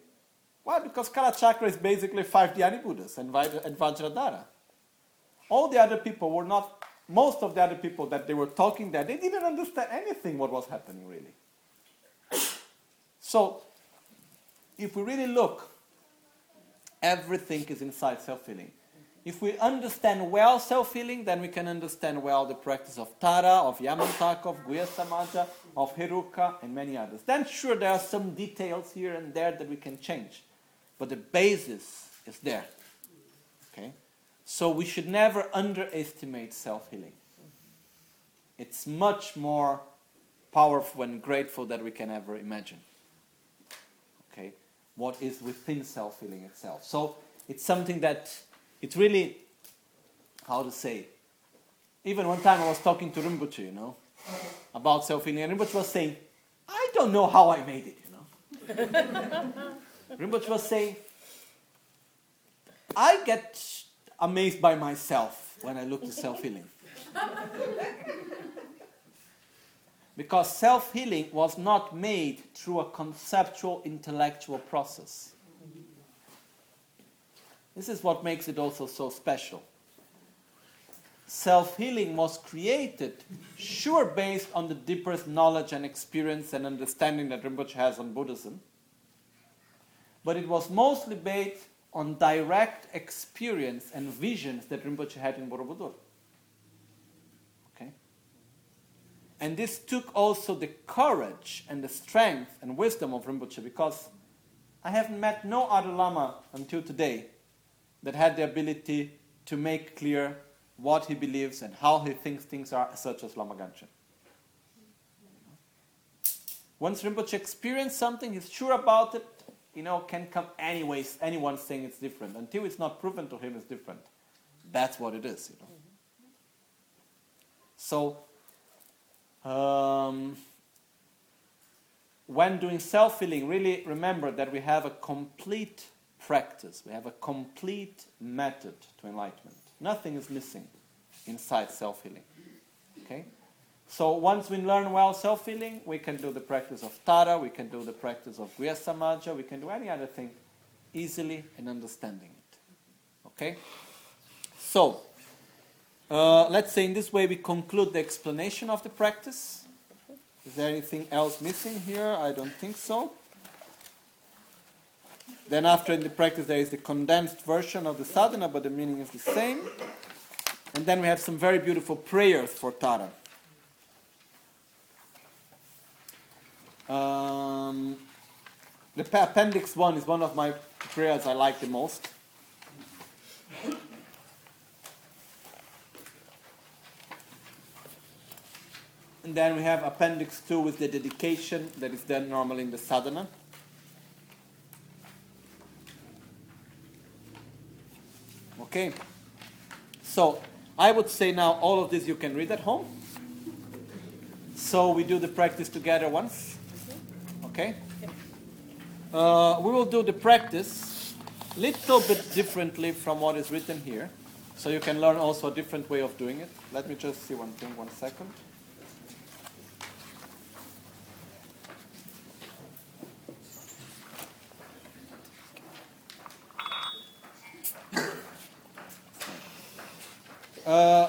Why? Because Kalachakra is basically 5 Dhyani Buddhas and Vajratara. All the other people were not, most of the other people that they were talking there, they didn't understand anything what was happening really. So, if we really look, everything is inside self-healing. If we understand well self-healing, then we can understand well the practice of Tara, of Yamantaka, of Guhyasamaja, of Heruka, and many others. Then sure, there are some details here and there that we can change. But the basis is there. Okay? So we should never underestimate self-healing. It's much more powerful and grateful than we can ever imagine. Okay? What is within self-healing itself. So it's something that... It's really, how to say, Even one time I was talking to Rinpoche, about self-healing, and Rinpoche was saying, I don't know how I made it, Rinpoche was saying, I get amazed by myself when I look to self-healing. Because self-healing was not made through a conceptual, intellectual process. This is what makes it also so special. Self-healing was created, sure, based on the deepest knowledge and experience and understanding that Rinpoche has on Buddhism, but it was mostly based on direct experience and visions that Rinpoche had in Borobudur. And this took also the courage and the strength and wisdom of Rinpoche, because I have met no other Lama until today that had the ability to make clear what he believes and how he thinks things are, such as Lama Ganchen. Once Rinpoche experienced something, he's sure about it, can come anyways, anyone saying it's different. Until it's not proven to him it's different. That's what it is, So, when doing self-healing, really remember that we have a complete practice. We have a complete method to enlightenment. Nothing is missing inside self-healing. Okay? So once we learn well self-healing, we can do the practice of Tara, we can do the practice of Guhyasamaja, we can do any other thing easily and understanding it. Okay? So, let's say in this way we conclude the explanation of the practice. Is there anything else missing here? I don't think so. Then after in the practice there is the condensed version of the sadhana, but the meaning is the same. And then we have some very beautiful prayers for Tara. The appendix 1 is one of my prayers I like the most. And then we have Appendix 2 with the dedication that is done normally in the sadhana. Okay. So, I would say now all of this you can read at home. So, we do the practice together once. Okay. We will do the practice a little bit differently from what is written here. So, you can learn also a different way of doing it. Let me just see one thing, 1 second.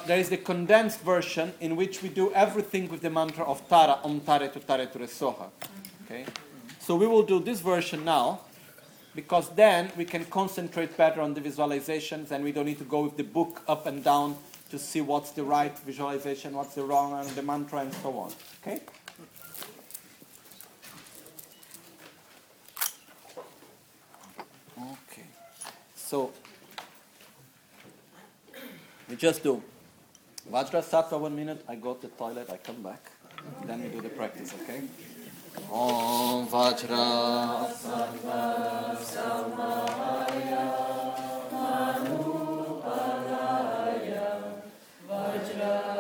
There is the condensed version in which we do everything with the mantra of Tara, Om Tare Tu Tare Ture Soha. Okay? So we will do this version now, because then we can concentrate better on the visualizations and we don't need to go with the book up and down to see what's the right visualization, what's the wrong, and the mantra and so on. Okay? Okay. So we just do Vajratara 1 minute, I go to the toilet, I come back, then we do the practice, okay? Om Vajratara Samaya Manupadaya Vajratara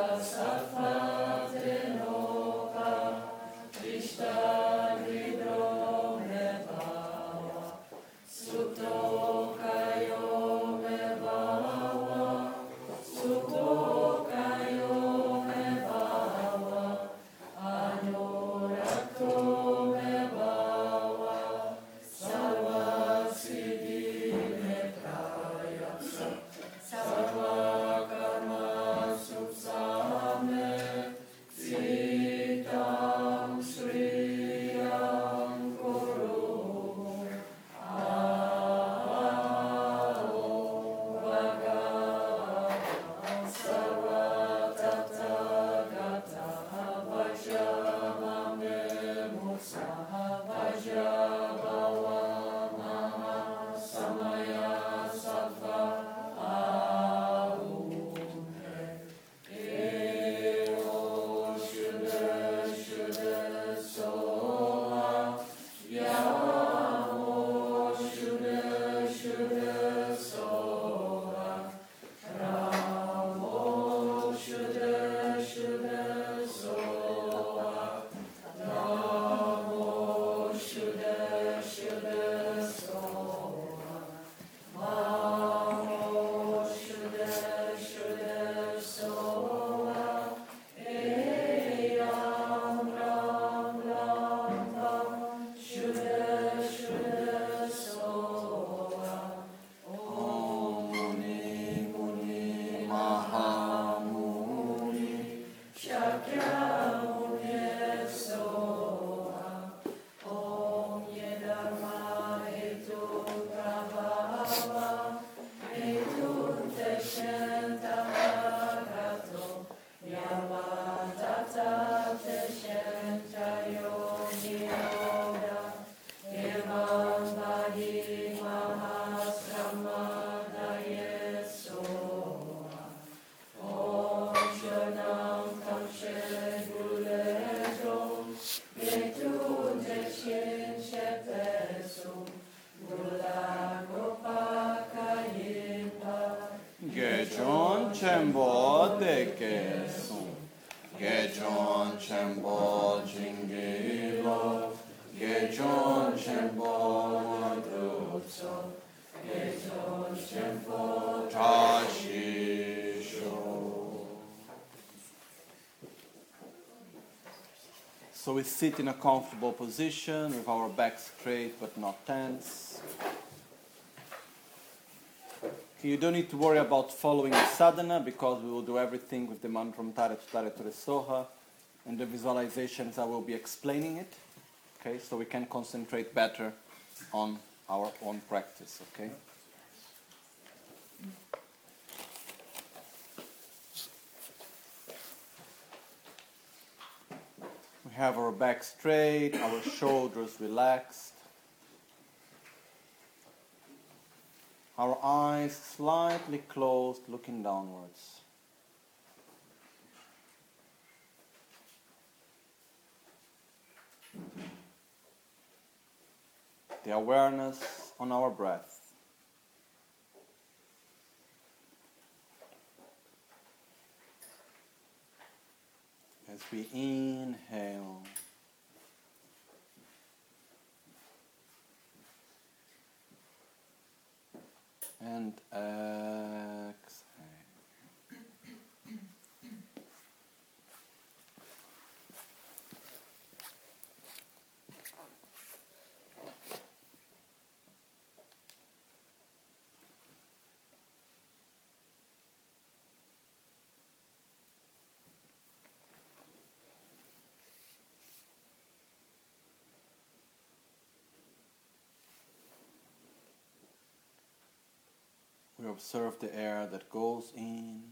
che su Gejon Chembo Jingilo Gejon Chembo Madrutso Gejon Chembo Tashisho. So we sit in a comfortable position with our back straight but not tense. You don't need to worry about following the sadhana because we will do everything with the mantra from Tara to Tara to Soha and the visualizations I will be explaining it, okay? So we can concentrate better on our own practice, okay? We have our back straight, our shoulders relaxed. Our eyes slightly closed, looking downwards. The awareness on our breath. As we inhale, and exhale. We observe the air that goes in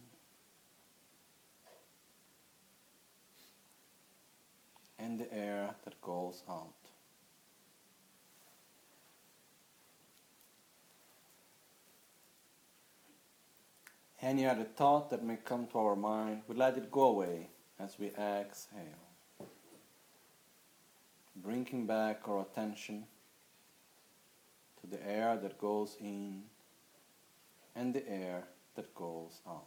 and the air that goes out. Any other thought that may come to our mind, we let it go away as we exhale, bringing back our attention to the air that goes in and the air that goes out.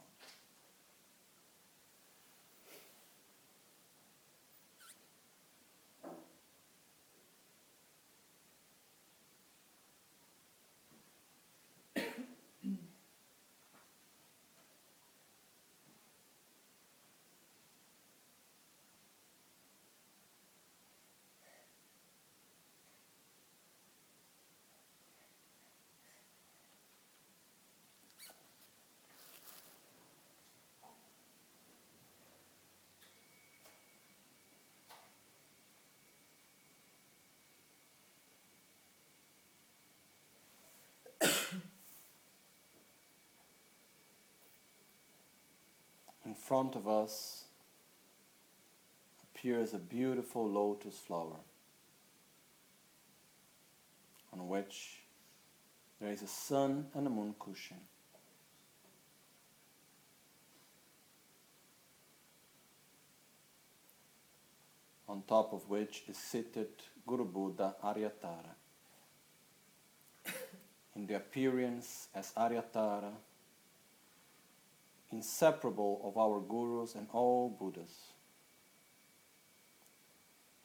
In front of us appears a beautiful lotus flower on which there is a sun and a moon cushion. On top of which is seated Guru Buddha Aryatara, in the appearance as Aryatara, inseparable of our gurus and all Buddhas,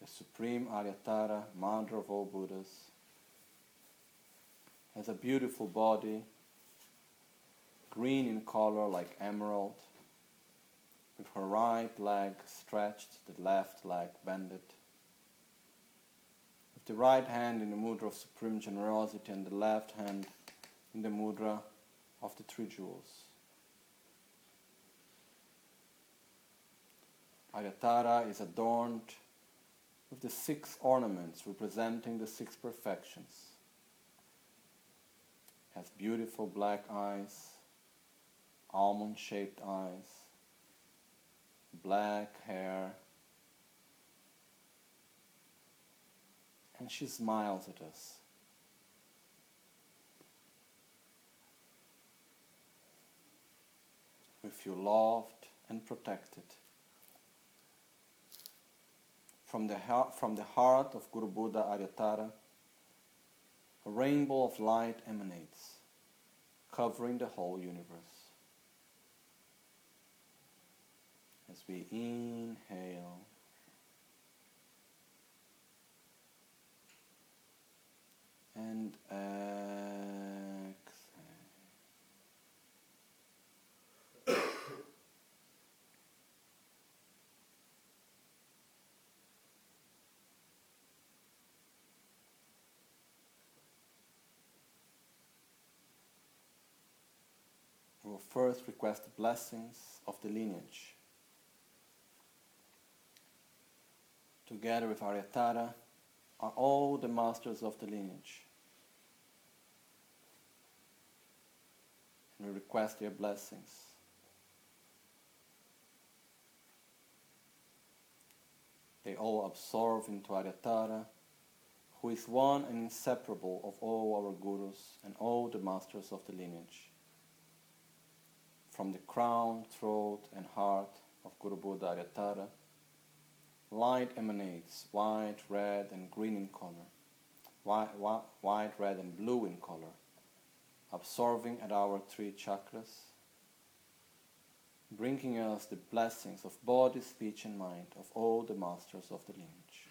the Supreme Aryatara, Mother of all Buddhas, has a beautiful body, green in color like emerald, with her right leg stretched, the left leg bended, with the right hand in the mudra of supreme generosity and the left hand in the mudra of the three jewels. Aryatara is adorned with the 6 ornaments representing the 6 perfections. Has beautiful black eyes, almond-shaped eyes, black hair, and she smiles at us. We feel loved and protected. From the heart of Guru Buddha Aryatara, a rainbow of light emanates, covering the whole universe. As we inhale, and exhale. We will first request the blessings of the lineage. Together with Aryatara are all the masters of the lineage. We request their blessings. They all absorb into Aryatara, who is one and inseparable of all our gurus and all the masters of the lineage. From the crown, throat and heart of Guru Buddha Aryatara, light emanates, white, red and green in color, white, red and blue in color, absorbing at our three chakras, bringing us the blessings of body, speech and mind of all the masters of the lineage.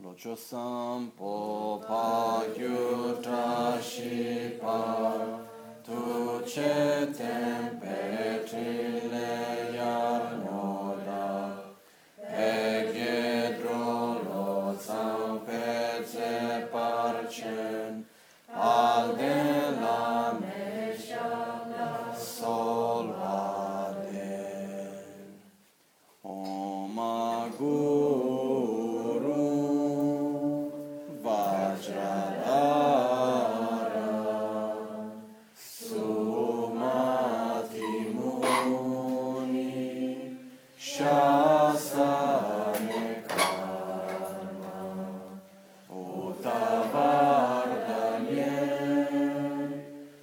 Lojo Sampopa Yuta Shipa Tu Chetem Petri Leya Noda Egedro Lo Sampetse Parchen Aldela Meshala Solade Oma Guru Vajratara Sumati Muni Shasa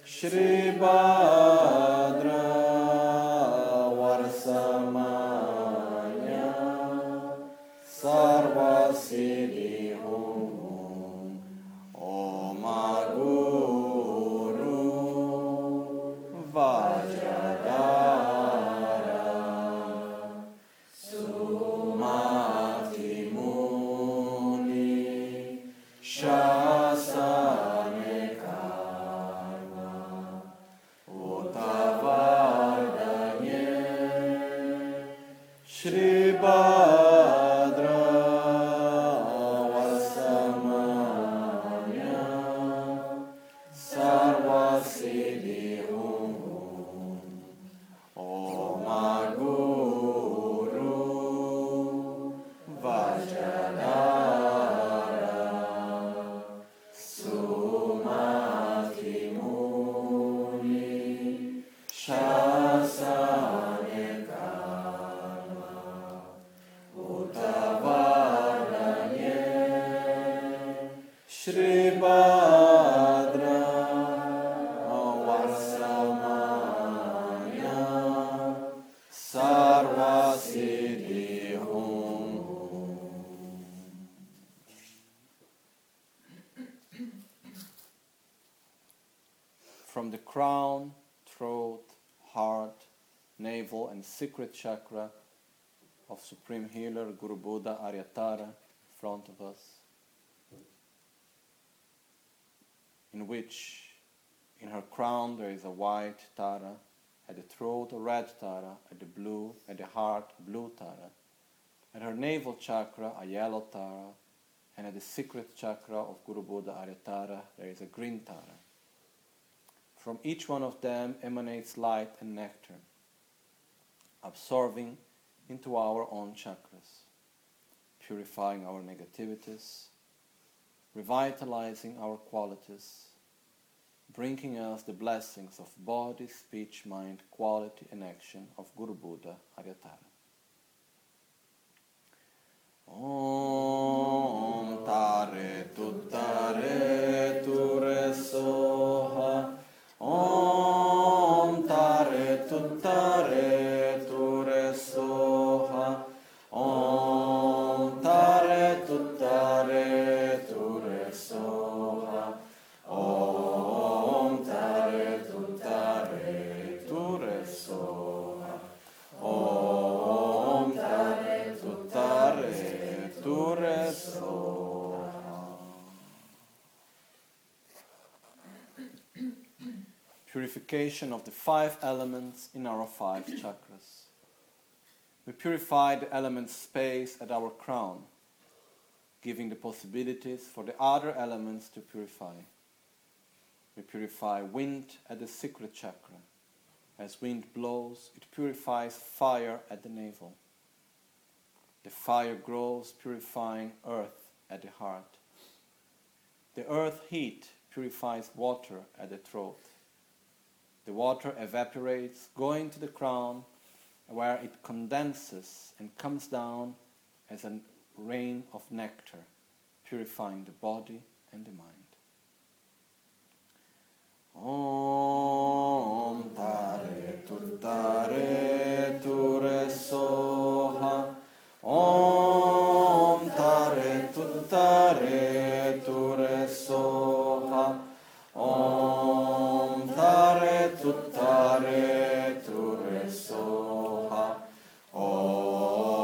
Shri Badra Varsamanya Sarvasiddhi Hum Oma Guru Vajradara Sumati Muni Shasa Shri Badra Varsamanya Sarvasiddhi Hum Oma Guru Vajratara Sumati Muni Shasa Shri Badra Varsamanya Sarvasiddhi Hum. From the crown, throat, heart, navel and secret chakra of Supreme Healer Guru Buddha Aryatara in front of us, in which, in her crown, there is a white Tara, at the throat a red Tara, at the heart a blue Tara, at her navel chakra a yellow Tara, and at the secret chakra of Guru Buddha Aryatara there is a green Tara. From each one of them emanates light and nectar, absorbing into our own chakras, purifying our negativities, revitalizing our qualities, bringing us the blessings of body, speech, mind, quality and action of Guru Buddha Aryatara. Om Tare Tuttare Ture Soha Om Tare Tuttare Ture Soha Om Tare Tuttare Soha Om Tare Tu Tare Ture purification of the five elements in our five chakras. We purify the element space at our crown, giving the possibilities for the other elements to purify. We purify wind at the sacral chakra. As wind blows, it purifies fire at the navel. The fire grows, purifying earth at the heart. The earth heat purifies water at the throat. The water evaporates, going to the crown, where it condenses and comes down as a rain of nectar, purifying the body and the mind. Om Tare Tu Tare Tu Re Soha. Om Tare Tu Tare Tu Re Soha. Om Tare Tu Tare Tu Re Soha.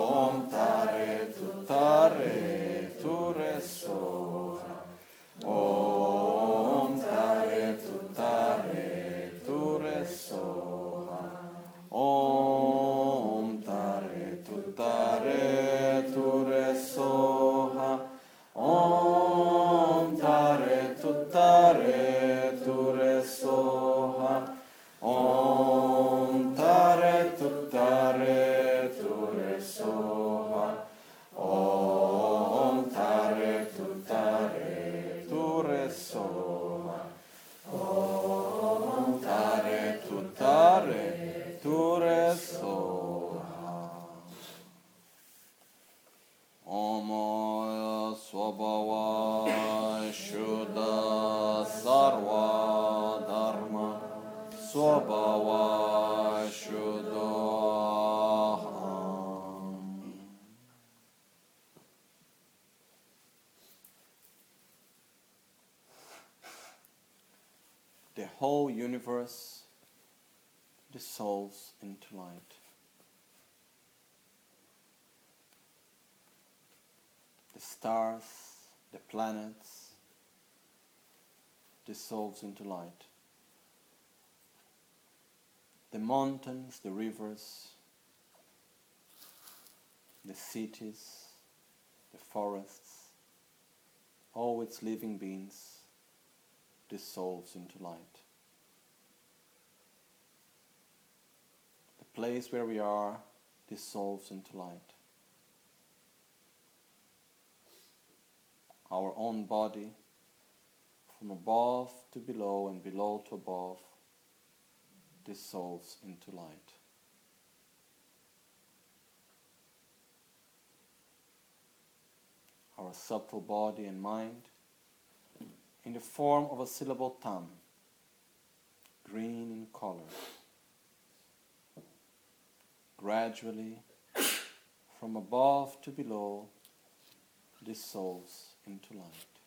Om Tare Tu Tare Tu Re Soha. Om Tare Tu Tare Tu Re Soha. Om Tare Tu Tare Tu Re Soha. Om Tare Tu Tare Tu Re Soha. Om Tare Tu Tare Tu Re Soha. Om Tare Tu Tare Tu Re Soha. Om Tare Tu Tare Tu Re Soha. Om Swabhava Shuddha Sarva Swabhava Shuddhaham. The whole universe dissolves into light. The stars, the planets dissolves into light. The mountains, the rivers, the cities, the forests, all its living beings dissolves into light. The place where we are dissolves into light. Our own body, from above to below and below to above, dissolves into light. Our subtle body and mind, in the form of a syllable tongue, green in color, gradually, from above to below, dissolves into light.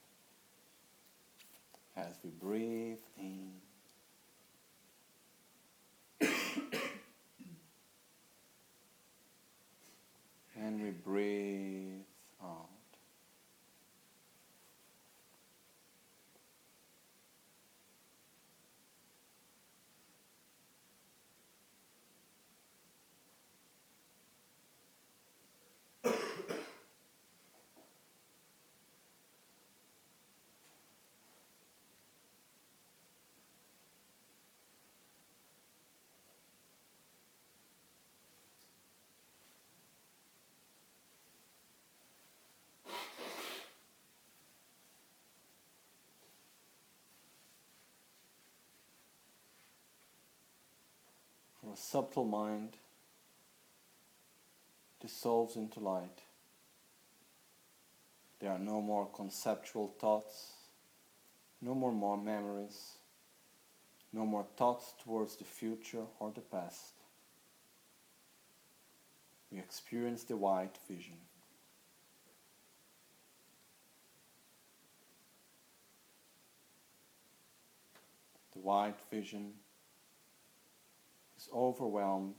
As we breathe in, and we breathe out. Our subtle mind dissolves into light. There are no more conceptual thoughts, no more memories, no more thoughts towards the future or the past. We experience the white vision. The white vision is overwhelmed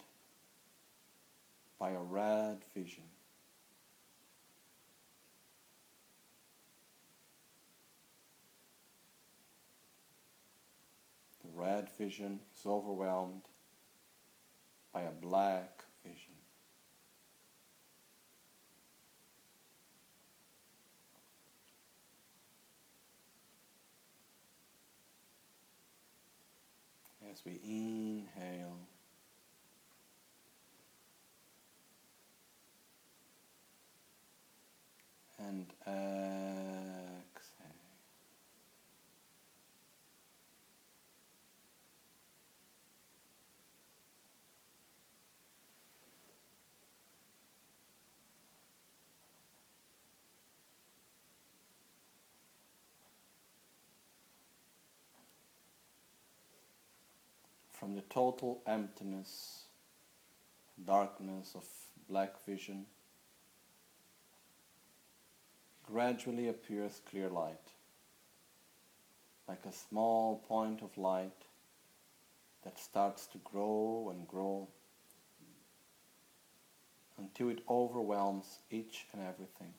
by a red vision. The red vision is overwhelmed by a black vision. As we inhale, and exhale. From the total emptiness, darkness of black vision, gradually appears clear light, like a small point of light that starts to grow and grow until it overwhelms each and everything.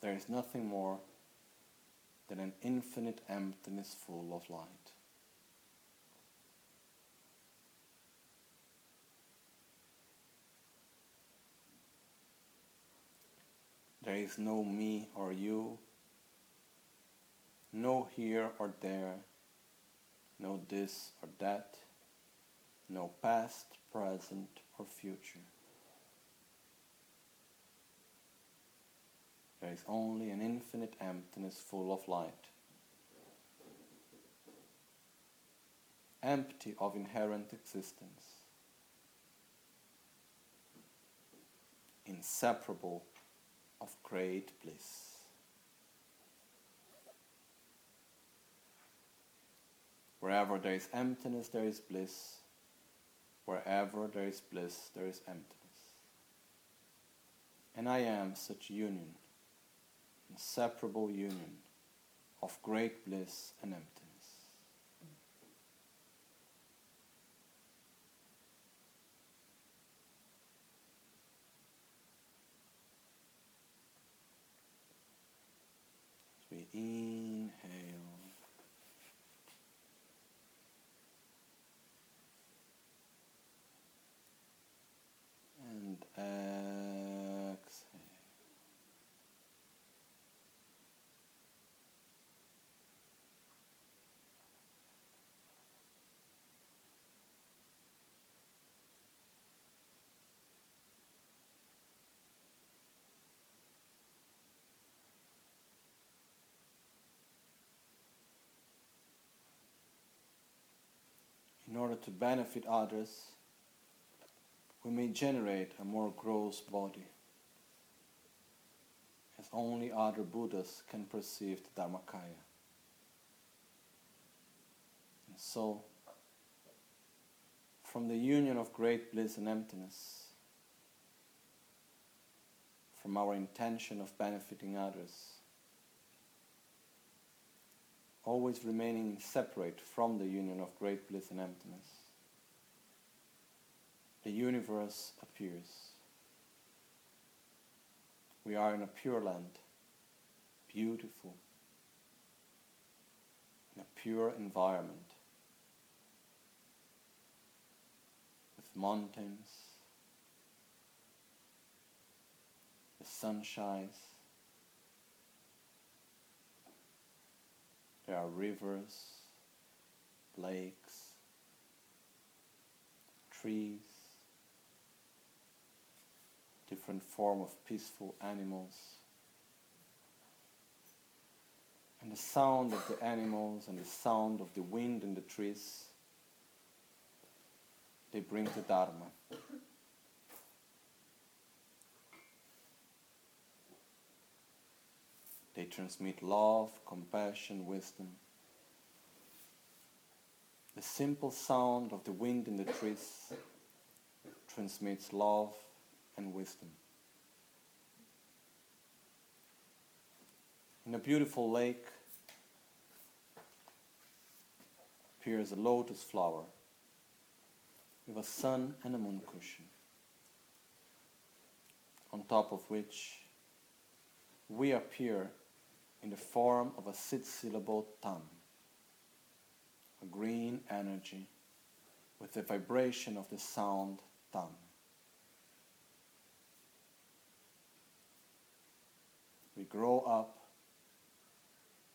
There is nothing more than an infinite emptiness full of light. There is no me or you, no here or there, no this or that, no past, present or future. There is only an infinite emptiness full of light, empty of inherent existence, inseparable of great bliss. Wherever there is emptiness, there is bliss. Wherever there is bliss, there is emptiness. And I am such union, inseparable union of great bliss and emptiness. We inhale and exhale. In order to benefit others, we may generate a more gross body, as only other Buddhas can perceive the Dharmakaya. And so, from the union of great bliss and emptiness, from our intention of benefiting others, always remaining separate from the union of great bliss and emptiness, the universe appears. We are in a pure land, beautiful, in a pure environment, with mountains, the sun shines. There are rivers, lakes, trees, different form of peaceful animals, and the sound of the animals and the sound of the wind in the trees, they bring the Dharma. They transmit love, compassion, wisdom. The simple sound of the wind in the trees transmits love and wisdom. In a beautiful lake appears a lotus flower with a sun and a moon cushion, on top of which we appear in the form of a 6-syllable tam. green energy with the vibration of the sound tongue. We grow up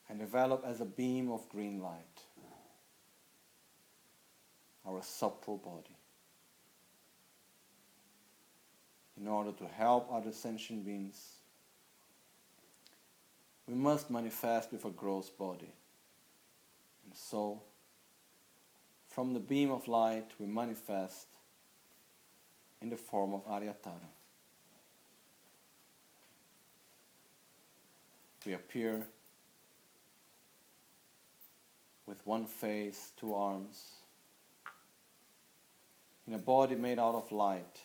and develop as a beam of green light, our supple body. In order to help other sentient beings, we must manifest with a gross body. And so, from the beam of light, we manifest in the form of Aryatara. We appear with one face, two arms, in a body made out of light.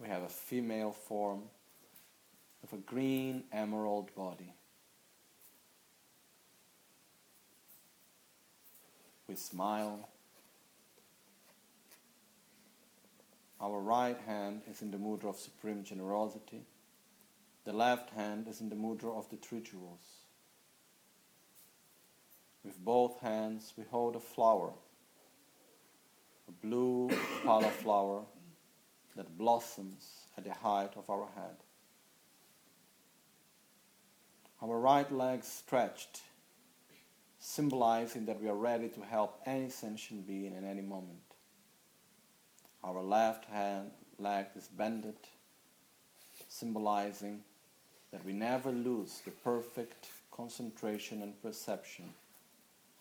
We have a female form of a green emerald body, we smile, our right hand is in the mudra of supreme generosity, the left hand is in the mudra of the three jewels. With both hands we hold a flower, a blue pala flower, that blossoms at the height of our head. Our right leg stretched, symbolizing that we are ready to help any sentient being in any moment. Our left hand leg is bended, symbolizing that we never lose the perfect concentration and perception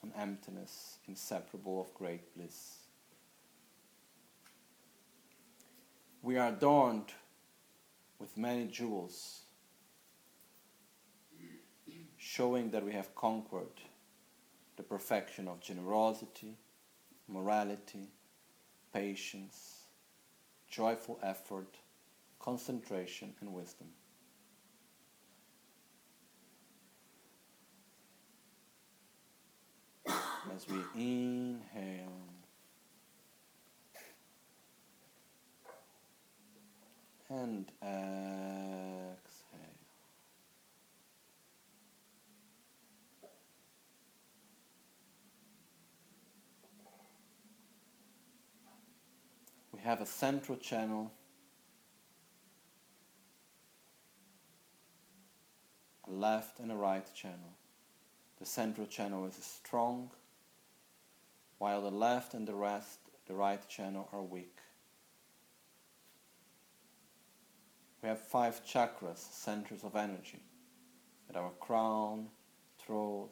on emptiness inseparable of great bliss. We are adorned with many jewels, showing that we have conquered the perfection of generosity, morality, patience, joyful effort, concentration, and wisdom. As we inhale, and exhale. We have a central channel, a left and a right channel. The central channel is strong, while the left and the right channel are weak. We have 5 chakras, centers of energy, at our crown, throat,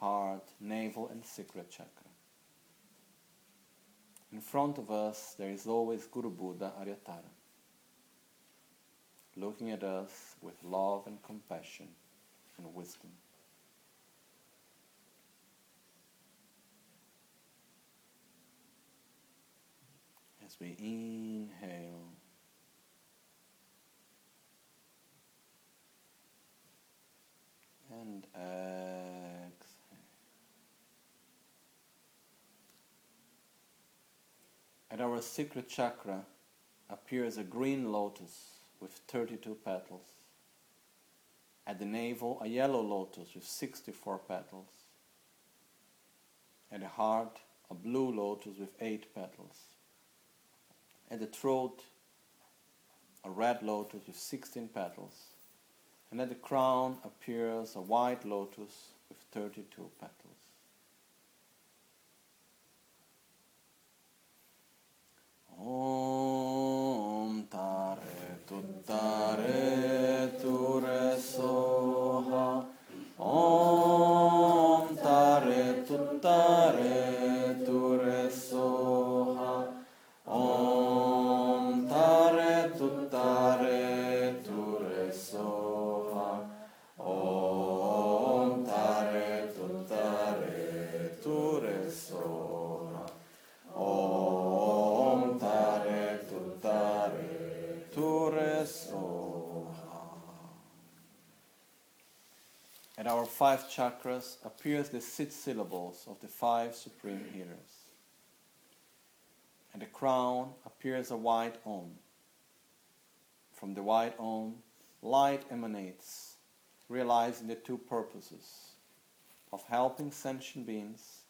heart, navel and sacral chakra. In front of us there is always Guru Buddha Aryatara, looking at us with love and compassion and wisdom. As we inhale, and exhale. At our sacral chakra appears a green lotus with 32 petals. At the navel, a yellow lotus with 64 petals. At the heart, a blue lotus with 8 petals. At the throat, a red lotus with 16 petals. And at the crown appears a white lotus with 32 petals. Om Tare Tuttare Ture Soha. Om Tare Tuttare Ture Soha. Om Tare Tuttare Ture Soha. At our 5 chakras appears the 6 syllables of the 5 supreme hearers. At the crown appears a white Om. From the white Om, light emanates, realizing the two purposes of helping sentient beings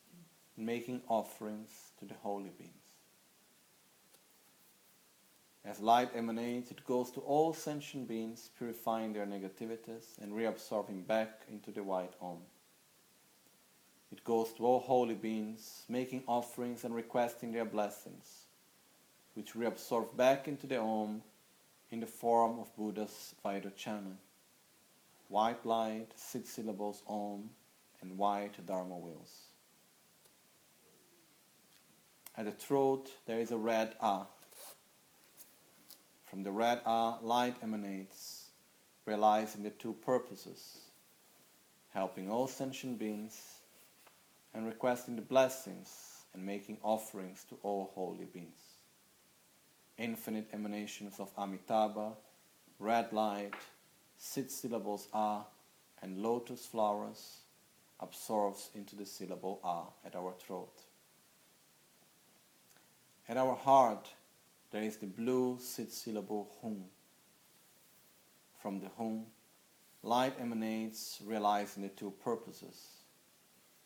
and making offerings to the holy beings. As light emanates, it goes to all sentient beings, purifying their negativities and reabsorbing back into the white Om. It goes to all holy beings, making offerings and requesting their blessings, which reabsorb back into the Om in the form of Buddha's Vairochana, white light, 6 syllables Om, and white Dharma wheels. At the throat there is a red A. From the red A, light emanates, realizing the two purposes, helping all sentient beings and requesting the blessings and making offerings to all holy beings. Infinite emanations of Amitabha, red light, 6 syllables A, and lotus flowers absorbs into the syllable A at our throat. At our heart, there is the blue 6 syllable Hum. From the Hum, light emanates, realizing the two purposes,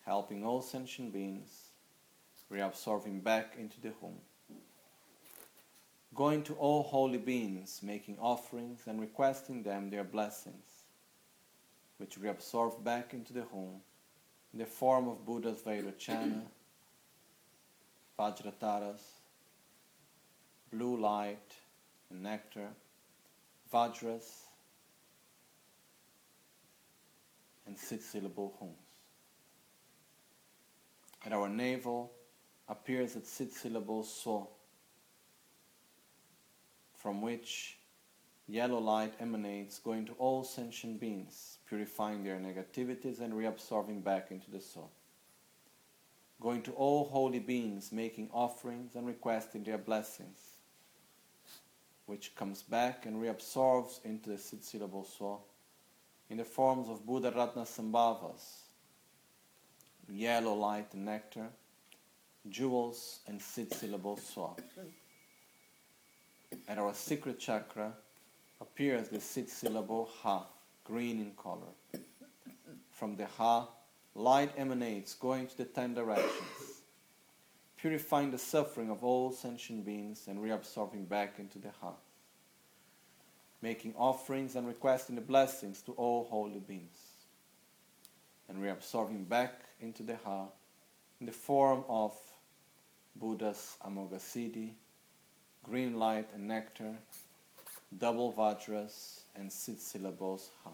helping all sentient beings, reabsorbing back into the Hum. Going to all holy beings, making offerings and requesting them their blessings, which reabsorb back into the Hum in the form of Buddha's Vairochana, Vajrataras, blue light and nectar, Vajras, and 6-syllable Hums. At our navel appears at 6 syllables So, from which yellow light emanates, going to all sentient beings, purifying their negativities and reabsorbing back into the soul. Going to all holy beings, making offerings and requesting their blessings, which comes back and reabsorbs into the 6-syllable So in the forms of Buddha Ratnasambhavas, yellow light and nectar, jewels, and 6-syllable So. At our secret chakra appears the 6-syllable Ha, green in color. From the Ha, light emanates, going to the 10 directions, purifying the suffering of all sentient beings and reabsorbing back into the Ha, making offerings and requesting the blessings to all holy beings, and reabsorbing back into the Ha in the form of Buddha's Amoghasiddhi, green light and nectar, double Vajras, and 6 syllables Ha.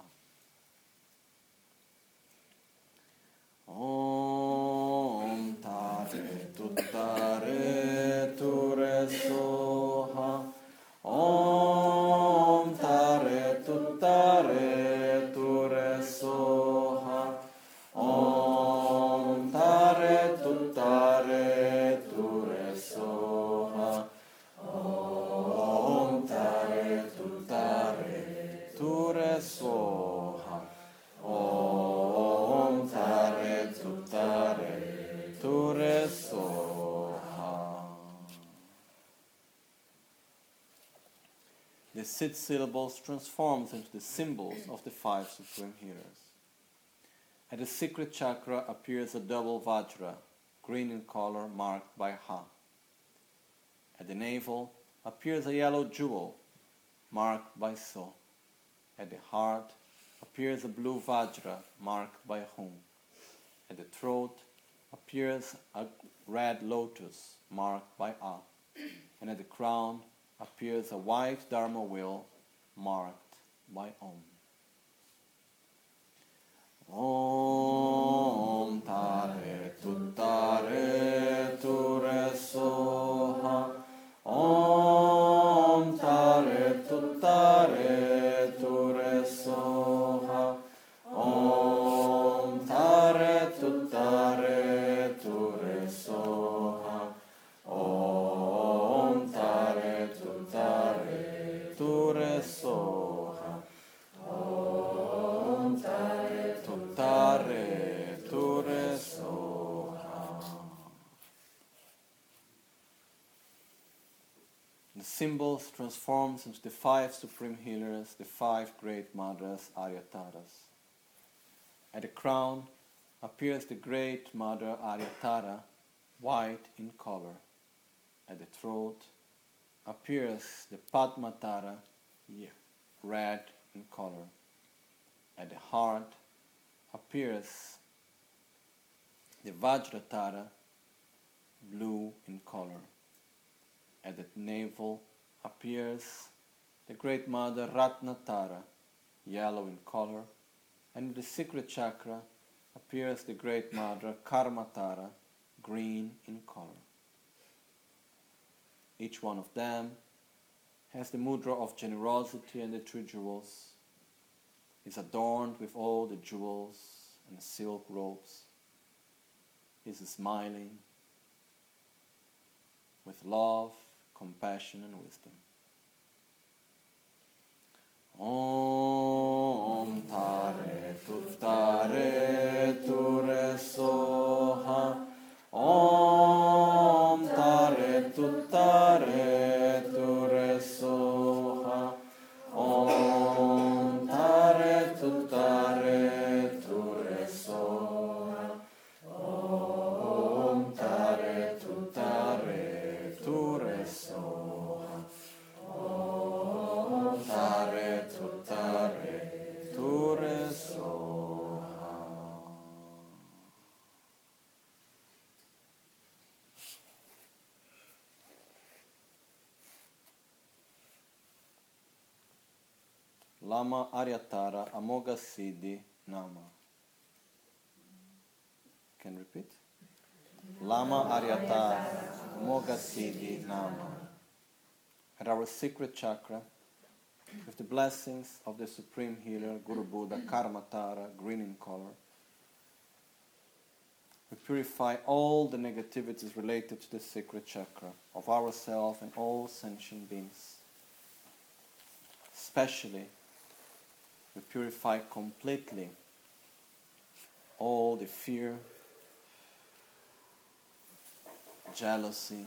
Om tare tu re so ha. Om tare tu re so ha. Om tare tu re so ha. Om tare tu re so. The 6 syllables transforms into the symbols of the 5 supreme hearers. At the secret chakra appears a double Vajra, green in color, marked by Ha. At the navel appears a yellow jewel, marked by So. At the heart appears a blue Vajra, marked by Hum. At the throat appears a red lotus, marked by A. And at the crown appears a white Dharma wheel, marked by Om. Om tare tu re so ha. Om tare tu re so ha. Om tare tu re so ha. Om tare tu re so ha. Om tare tu re so ha. The symbols transforms into the 5 supreme healers, the 5 great mothers Aryataras, At the crown appears the great mother Aryatara, white in color. At the throat appears the Padmatara, red in color. At the heart appears the Vajratara, blue in color. At the navel appears the Great Mother Ratnatara, yellow in color, and in the secret chakra appears the Great Mother Karmatara, green in color. Each one of them has the mudra of generosity and the three jewels, is adorned with all the jewels and the silk robes, is smiling with love, compassion and wisdom. Om Tare Tuftare Ture Soha, Om Tare Tuftare Ture Soha, Om Tare Tuftare Ture Soha, Om Tare Tuftare Ture Soha, Om Tare Tuftare Ture Soha. Lama Aryatara Amoghasiddhi Nama. Can repeat? Lama Aryatara Amoghasiddhi Nama. At our secret chakra, with the blessings of the Supreme Healer, Guru Buddha, Karmatara, green in color, we purify all the negativities related to the secret chakra of ourselves and all sentient beings. Especially, we purify completely all the fear, jealousy,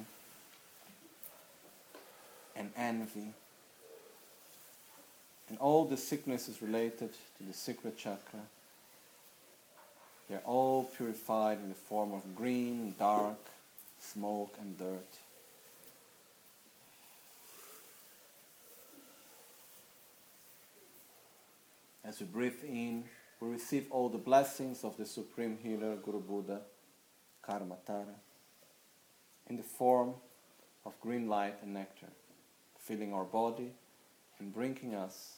and envy, and all the sicknesses related to the secret chakra. They are all purified in the form of green, dark, smoke, and dirt. As we breathe in, we receive all the blessings of the Supreme Healer, Guru Buddha, Karmatara, in the form of green light and nectar, filling our body and bringing us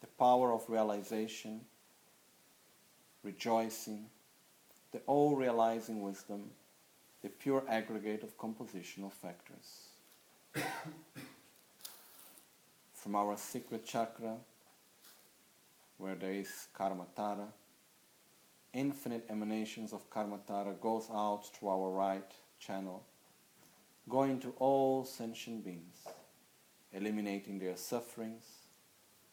the power of realization, rejoicing, the all-realizing wisdom, the pure aggregate of compositional factors. From our secret chakra, where there is Karmatara, infinite emanations of Karmatara goes out through our right channel, going to all sentient beings, eliminating their sufferings,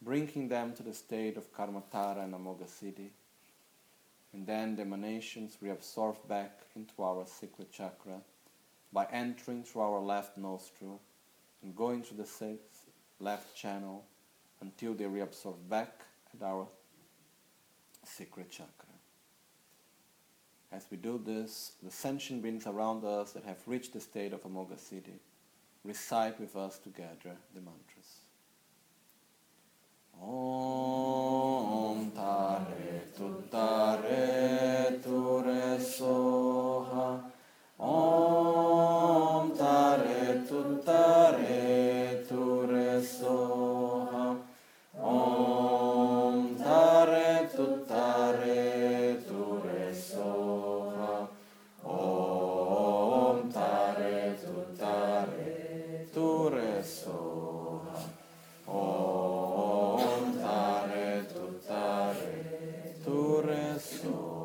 bringing them to the state of Karmatara and Amoghasiddhi, and then the emanations reabsorb back into our secret chakra by entering through our left nostril and going through the sixth left channel until they reabsorb back our secret chakra. As we do this, the sentient beings around us that have reached the state of Amoghasiddhi recite with us together the mantras. Om Tare Tuttare Ture Soha, Om Tare Tuttare Ture Soha, Om Tare Tuttare Ture Soha, Om Tare Tuttare Ture Soha, Om Tare Tuttare Ture Soha.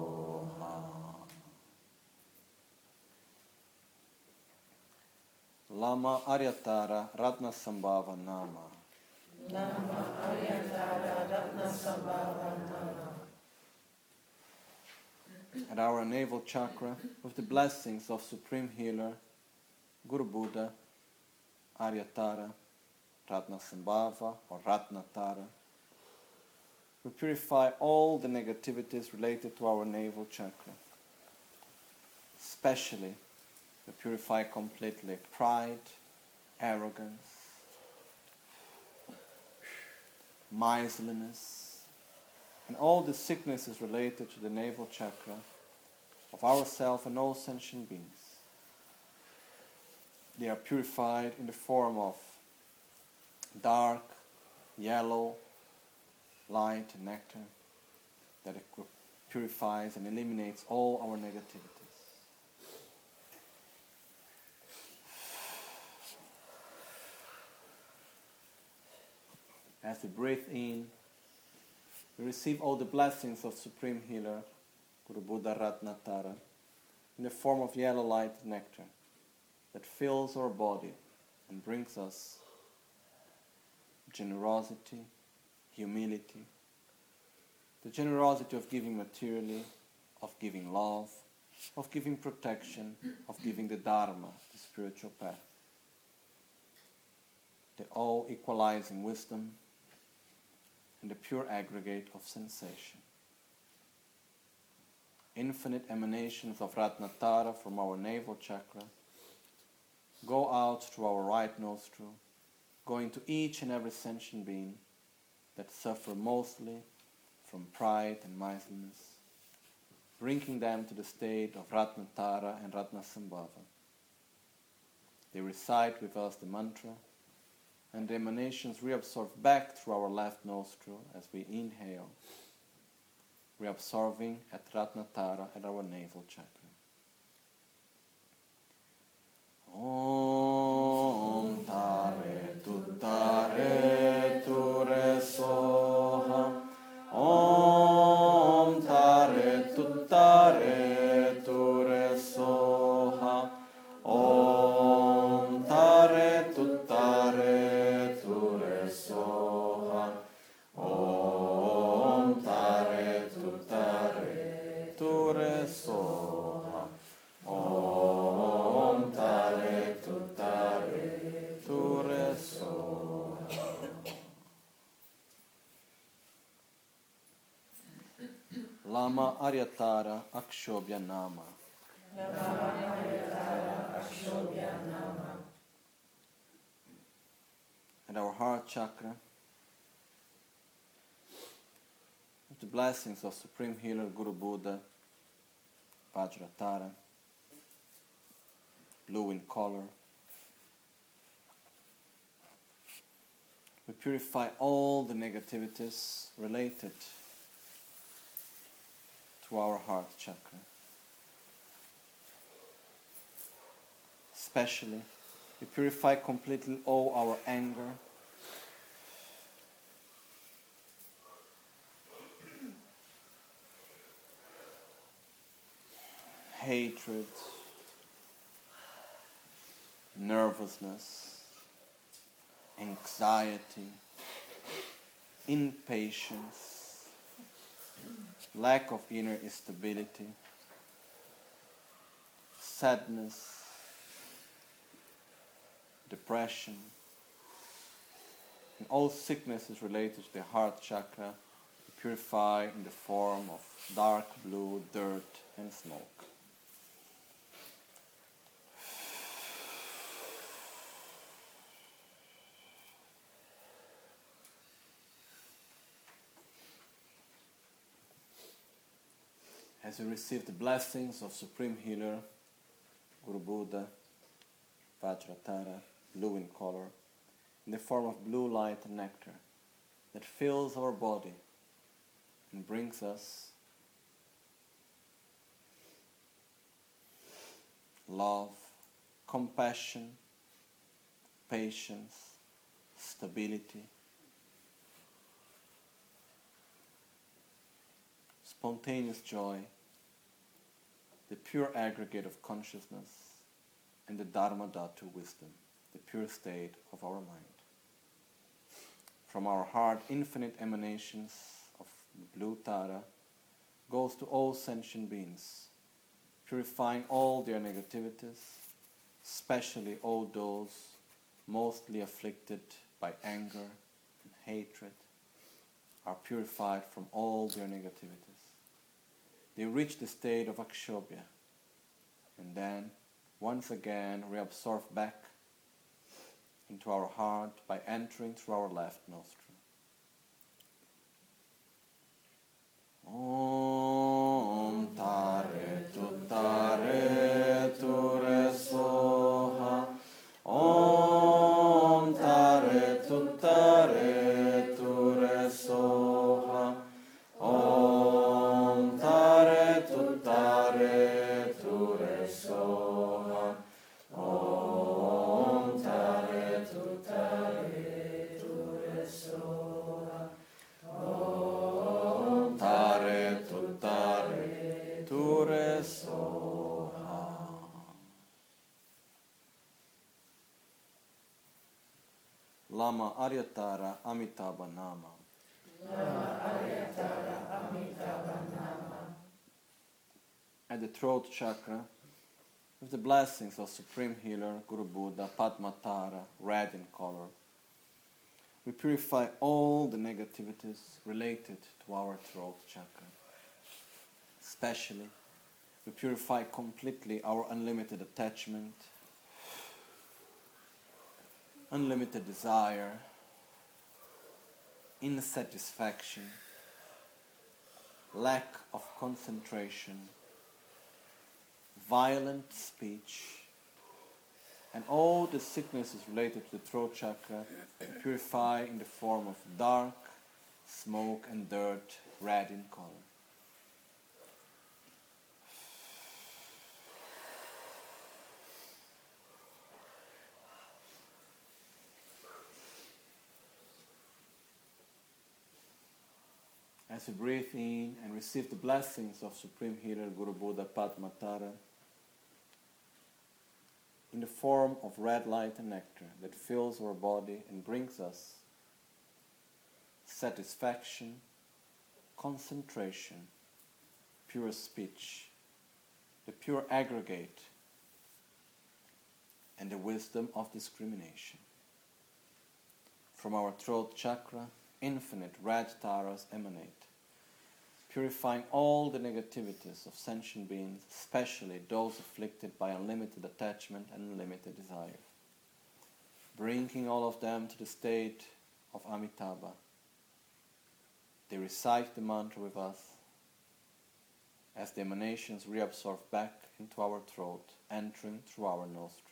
Lama Aryatara Ratnasambhava Nama. Lama Aryatara Ratnasambhava Nama. At our navel chakra, with the blessings of Supreme Healer, Guru Buddha, Aryatara, Ratnasambhava or Ratnatara, we purify all the negativities related to our navel chakra. Especially, we purify completely pride, arrogance, miserliness, and all the sicknesses related to the navel chakra of ourselves and all sentient beings. They are purified in the form of dark, yellow, light, and nectar that purifies and eliminates all our negativities. As we breathe in, we receive all the blessings of Supreme Healer, Guru Buddha Ratnatara, in the form of yellow light nectar that fills our body and brings us generosity, humility, the generosity of giving materially, of giving love, of giving protection, of giving the Dharma, the spiritual path, the all-equalizing wisdom, and the pure aggregate of sensation. Infinite emanations of Ratnatara from our navel chakra go out through our right nostril, going to each and every sentient being that suffer mostly from pride and miserliness, bringing them to the state of Ratnatara and Ratnasambhava. They recite with us the mantra, and the emanations reabsorb back through our left nostril as we inhale, reabsorbing at Ratnatara at our navel chakra. Om Tare Tutare Ture Soha. Om Tare Tutare Ture Soha. Om Tare Tutare Ture Soha. Om Tare Tutare Ture Soha. Om Tare Tutare Ture Soha. Lama Aryatara Akshobhya Nama. Lama Aryatara Akshobhya Nama. At our heart chakra, with the blessings of Supreme Healer Guru Buddha, Vajratara, blue in color, we purify all the negativities related to our heart chakra. Especially, we purify completely all our anger, hatred, nervousness, anxiety, impatience, lack of inner stability, sadness, depression, and all sicknesses related to the heart chakra we purify in the form of dark blue, dirt, and smoke. As we receive the blessings of Supreme Healer, Guru Buddha, Vajratara, blue in color, in the form of blue light and nectar that fills our body and brings us love, compassion, patience, stability, spontaneous joy, the pure aggregate of consciousness, and the Dharma Dhatu wisdom, the pure state of our mind. From our heart, infinite emanations of blue Tara goes to all sentient beings, purifying all their negativities, especially all those mostly afflicted by anger and hatred, are purified from all their negativities. They reach the state of akshobhya and then once again reabsorb back into our heart by entering through our left nostril. Om Tare Tu Tare Tu Re Soha Om Tare Tu Tare Tu Re Soha Om Tare Tu Tare Tu Re Soha Om Tare Tu Tare Tu Re Soha Om Tare Tu Tare Tu Re Soha. Lama Aryatara Amitabha Nama. Lama Aryatara Amitabha Nama. At the throat chakra, with the blessings of Supreme Healer Guru Buddha Padmatara, red in color, we purify all the negativities related to our throat chakra. Especially, we purify completely our unlimited attachment, unlimited desire, insatisfaction, lack of concentration, violent speech, and all the sicknesses related to the throat chakra purify in the form of dark, smoke and dirt, red in color. As we breathe in and receive the blessings of Supreme Healer Guru Buddha Padmatara in the form of red light and nectar that fills our body and brings us satisfaction, concentration, pure speech, the pure aggregate, and the wisdom of discrimination. From our throat chakra, infinite red taras emanate, purifying all the negativities of sentient beings, especially those afflicted by unlimited attachment and unlimited desire, bringing all of them to the state of Amitabha. They recite the mantra with us as the emanations reabsorb back into our throat, entering through our nostrils.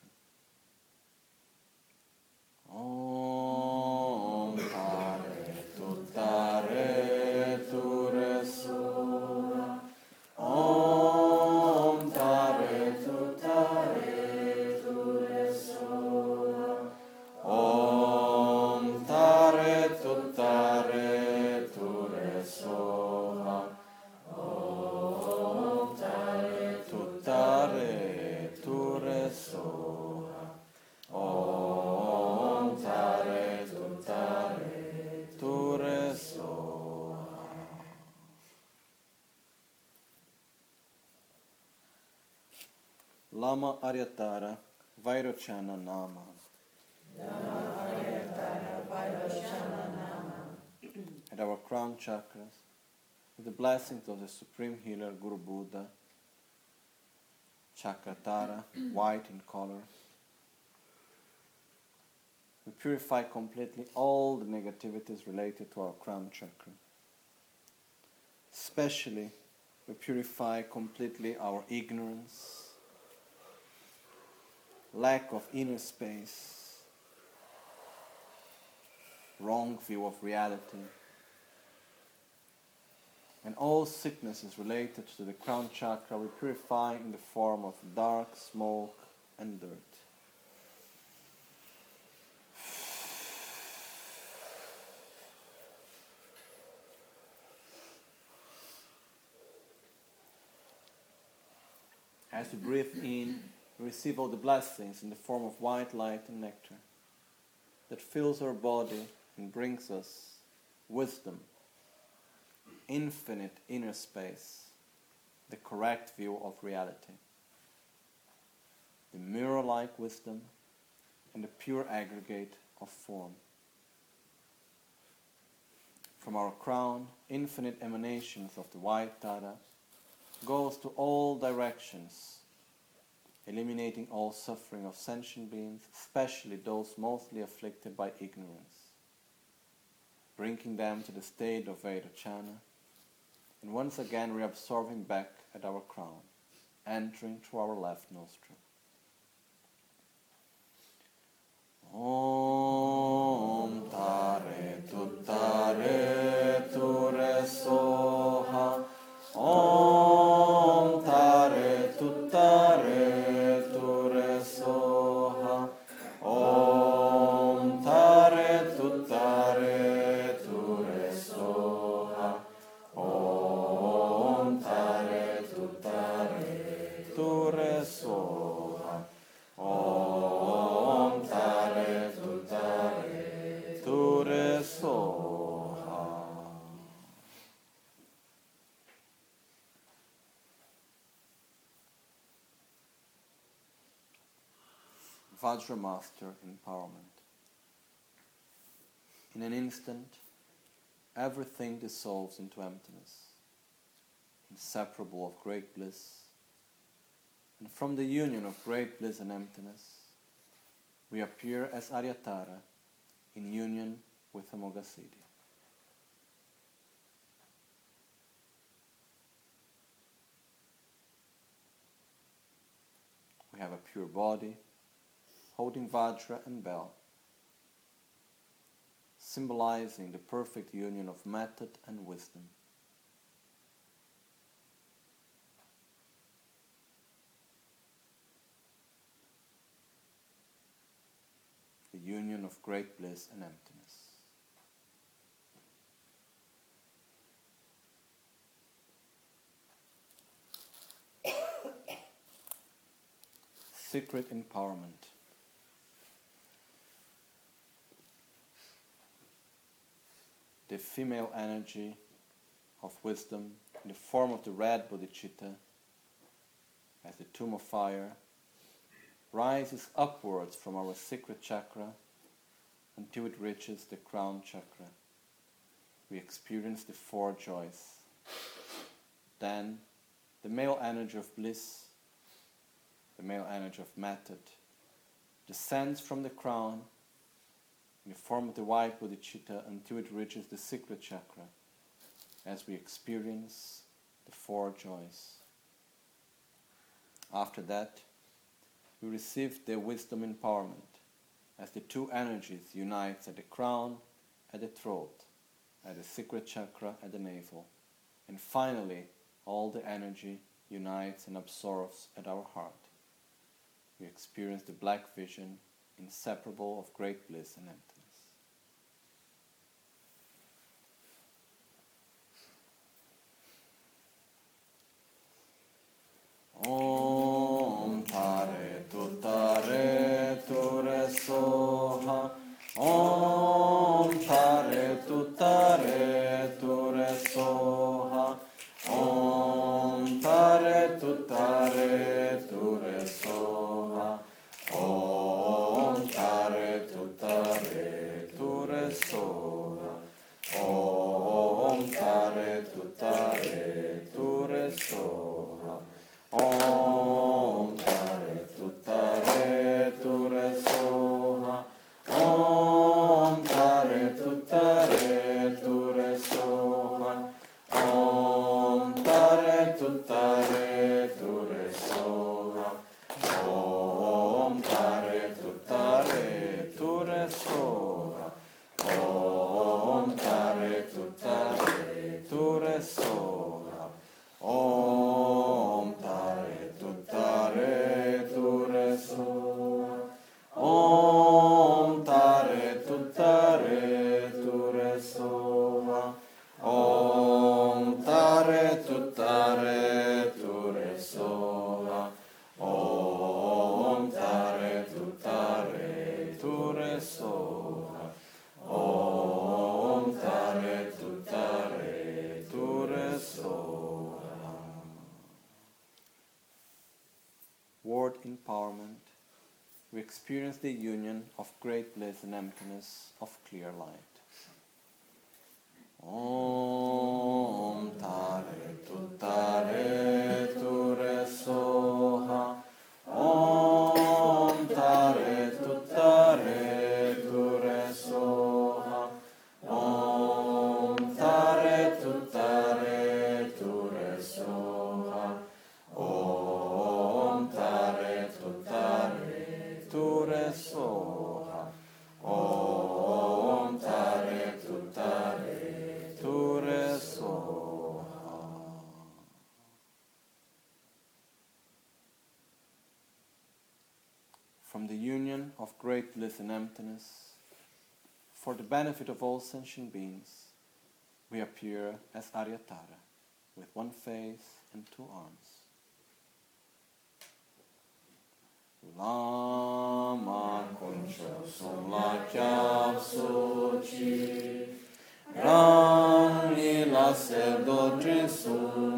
Om Tare Tu Tare Tu Re Soha Om Tare Tu Tare Tu Re Soha Om Tare Tu Tare Tu Re Soha Om Tare Tu Tare Tu Re Soha Om Tare Tu Tare Tu Re Soha. Lama Aryatara Vairochana Nama. Lama Aryatara Vairochana Nama. At our crown chakras, with the blessings of the Supreme Healer Guru Buddha, Chakratara, white in color, we purify completely all the negativities related to our crown chakra. Especially, we purify completely our ignorance, lack of inner space, wrong view of reality, and all sicknesses related to the crown chakra we purify in the form of dark, smoke, and dirt. As we breathe in, we receive all the blessings in the form of white light and nectar that fills our body and brings us wisdom, infinite inner space, the correct view of reality, the mirror-like wisdom, and the pure aggregate of form. From our crown, infinite emanations of the white Tara goes to all directions, eliminating all suffering of sentient beings, especially those mostly afflicted by ignorance, bringing them to the state of Vairochana, and once again reabsorbing back at our crown, entering through our left nostril. Om Tare Tu Tare Tu Re Soha. Om Tare Tu Tare Tu Re Soha. Om Tare Tu Tare Tu Re Soha. Om Tare Tu Tare Tu Re Soha. Om Tare Tu Tare Tu Re Soha. Vajra Master Empowerment. In an instant, everything dissolves into emptiness, inseparable of great bliss. And from the union of great bliss and emptiness, we appear as Aryatara in union with Amoghasiddhi. We have a pure body, holding Vajra and Bell, symbolizing the perfect union of method and wisdom. The union of great bliss and emptiness. Secret empowerment. The female energy of wisdom in the form of the red bodhicitta, as the tomb of fire, rises upwards from our secret chakra until it reaches the crown chakra. We experience the four joys. Then, the male energy of bliss, the male energy of method, descends from the crown in the form of the white bodhicitta until it reaches the secret chakra, as we experience the four joys. After that, we receive their wisdom empowerment, as the two energies unite at the crown, at the throat, at the secret chakra, at the navel, and finally, all the energy unites and absorbs at our heart. We experience the black vision, inseparable of great bliss and emptiness. Om Tare Tu Tare Tu Re Soha. Om Tare Tu Tare Tu Re Soha. Om Tare Tu Tare Tu Re Soha. Om Tare Tu Re Soha. Om Tare Tu Re Soha. Om Tare Tu Re Soha. Om Tare Tu Re Soha. Om Tare Tu Re Soha. Om Tare Tu Re Soha. Om Tare Tu Re Soha. Om Tare Tu Re Soha. Om Tare Tu Re Soha. Om Tare Tu Re Soha. Om Tare Tu Re Soha. Om Tare Tu Re Soha. Word empowerment. We experience the union of great bliss and emptiness of clear light. Om tare tutare ture soha. Om tare tutare ture soha. Om tare tutare ture soha. Om tare tutare ture soha. Om tare tutare ture soha. From the union of great bliss and emptiness, for the benefit of all sentient beings, we appear as Aryatara, with one face and two arms. Lama kuncha somlakya suci. Ram lila sedodri sunecho,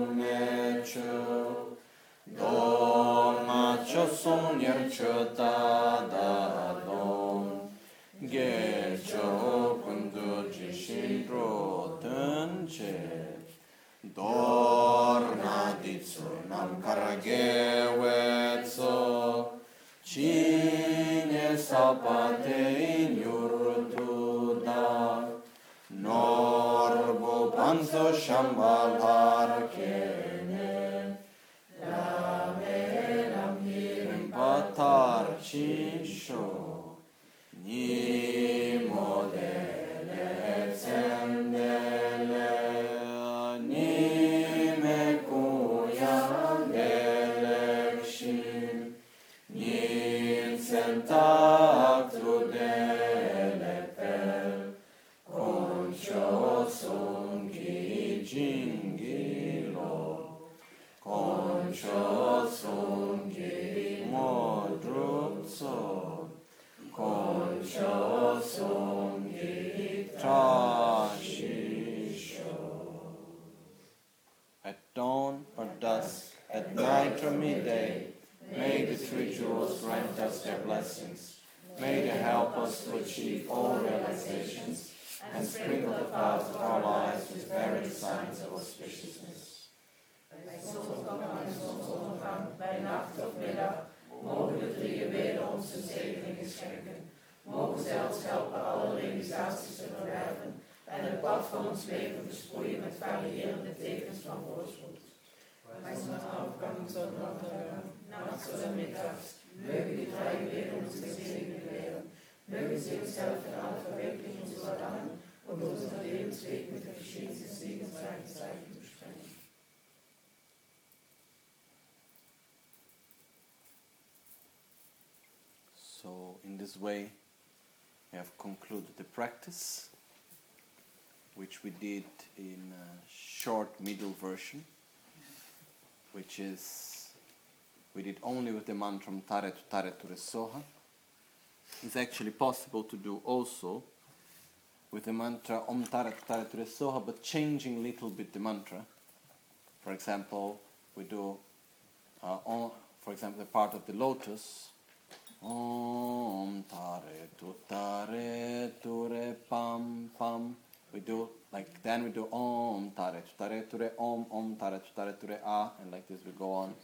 doma cho sunercho tada dom, gecho kunduji shindro tenche, dorna ditsu nam karagewezo, chine sapate inyurtu da. Norbo panzo shambhavar kene, lame lamhirim patar chinsho, nimo dele tsendele, nime kuyam delekshim, nitsentak tu delepel. Cho sungi jingilo, concho sungi modrutso, concho sungi trashisho. At dawn or dusk, at night or midday, may these rituals grant us their blessings. May they help us to achieve all realizations, and sprinkle the paths of our lives with varied signs of auspiciousness. Bij nacht of middag, mogen de drie weder ons de zegeningen schenken. Mogen zij ons helpen alle realisaties te verwerven en het pad van ons leven besproeien met variërende tekens van voorspoed. Bij zonsopgang, zonsondergang, nachts en middags, mogen die drie weder ons de zegeningen leren. Mögen Sie uns helfen, alle Verwirklichung zu erlangen und unseren Lebensweg mit der Geschichte des Sieges seiner Zeichen zu sprengen. So, in this way, we have concluded the practice, which we did in a short middle version, which is, we did only with the mantra Tare Tutare Ture Soha. It's actually possible to do also with the mantra Om Tara Tutare Ture Soha, but changing a little bit the mantra. For example, we do, the part of the lotus. Om Tare Tutare Ture Pam Pam. We do like then we do Om Tare Tutare Ture Om Om Tare Tutare Ture A, and like this we go on.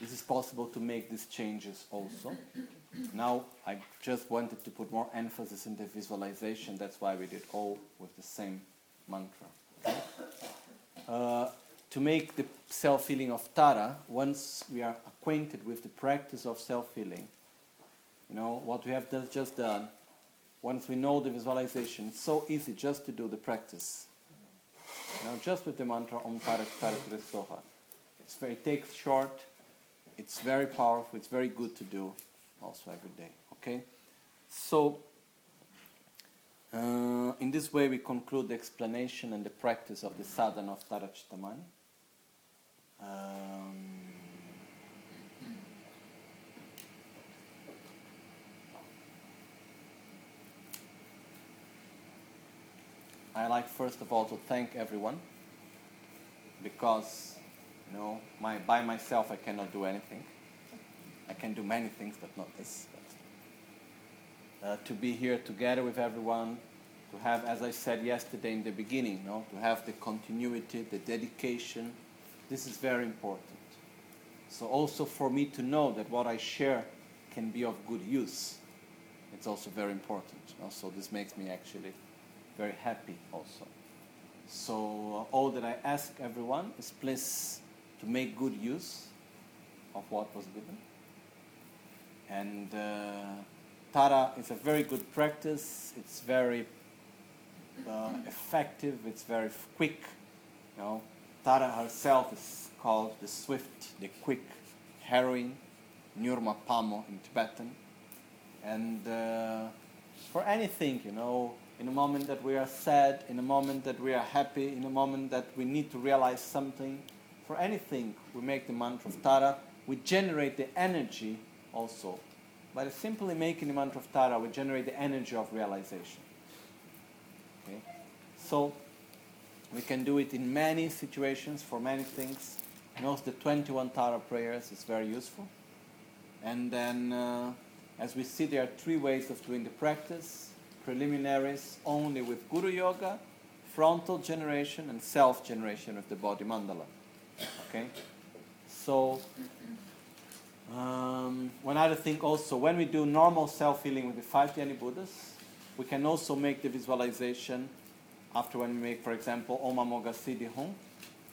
This is possible to make these changes also. Now, I just wanted to put more emphasis in the visualization. That's why we did all with the same mantra. To make the self-healing of Tara, once we are acquainted with the practice of self-healing, you know, what we have just done, once we know the visualization, it's so easy just to do the practice. You know, just with the mantra Om Tara Tutare Ture Soha. It takes short. It's very powerful, it's very good to do also every day, okay? So, in this way we conclude the explanation and the practice of the sadhana of Tara Cittamani. I like first of all to thank everyone, because no, by myself I cannot do anything. I can do many things, but not this. To be here together with everyone, to have, as I said yesterday in the beginning, to have the continuity, the dedication. This is very important. So also for me to know that what I share can be of good use, it's also very important. So this makes me actually very happy also. So all that I ask everyone is please to make good use of what was given. And Tara is a very good practice. It's very effective. It's very quick. Tara herself is called the swift, the quick heroine, Nyurma Pamo in Tibetan. And for anything, in a moment that we are sad, in a moment that we are happy, in a moment that we need to realize something, for anything we make the mantra of Tara, we generate the energy also. By simply making the mantra of Tara, we generate the energy of realization. Okay? So we can do it in many situations, for many things. The 21 Tara prayers is very useful. And then, as we see, there are three ways of doing the practice. Preliminaries only with Guru Yoga, frontal generation, and self-generation with the Bodhi Mandala. Okay? So, one other thing also, when we do normal self-healing with the 5 Dhyani Buddhas, we can also make the visualization after when we make, for example, Om Amoghasiddhi Hum.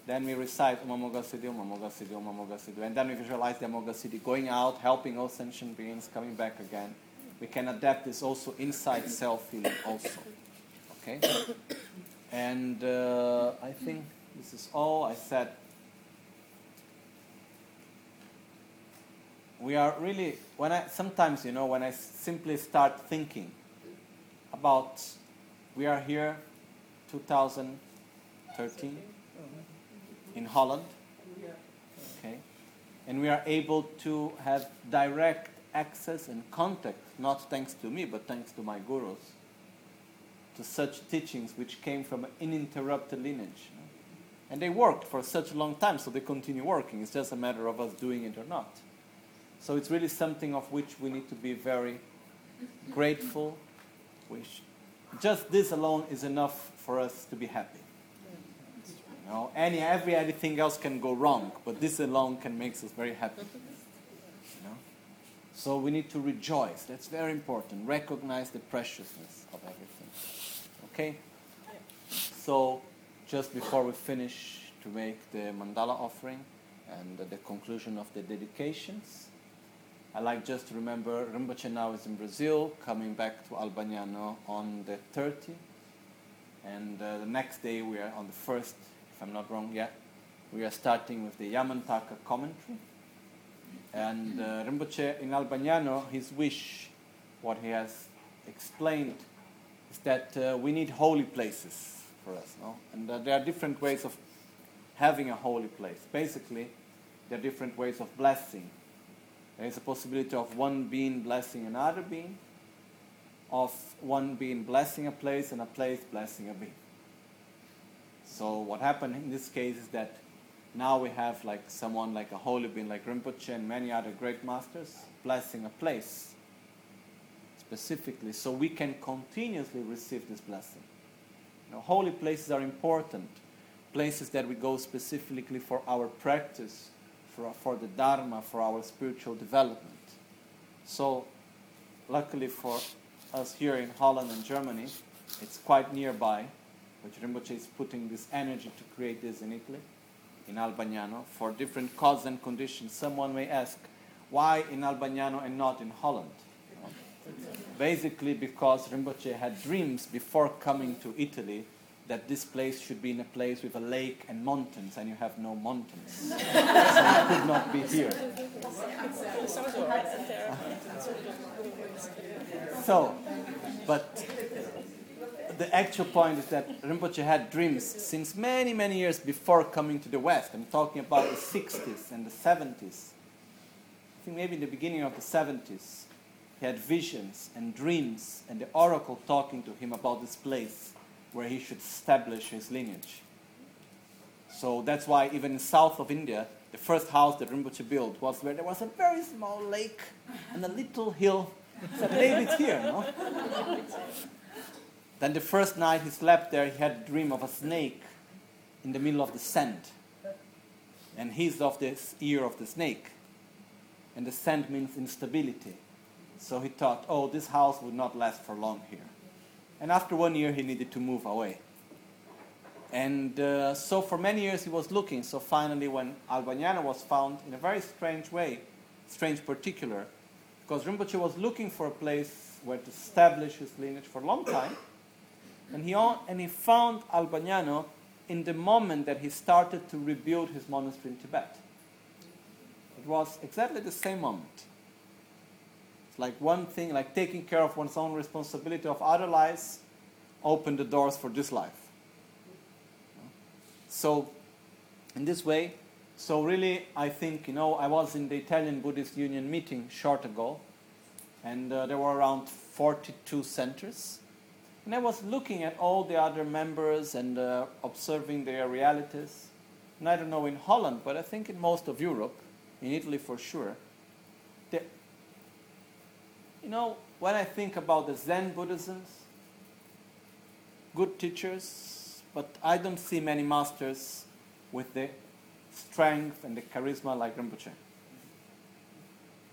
Then we recite Om Amoghasiddhi, Om Amoghasiddhi, Om Amoghasiddhi. And then we visualize the Amoghasiddhi going out, helping all sentient beings, coming back again. We can adapt this also inside self-healing also. Okay? And I think this is all I said. We are really, when I simply start thinking about, we are here 2013 in Holland, okay, and we are able to have direct access and contact, not thanks to me, but thanks to my gurus, to such teachings which came from an uninterrupted lineage. And they worked for such a long time, so they continue working. It's just a matter of us doing it or not. So it's really something of which we need to be very grateful. Just this alone is enough for us to be happy. Everything else can go wrong, but this alone can make us very happy. So we need to rejoice. That's very important. Recognize the preciousness of everything. Okay? So just before we finish to make the mandala offering and the conclusion of the dedications, I like just to remember Rinpoche now is in Brazil, coming back to Albagnano on the 30th. And the next day we are on the 1st, if I'm not wrong yet, we are starting with the Yamantaka commentary. And Rinpoche in Albagnano, his wish, what he has explained, is that we need holy places for us. And there are different ways of having a holy place. Basically, there are different ways of blessing. There is a possibility of one being blessing another being, of one being blessing a place, and a place blessing a being. So what happened in this case is that now we have someone like a holy being like Rinpoche and many other great masters blessing a place specifically, so we can continuously receive this blessing. Holy places are important, places that we go specifically for our practice, for the Dharma, for our spiritual development. So luckily for us here in Holland and Germany, it's quite nearby, which Rinpoche is putting this energy to create this in Italy, in Albagnano, for different causes and conditions. Someone may ask, why in Albagnano and not in Holland? Basically because Rinpoche had dreams before coming to Italy that this place should be in a place with a lake and mountains, and you have no mountains. So it could not be here. So, but the actual point is that Rinpoche had dreams since many, many years before coming to the West. I'm talking about the 60s and the 70s. I think maybe in the beginning of the 70s, he had visions and dreams and the oracle talking to him about this place where he should establish his lineage. So that's why even in south of India, the first house that Rinpoche built was where there was a very small lake and a little hill. He said, maybe it's here, Then the first night he slept there, he had a dream of a snake in the middle of the sand. And he's of this ear of the snake. And the sand means instability. So he thought, oh, this house would not last for long here. And after 1 year, he needed to move away. And so for many years, he was looking. So finally, when Albagnano was found in a very strange way, strange particular, because Rinpoche was looking for a place where to establish his lineage for a long time. And he found Albagnano in the moment that he started to rebuild his monastery in Tibet. It was exactly the same moment. It's like one thing, like taking care of one's own responsibility of other lives, open the doors for this life. So, in this way, so really, I think, you know, I was in the Italian Buddhist Union meeting short ago, and there were around 42 centers. And I was looking at all the other members and observing their realities. And I don't know in Holland, but I think in most of Europe, in Italy for sure. You know, when I think about the Zen Buddhism, good teachers, but I don't see many masters with the strength and the charisma like Rinpoche.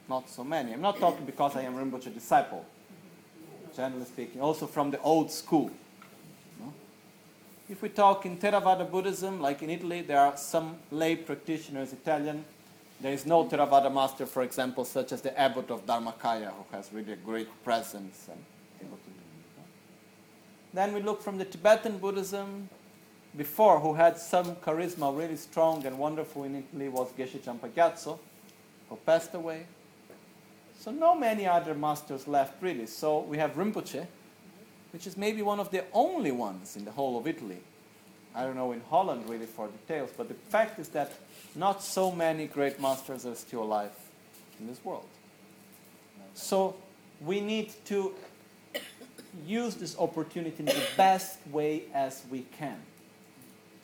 Not so many. I'm not talking because I am Rinpoche disciple, generally speaking, also from the old school. No? If we talk in Theravada Buddhism, like in Italy, there are some lay practitioners, Italian. There is no Theravada master, for example, such as the abbot of Dharmakaya, who has really a great presence and able to do it. Then we look from the Tibetan Buddhism before, who had some charisma really strong and wonderful in Italy, was Geshe Champa Gyatso, who passed away. So no many other masters left, really. So we have Rinpoche, which is maybe one of the only ones in the whole of Italy. I don't know in Holland, really, for details, but the fact is that not so many great masters are still alive in this world. So we need to use this opportunity in the best way as we can.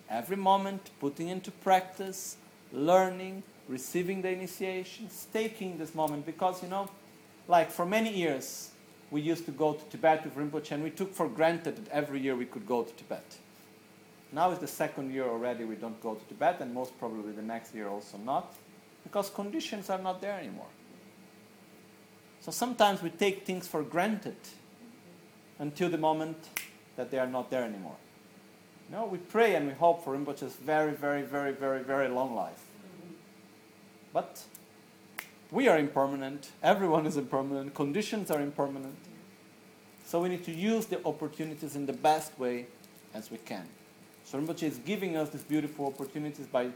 Every moment, putting into practice, learning, receiving the initiations, taking this moment. Because, you know, like for many years, we used to go to Tibet with Rinpoche, and we took for granted that every year we could go to Tibet. Now is the second year already we don't go to Tibet, and most probably the next year also not, because conditions are not there anymore. So sometimes we take things for granted until the moment that they are not there anymore. You know, we pray and we hope for Rinpoche's very, very, very, very, very long life. But we are impermanent, everyone is impermanent, conditions are impermanent. So we need to use the opportunities in the best way as we can. So Rinpoche is giving us these beautiful opportunities by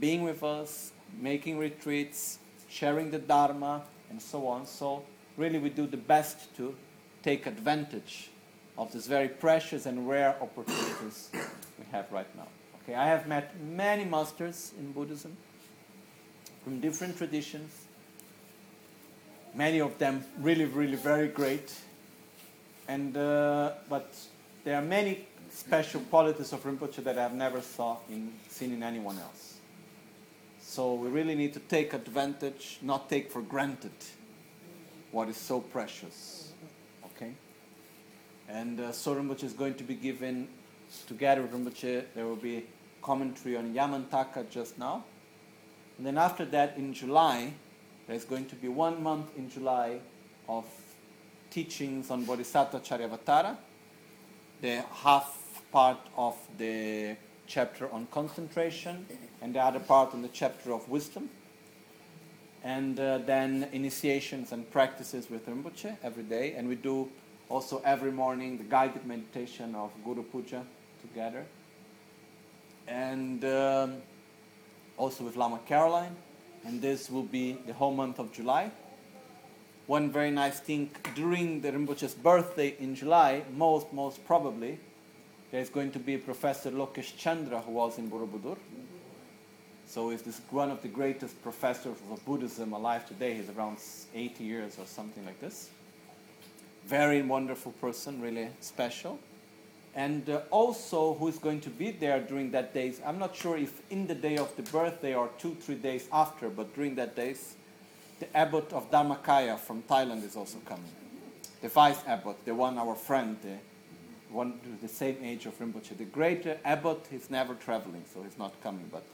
being with us, making retreats, sharing the Dharma, and so on. So really we do the best to take advantage of these very precious and rare opportunities we have right now. Okay, I have met many masters in Buddhism from different traditions. Many of them really, really very great. And but there are many special qualities of Rinpoche that I've never seen in anyone else. So we really need to take advantage, not take for granted what is so precious. Okay? And so Rinpoche is going to be given, together with Rinpoche, there will be commentary on Yamantaka just now. And then after that, in July, there's going to be 1 month in July of teachings on Bodhisattva Charyavatara, the half part of the chapter on concentration, and the other part on the chapter of wisdom. And then initiations and practices with Rinpoche every day. And we do also every morning the guided meditation of Guru Puja together. And also with Lama Caroline. And this will be the whole month of July. One very nice thing, during the Rinpoche's birthday in July, most probably, there's going to be Professor Lokesh Chandra, who was in Borobudur. So he's one of the greatest professors of Buddhism alive today. He's around 80 years or something like this. Very wonderful person, really special. And also, who is going to be there during that day, I'm not sure if in the day of the birthday or 2-3 days after, but during that day, the abbot of Dharmakaya from Thailand is also coming. The vice abbot, the one our friend, one the same age of Rinpoche. The great abbot is never traveling, so he's not coming, but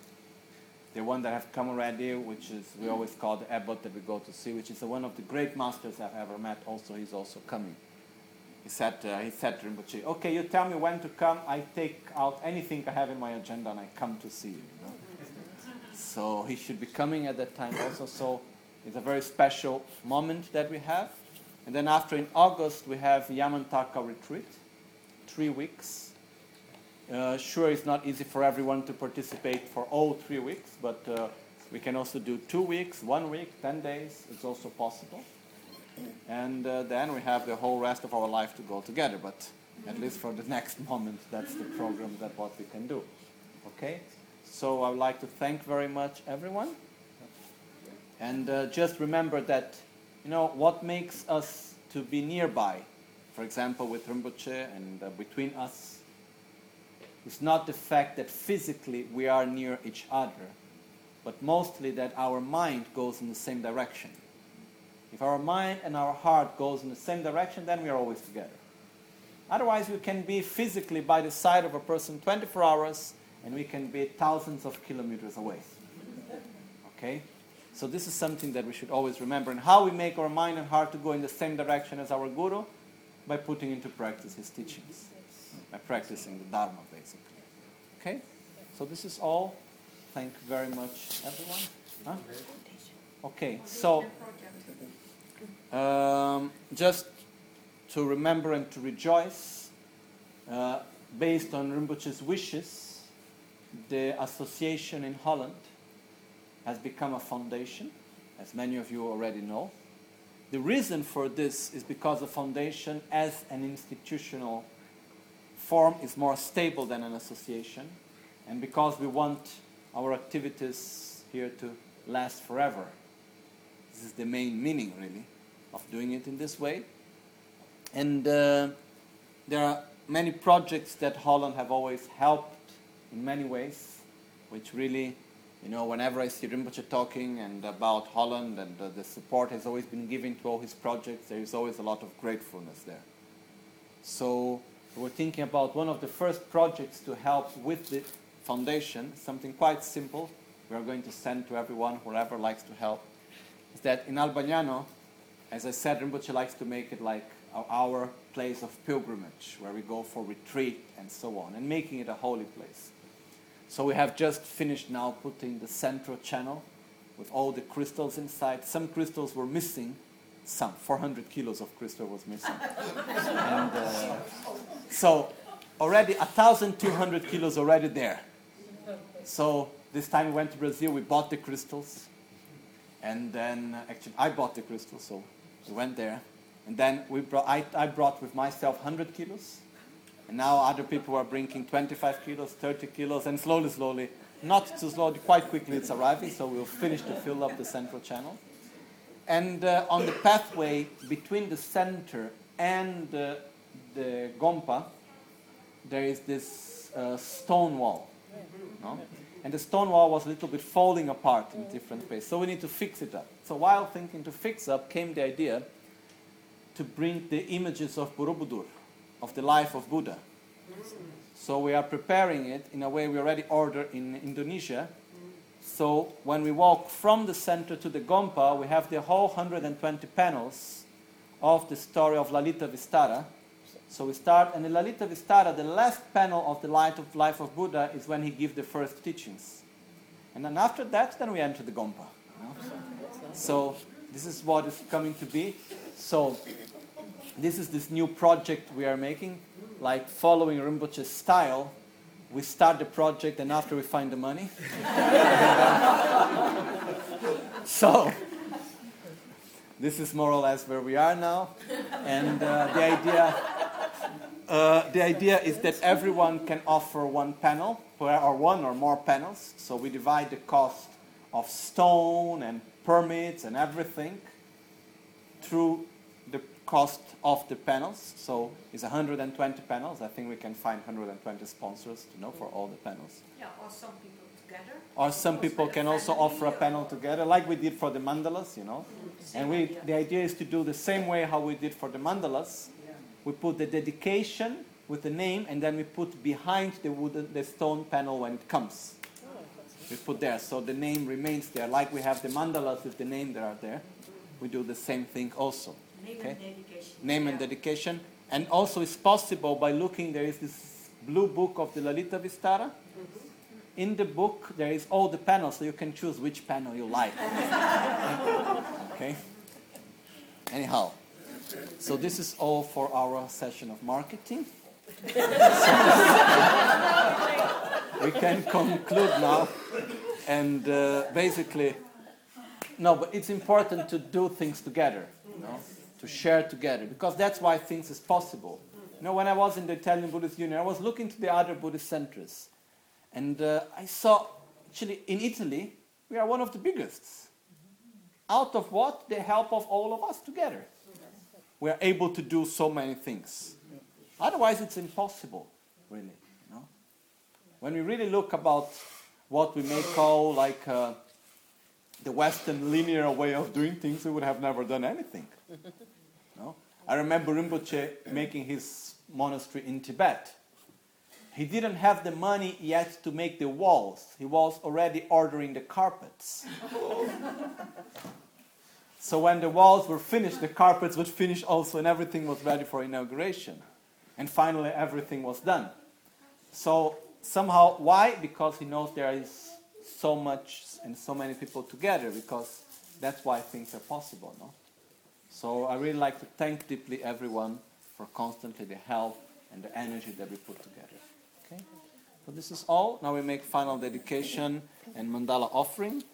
the one that have come already, which is we always call the abbot that we go to see, which is one of the great masters I've ever met. Also, he's also coming. He said to Rinpoche, okay, you tell me when to come, I take out anything I have in my agenda and I come to see you. You know? So he should be coming at that time also. So it's a very special moment that we have. And then after in August, we have Yamantaka retreat, 3 weeks. Sure, it's not easy for everyone to participate for all 3 weeks, but we can also do 2 weeks, 1 week, 10 days. It's also possible. And then we have the whole rest of our life to go together, but at least for the next moment, that's the program, that what we can do. Okay? So I would like to thank very much everyone. And just remember that, you know, what makes us to be nearby, for example, with Rinpoche and between us, is not the fact that physically we are near each other, but mostly that our mind goes in the same direction. If our mind and our heart goes in the same direction, then we are always together. Otherwise, we can be physically by the side of a person 24 hours, and we can be thousands of kilometers away. Okay? So this is something that we should always remember. And how we make our mind and heart to go in the same direction as our Guru? By putting into practice his teachings. By practicing the Dharma, basically. Okay? So this is all. Thank you very much, everyone. Huh? Okay, so... just to remember and to rejoice, based on Rinpoche's wishes, the association in Holland has become a foundation, as many of you already know. The reason for this is because the foundation as an institutional form is more stable than an association, and because we want our activities here to last forever. This is the main meaning, really, of doing it in this way. And there are many projects that Holland have always helped in many ways, which really, you know, whenever I see Rinpoche talking and about Holland and the support has always been given to all his projects, there is always a lot of gratefulness there. So we were thinking about one of the first projects to help with the foundation, something quite simple. We are going to send to everyone, whoever likes to help, is that in Albagnano, as I said, Rinpoche likes to make it like our place of pilgrimage, where we go for retreat and so on, and making it a holy place. So we have just finished now putting the central channel with all the crystals inside. Some crystals were missing, some 400 kilos of crystal was missing. And, so already 1,200 kilos already there. So this time we went to Brazil, we bought the crystals. And then, actually, I bought the crystal, so we went there. And then I brought with myself 100 kilos. And now other people are bringing 25 kilos, 30 kilos, and slowly, not too slowly, quite quickly it's arriving, so we'll finish to fill up the central channel. And on the pathway between the center and the Gompa, there is this stone wall. No? And the stone wall was a little bit falling apart in different ways. So we need to fix it up. So while thinking to fix up came the idea to bring the images of Borobudur, of the life of Buddha. So we are preparing it in a way we already ordered in Indonesia. So when we walk from the center to the Gompa, we have the whole 120 panels of the story of Lalitavistara. So we start, and in Lalitavistara, the last panel of the life of Buddha is when he gives the first teachings. And then after that, then we enter the Gompa. You know? So this is what is coming to be. So this is this new project we are making, like following Rinpoche's style. We start the project, and after we find the money. So this is more or less where we are now. And the idea is that everyone can offer one panel, or one or more panels. So we divide the cost of stone and permits and everything through the cost of the panels. So it's 120 panels. I think we can find 120 sponsors, you know, for all the panels. Yeah, or some people together. Or some people can also offer a panel together, like we did for the mandalas, you know. And the idea is to do the same way how we did for the mandalas. We put the dedication with the name, and then we put behind the stone panel when it comes. We put there, so the name remains there. Like we have the mandalas with the name that are there, we do the same thing also. Okay? Name and dedication. And also it's possible by looking, there is this blue book of the Lalitavistara. In the book, there is all the panels, so you can choose which panel you like. Okay? Anyhow, so this is all for our session of marketing. We can conclude now. And basically, no, but it's important to do things together, you know, to share together, because that's why things is possible. You know, when I was in the Italian Buddhist Union, I was looking to the other Buddhist centers. And I saw, actually, in Italy, we are one of the biggest. Out of what? The help of all of us together. We are able to do so many things. Otherwise, it's impossible, really. You know? When we really look about what we may call like the Western linear way of doing things, we would have never done anything. No? I remember Rinpoche making his monastery in Tibet. He didn't have the money yet to make the walls. He was already ordering the carpets. So when the walls were finished, the carpets would finish also, and everything was ready for inauguration. And finally, everything was done. So somehow, why? Because he knows there is so much and so many people together, because that's why things are possible, no? So I really like to thank deeply everyone for constantly the help and the energy that we put together. Okay, so this is all. Now we make final dedication and mandala offering.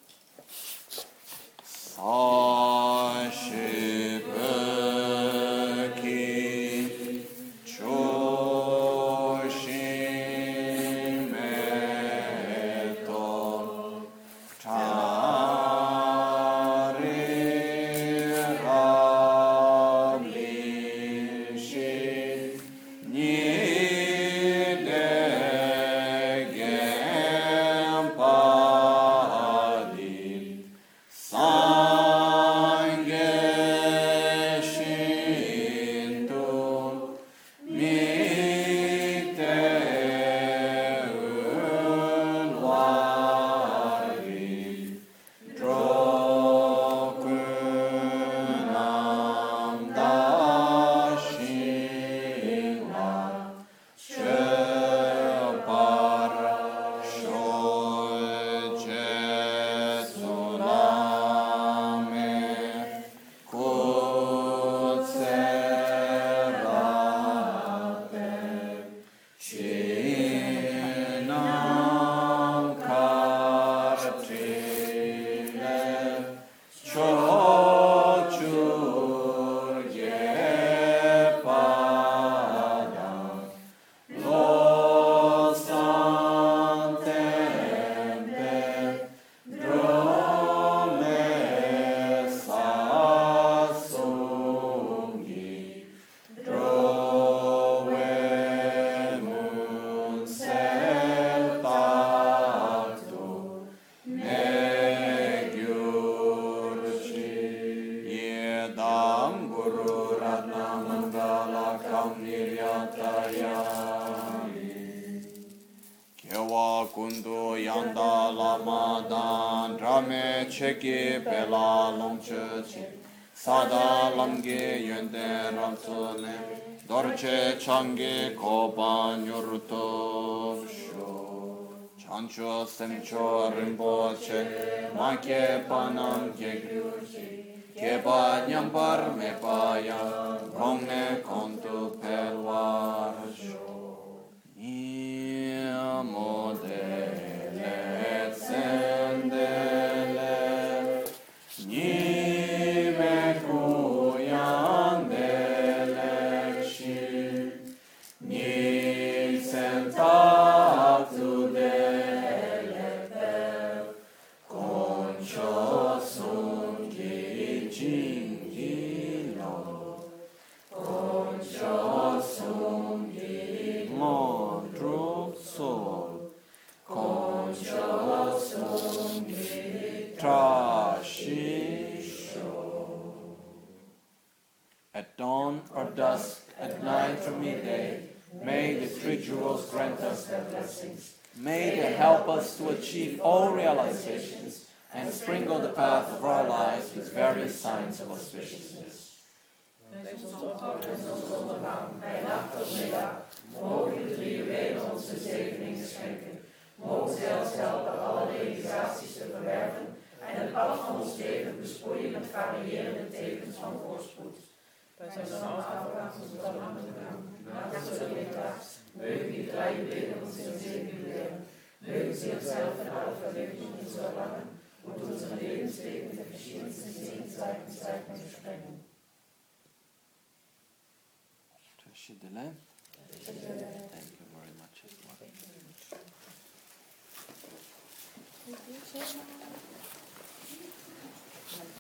Central rimboce, ma che panam che bagnam par me paia, con me conto per l'arcio. Ia modele zendele, ni me cuiandele xil, ni sentatu de. At dawn or dusk, at night or midday, may us grant us their blessings. May they help us to achieve all realizations and sprinkle the path of our lives with various signs of auspiciousness. Mogen de 3 weken onze zegeningen schenken. Mogen zij ons helpen alle realisaties te verwerven en het pad van ons leven besproeien met variërende tekens van voorspoed. Wij zijn dan afgegaan tot de Mahamudra. Naast de middags, mogen die 3 weken onze zegeningen leren. Mogen zij onszelf en alle verwerkingen zo langen und unsere Lebenswege mit den verschiedensten Segenseiten besprengen. Thank you very much, everyone.